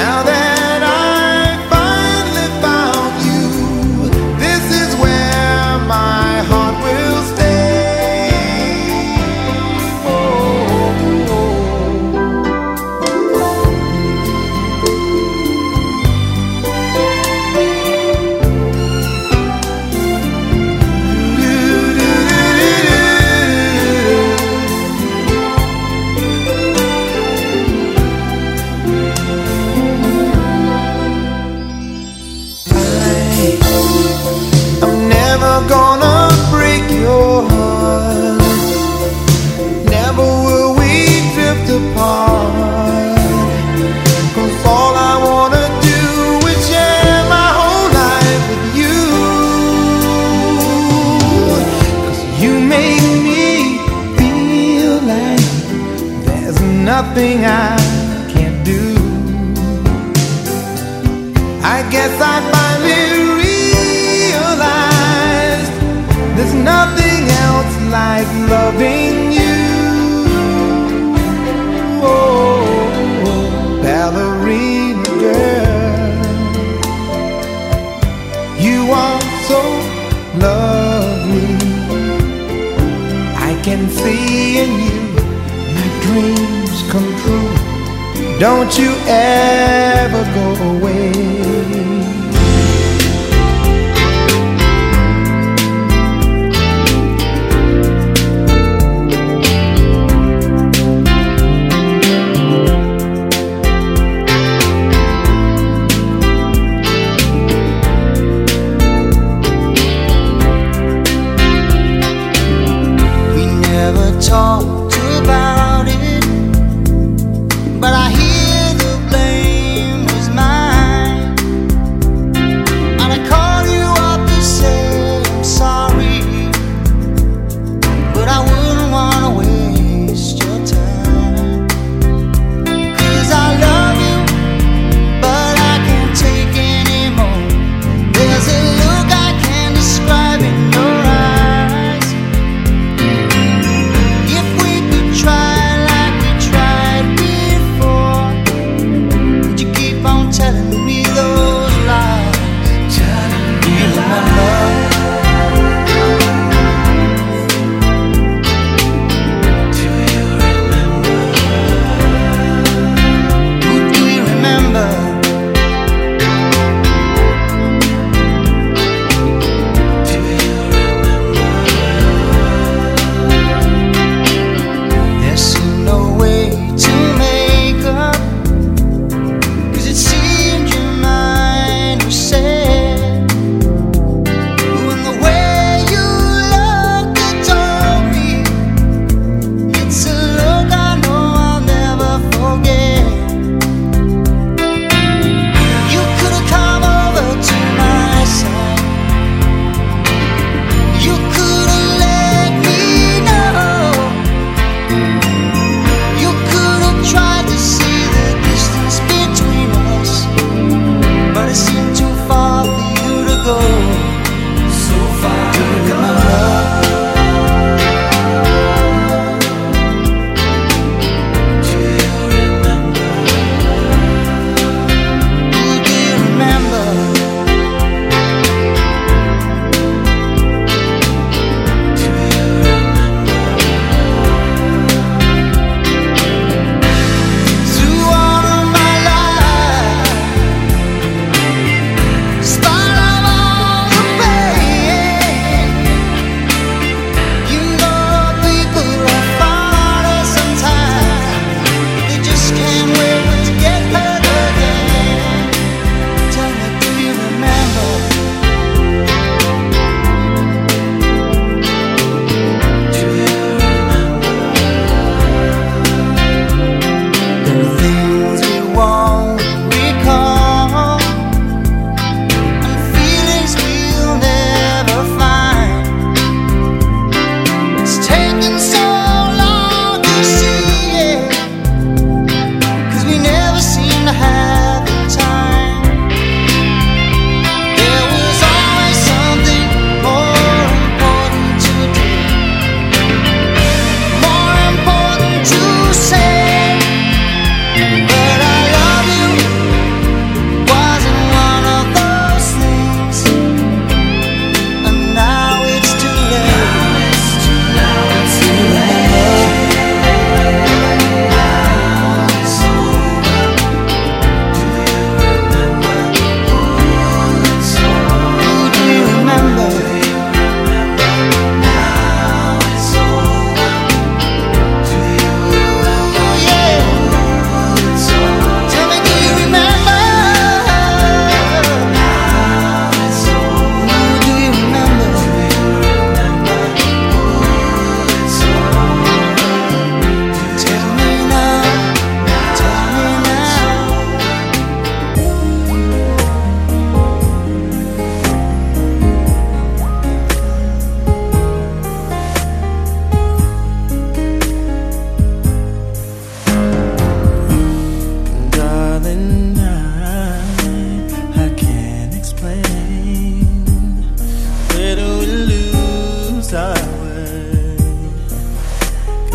Now that I finally found you, this is where my heart will stay. Oh, oh, never gonna break your heart. Never will we drift apart. 'Cause all I wanna do is share my whole life with you. 'Cause you make me feel like there's nothing I can't do. I guess I finally realized there's nothing else like loving you. Oh, ballerina girl, you are so lovely. I can see in you my dreams come true. Don't you ever go away. Talked about it, but I hear the blame was mine.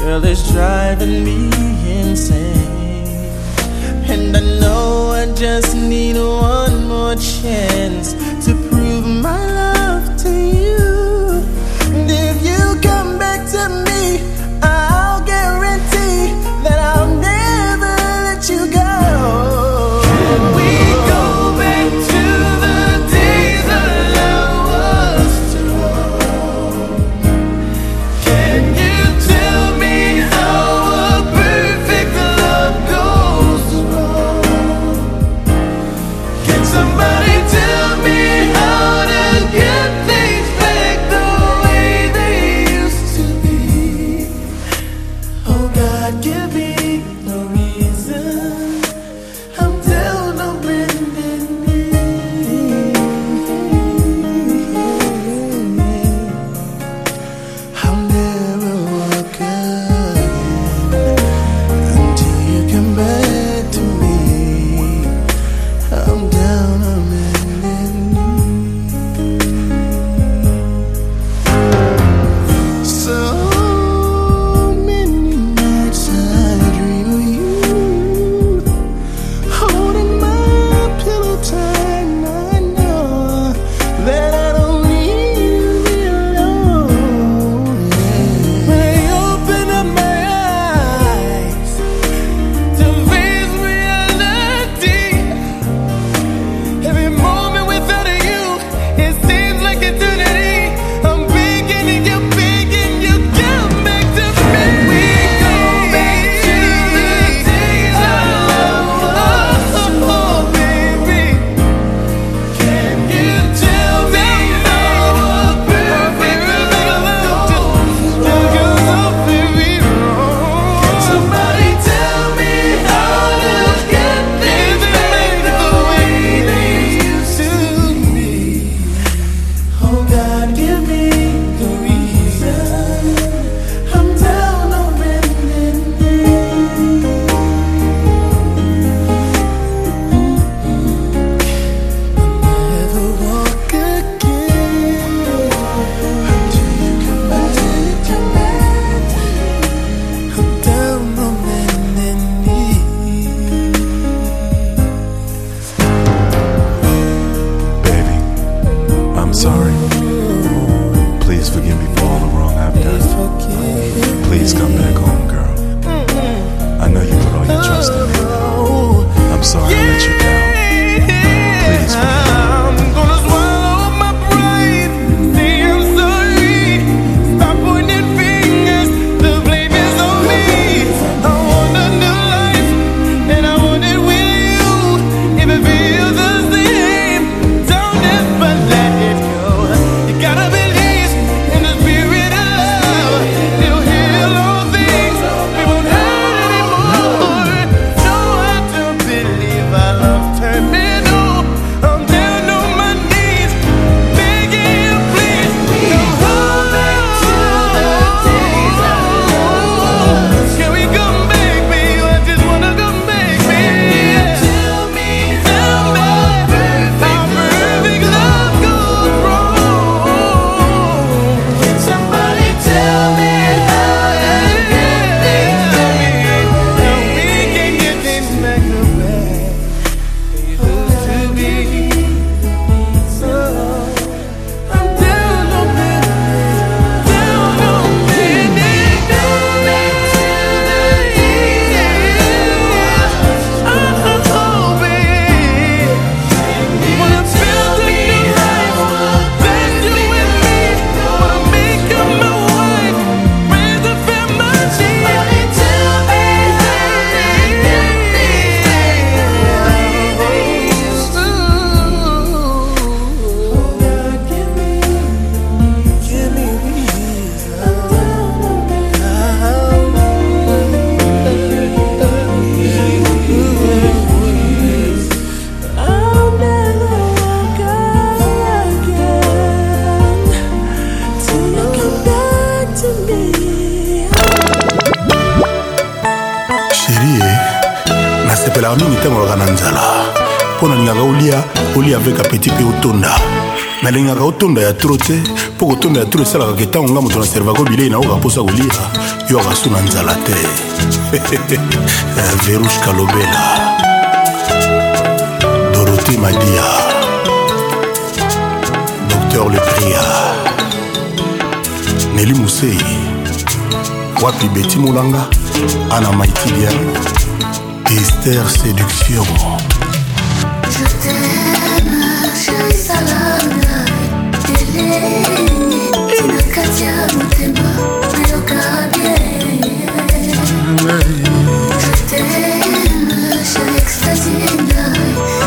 Girl, it's driving me insane. And I know I just need one more chance to prove my love to you. And if you come back to me, I'll guarantee that I'll never let you go. nalingaka otonda ya trote pour otonda ya trote sala ka tango ngamoto na servako bilei na oka posa kolia yo ka suna nzala te. Veruschka Lobela, Dorothée Madia, Docteur Lepria, Nelly Moussei, Wapi Betty Moulanga, Anna Maïtien, Esther Séduction. Je t'aime, chérie Salana, Télé, Tina Katia, Moutema, Mélokabé. Je t'aime, chérie Extasina,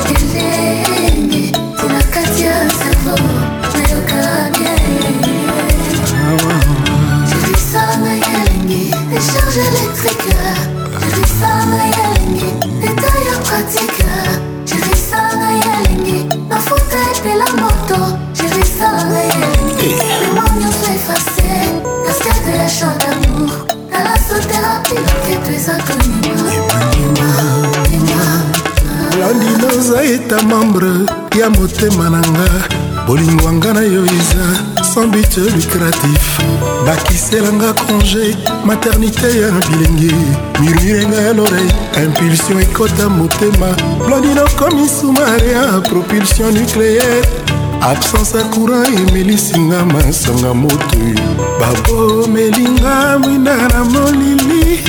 Télé, Tina Katia, Servo, Mélokabé. Je dis ça, Maïalengi, les charges électriques. Je dis ça, Maïalengi, les tailleurs pratiques. La dinoza est ta membre, ya motema nanga, bolingwanga na yo eza, sans but lucratif. Bakiselanga congé, maternité ya bilingi, murmurenga ya l'oreille, impulsion ekota motema, blandino comme sous-marin, propulsion nucléaire. Absence à courant et Mélissinga masanga motu Babo Mélinga Mwinara Molili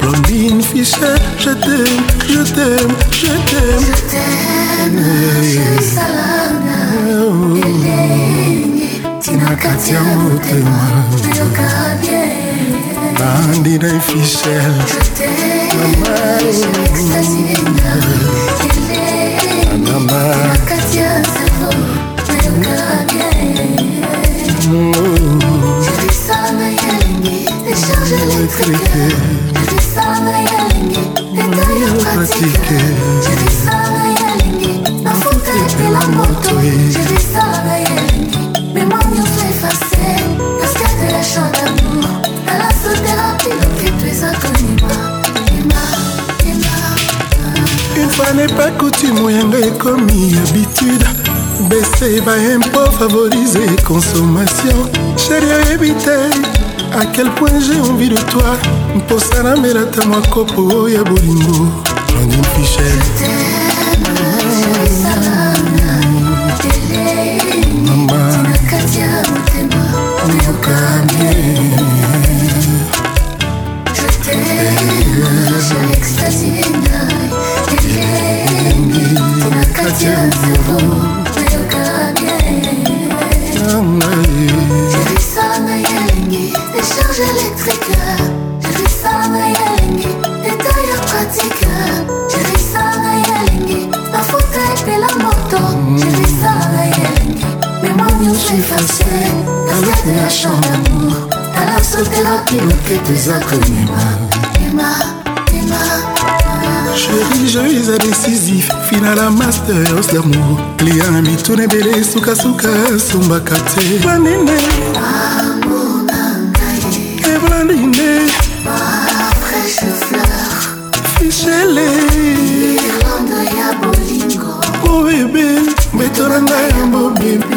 Blondine Fischer, je t'aime, je t'aime, je t'aime. Je t'aime, chérie Salana Elengi, Tina Katia Motema Melokabie Bandina Fischer. Je t'aime, chérie Extasina Elengi, Tina Katia Servo. Je dis ça, Maïalengi, les charges électriques. Je dis ça, Maïalengi, les tailleurs pratiques. Je dis ça, Maïalengi, ma fauteuil et la moto. Je dis ça, Maïalengi, mes moignons sont effacés. Parce qu'il y a des chants d'amour à la sous-thérapie, donc il peut s'accompagner. Une fois n'est pas coutume, moyen est comme habitude. Baisser va impôt, favoriser consommation. Chérie, évite à quel point j'ai envie de toi. Pour ça, la mélata moi copo, ya bolingo. J'en ai une fichette. Je t'aime, chérie Salana, Télé, Tina Katia, Motema, Mélokabie. Je t'aime, chérie Extasina, Télé, Tina Katia, Servo. Je dis ça, Maïalengi, les charges électriques. Je dis ça, Maïalengi, les tailleurs pratiques. Je dis ça, Maïalengi, ma fauteuil et la moto. Je dis ça, Maïalengi, mes moignons sont effacés. Parce qu'il y a des chants d'amour à la sous-thérapie, donc et tes acronymes. Chérie, je suis indécisif, final à master d'amour. Client ami, tourne belé, souka souka, soumba kate. Blandine, amour nangaye. Et blandine, ma fraîche fleur. Fichele, l'Irlande ya bolingo. Oh bébé, betoranga ya mon bébé.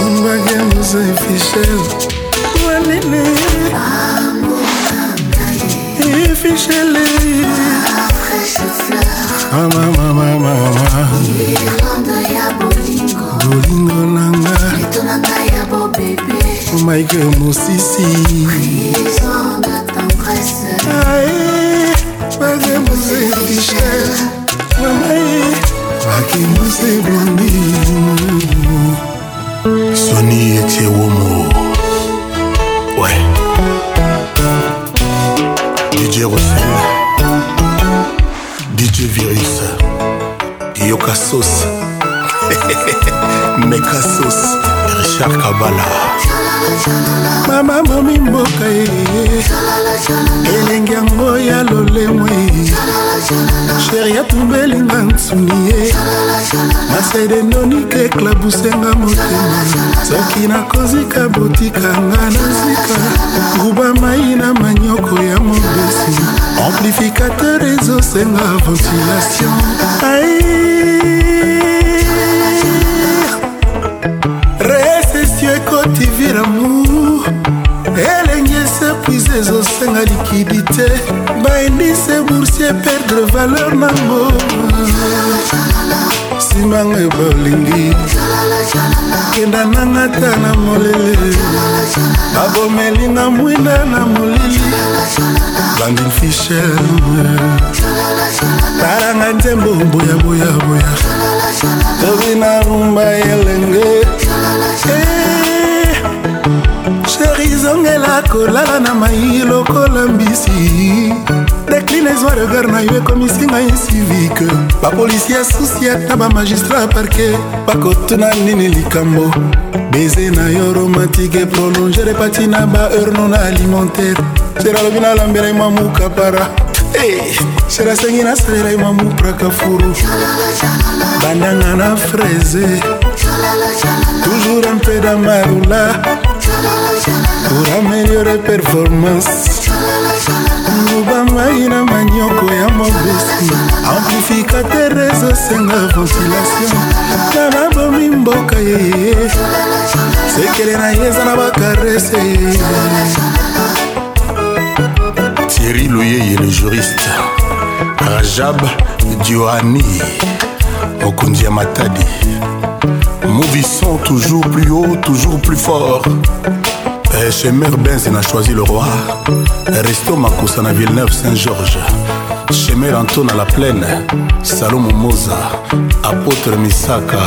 On va bien nous afficher. Amour, amour, afficher-les. Ma fraîche fleur. Ah, maman, maman, Irlande ya bolingo. Bolingo nanga. Metonanga ya bo bébé. Oh my God, mon sissi. Prison de tendresse. Aïe, paquet nous afficher. Sony et ses womo. Ouais. D J Rofel, D J Virus, Yoka Sauce, Meka Sauce, Richard Kabala. Mama mami mboka ye, elengi yango ya lolemwe, Seri ya tumbeli na nsuniye Masede noni kekla busenga motema Soki na kozika botika nga nazika Kuba maina manyoko ya mobesi Amplificateur ezo senga ventilation Aïe Recessieux koti viramu Elenye se puise zo senga liquidité Baindice boursier perdre valeur na mo Simange bolingi Kenda nangata na molele Abomeli na mwina na molili Blandin fichel Taranga tembo boya boya boya Tovina rumba elenge Chérie zongela kolala na mailo kolambisi Déclinaison à regard naïve comme ici naïve civique La police associée à ma magistrat parquet Pakotuna nini likambo Baiser naïve romantique et prolongé Réparti na ba heure non alimentaire Chéra lobina lambera et mamou kapara Hey, Chéra sengina sera et mamou prakafuru Bandana na fraise Toujours un peu d'amaroula Pour améliorer performance Mubama ina manyoko ya mobesi Amplificateur réseau senga ventilation Nana bomi mboka ye Sekele na yeza na bakarese Thierry Louyeye le juriste Rajab Giovanni Okundia Matadi Mouvissons toujours plus haut, toujours plus fort Et chez Mère Benz, on a choisi le roi. Resto Makoussa à Villeneuve, Saint-Georges. Chez Mère Anton à la plaine. Salomon Moza. Apôtre Misaka.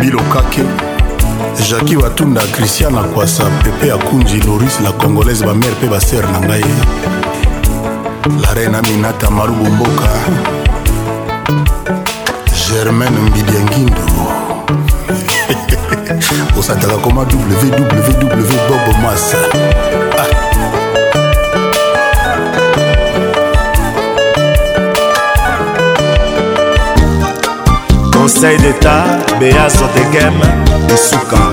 Bilokake, Jackie Watunda, Christiana Kuwasa, Pepe Akunji, Loris, la Congolaise, ma mère, Peba Serre, Nangaye, la reine Aminata marou Bomboka, Germaine Mbidiangindo, Osataka Koma W W W Bobo Massa. Ah. Conseil d'État, Béa Sotegem, Youssoufa,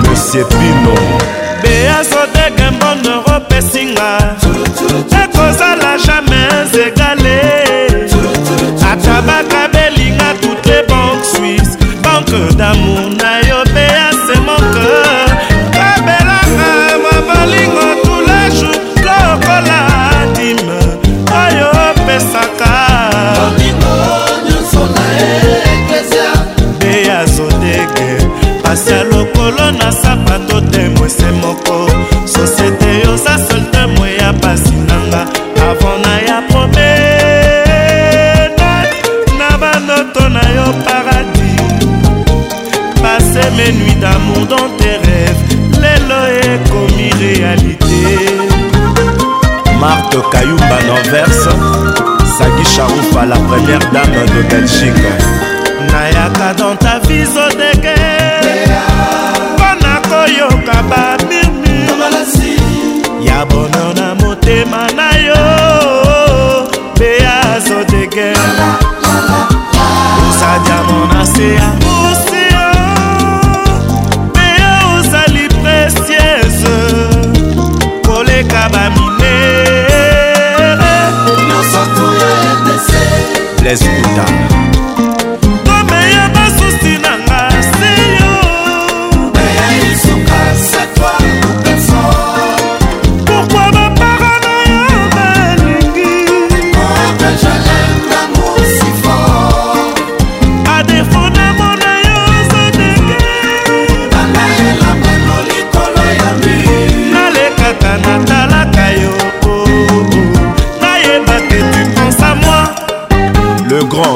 Monsieur Pino. Béa Sotegem, bon Europe et Singa. La cause à la jamais égalée. A Tabaka Bellinga, toutes les banques suisses. Banque d'amour, Nayo, Béa, c'est mon cœur. Kabelaka, maman Lingo, tous les jours. Locola, dîme, Nayo, Pesaka. Asia lokolo na sapato temwe se moko Société yo sa sol temwe ya basi nanga Avant na ya promenade Na banoto na yo paradis Passe mes nuits d'amour dans tes rêves Lelo e komi réalité Marthe Kayumba Nanverse Sagi Charoufa la première dame de Belgique Nayaka dans ta vie Zodeke Konako yoka ba murmure Ya bonheur na motema na yo Béa Zodeke Osa diamant na se amousi yo Béa ozali précieuse Koleka ba minere Nyosoto ya E T C Les Kouta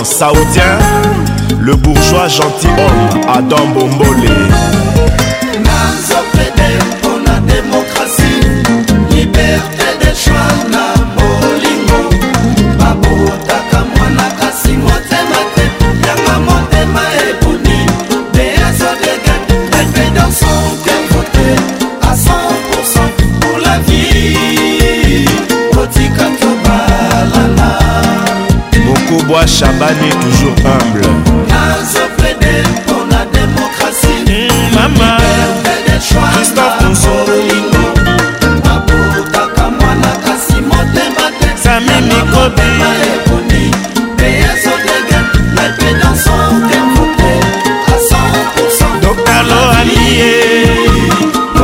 Saoudien, le bourgeois gentilhomme Adam Bombolé. Chabane est toujours humble. Pour la démocratie. Mmh, maman. Christophe Monson. Samy Nikobi. Béa Sotegem. La paix dans son démocrate. À cent pour cent. Docteur Lepria.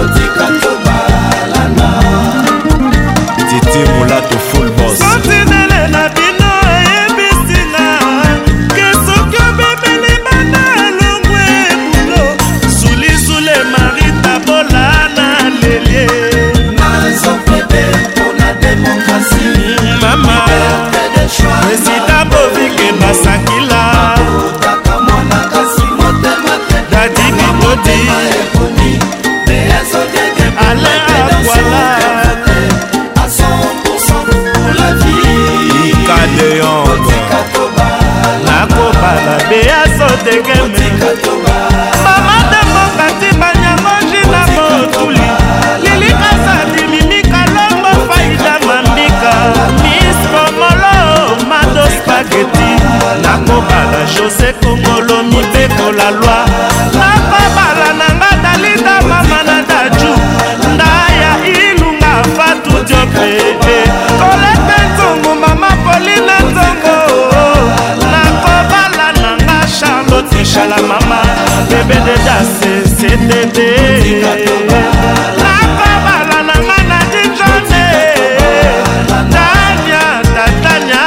Titi Moulato full boss. Président Bovike Basakila Dadi Nikodi Alain Akwala à cent pour cent pour la vie. Ikadeon Nakoba la Béa Sotegem Maman de Mokati Banyango Jina Motuli Lili Kasadi Mimi Kalombo Faida Mambika Spaghetti, la cobala, José Congolo, Mibeko, la loi, la cobala, Nangada, Linda, Mamanada, Jou, Naya, Ilunga, Fatou, Diopé, Colette, Maman, Pauline, Zongo, la cobala, Nanga, Charlotte, Tichala, Mama, bébé de Dassé, C D D, la cobala, Nangana, Dijane, Tania, Tatania,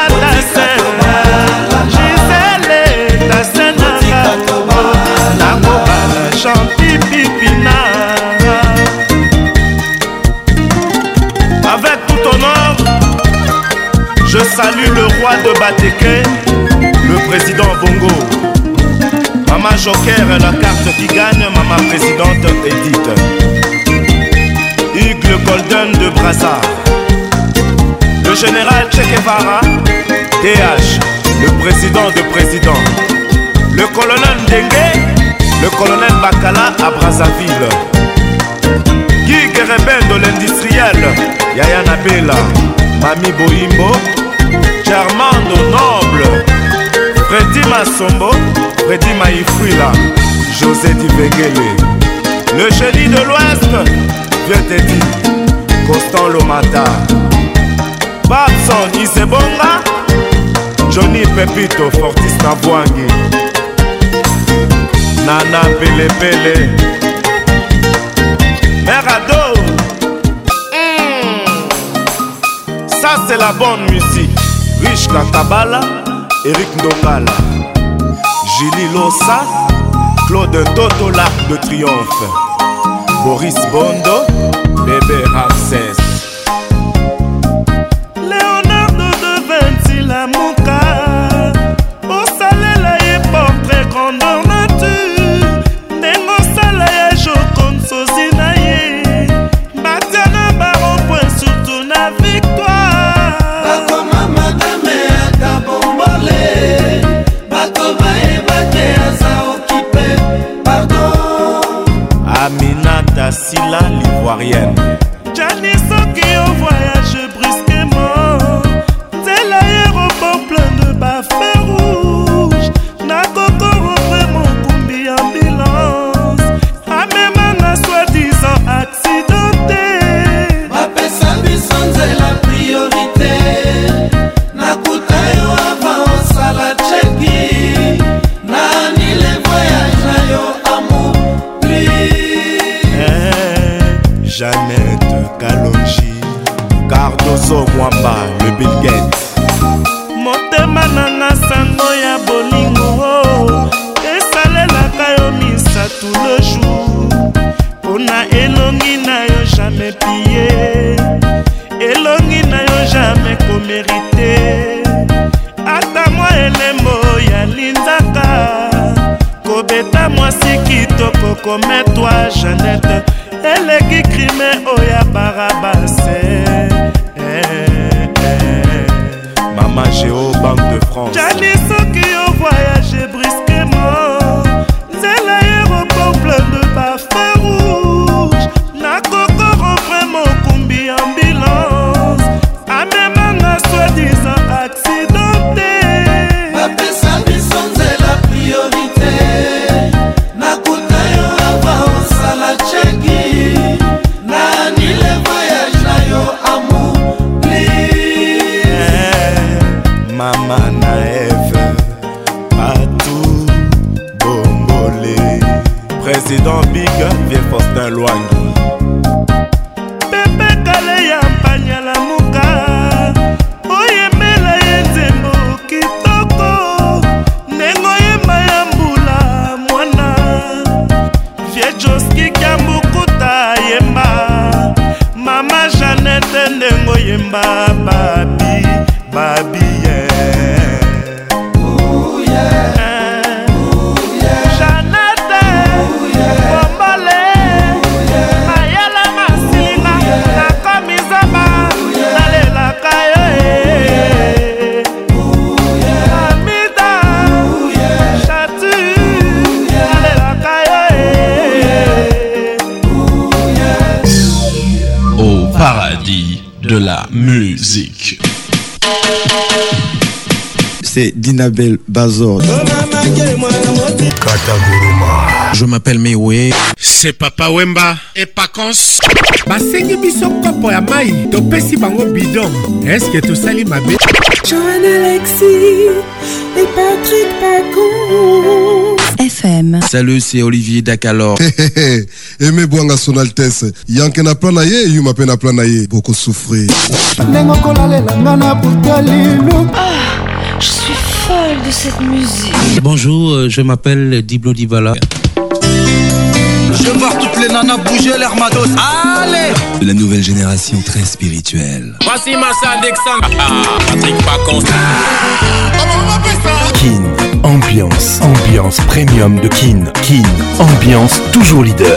avec tout honneur, je salue le roi de Bateke, le président Bongo, Maman Joker, la carte qui gagne, Maman présidente Edith, Hugues Golden de Brassard, le général Che Guevara, D H, le président de président, le colonel Dengue. Le colonel Bakala à Brazzaville, Guy Guérébin de l'industriel, Yaya Nabela, Mami Boimbo, Germando Noble, Freddy Massombo, Freddy Maïfouila, José Dibegele, le génie de l'Ouest, Vieux Teddy, Constant Lomata, Babson Isebonga, Johnny Pepito, Fortis Nabouangi. Nana Pele Pele Merado. mmh. Ça c'est la bonne musique. Rich Katabala, Eric Ndongala, Julie Lossa, Claude Toto, l'Arc de Triomphe, Boris Bondo, Bébé Ramsès, Leonardo de Vinci la Mouka, Osalela et portrait grandeur. Aminata Sila l'ivoirienne, Janisso qui au voyage brusquement, c'est l'aéroport plein de baffes rouges, Nakoko vraiment combi ambulance, Amemana soi-disant accidenté, Mapé Sabison c'est la priorité, Nakutayo avance à la Tchéquie, Nani les voyages na yo amoubli. Jeannette Kalonji, Cardozo Mwamba, le Bill Gates. Motema nanga sango ya bolingo, esalelaka yo misa tout le jour. Pona elongi na yo jamais pillé, elongi na yo jamais komérité. Ata mwa elembo ya linzaka, kobeta mwa sikitoko kometwa Jeannette. Elle qui crime Oya Barabasé. Maman Géo, Banque de France. Janisso qui a voyagé brusquement. C'est l'aéroport plein de parfums rouges. Nakoko rentre mon combi ambulance. Amemanga soi-disant accidenté. président Big, vieux Faustin Loangi. Pepe Kaleya Panyala Muka, Oyemela Yenzembo Kitoko, Nengo Yema Yambula Mwana, vieux Joski Kambukuta Yemba, Mama Janette Nengo Yemba Babi, Babi yeah. Ooh, yeah. De la musique. C'est Dinabel Bazor. Je m'appelle Mewe. C'est Papa Wemba et Paconce. Basengi biso kopo ya mai, topesi bango bidon. Est-ce que tu sali ma bête? Joanne Alexis et Patrick Pacan. F M. Salut, c'est Olivier Dakalor. Aimez boanga son altesse. Yanke na plan aye, yu ma pe na plan aye. Beaucoup souffrir. Ah, je suis folle de cette musique. Bonjour, je m'appelle Diblo Dibala. Je veux voir toutes les nanas bouger leurs matos. Allez! La nouvelle génération très spirituelle. Voici Massa Alexandre. Patrick Paconce. Kin, ambiance, ambiance premium de Kin. Kin, ambiance toujours leader.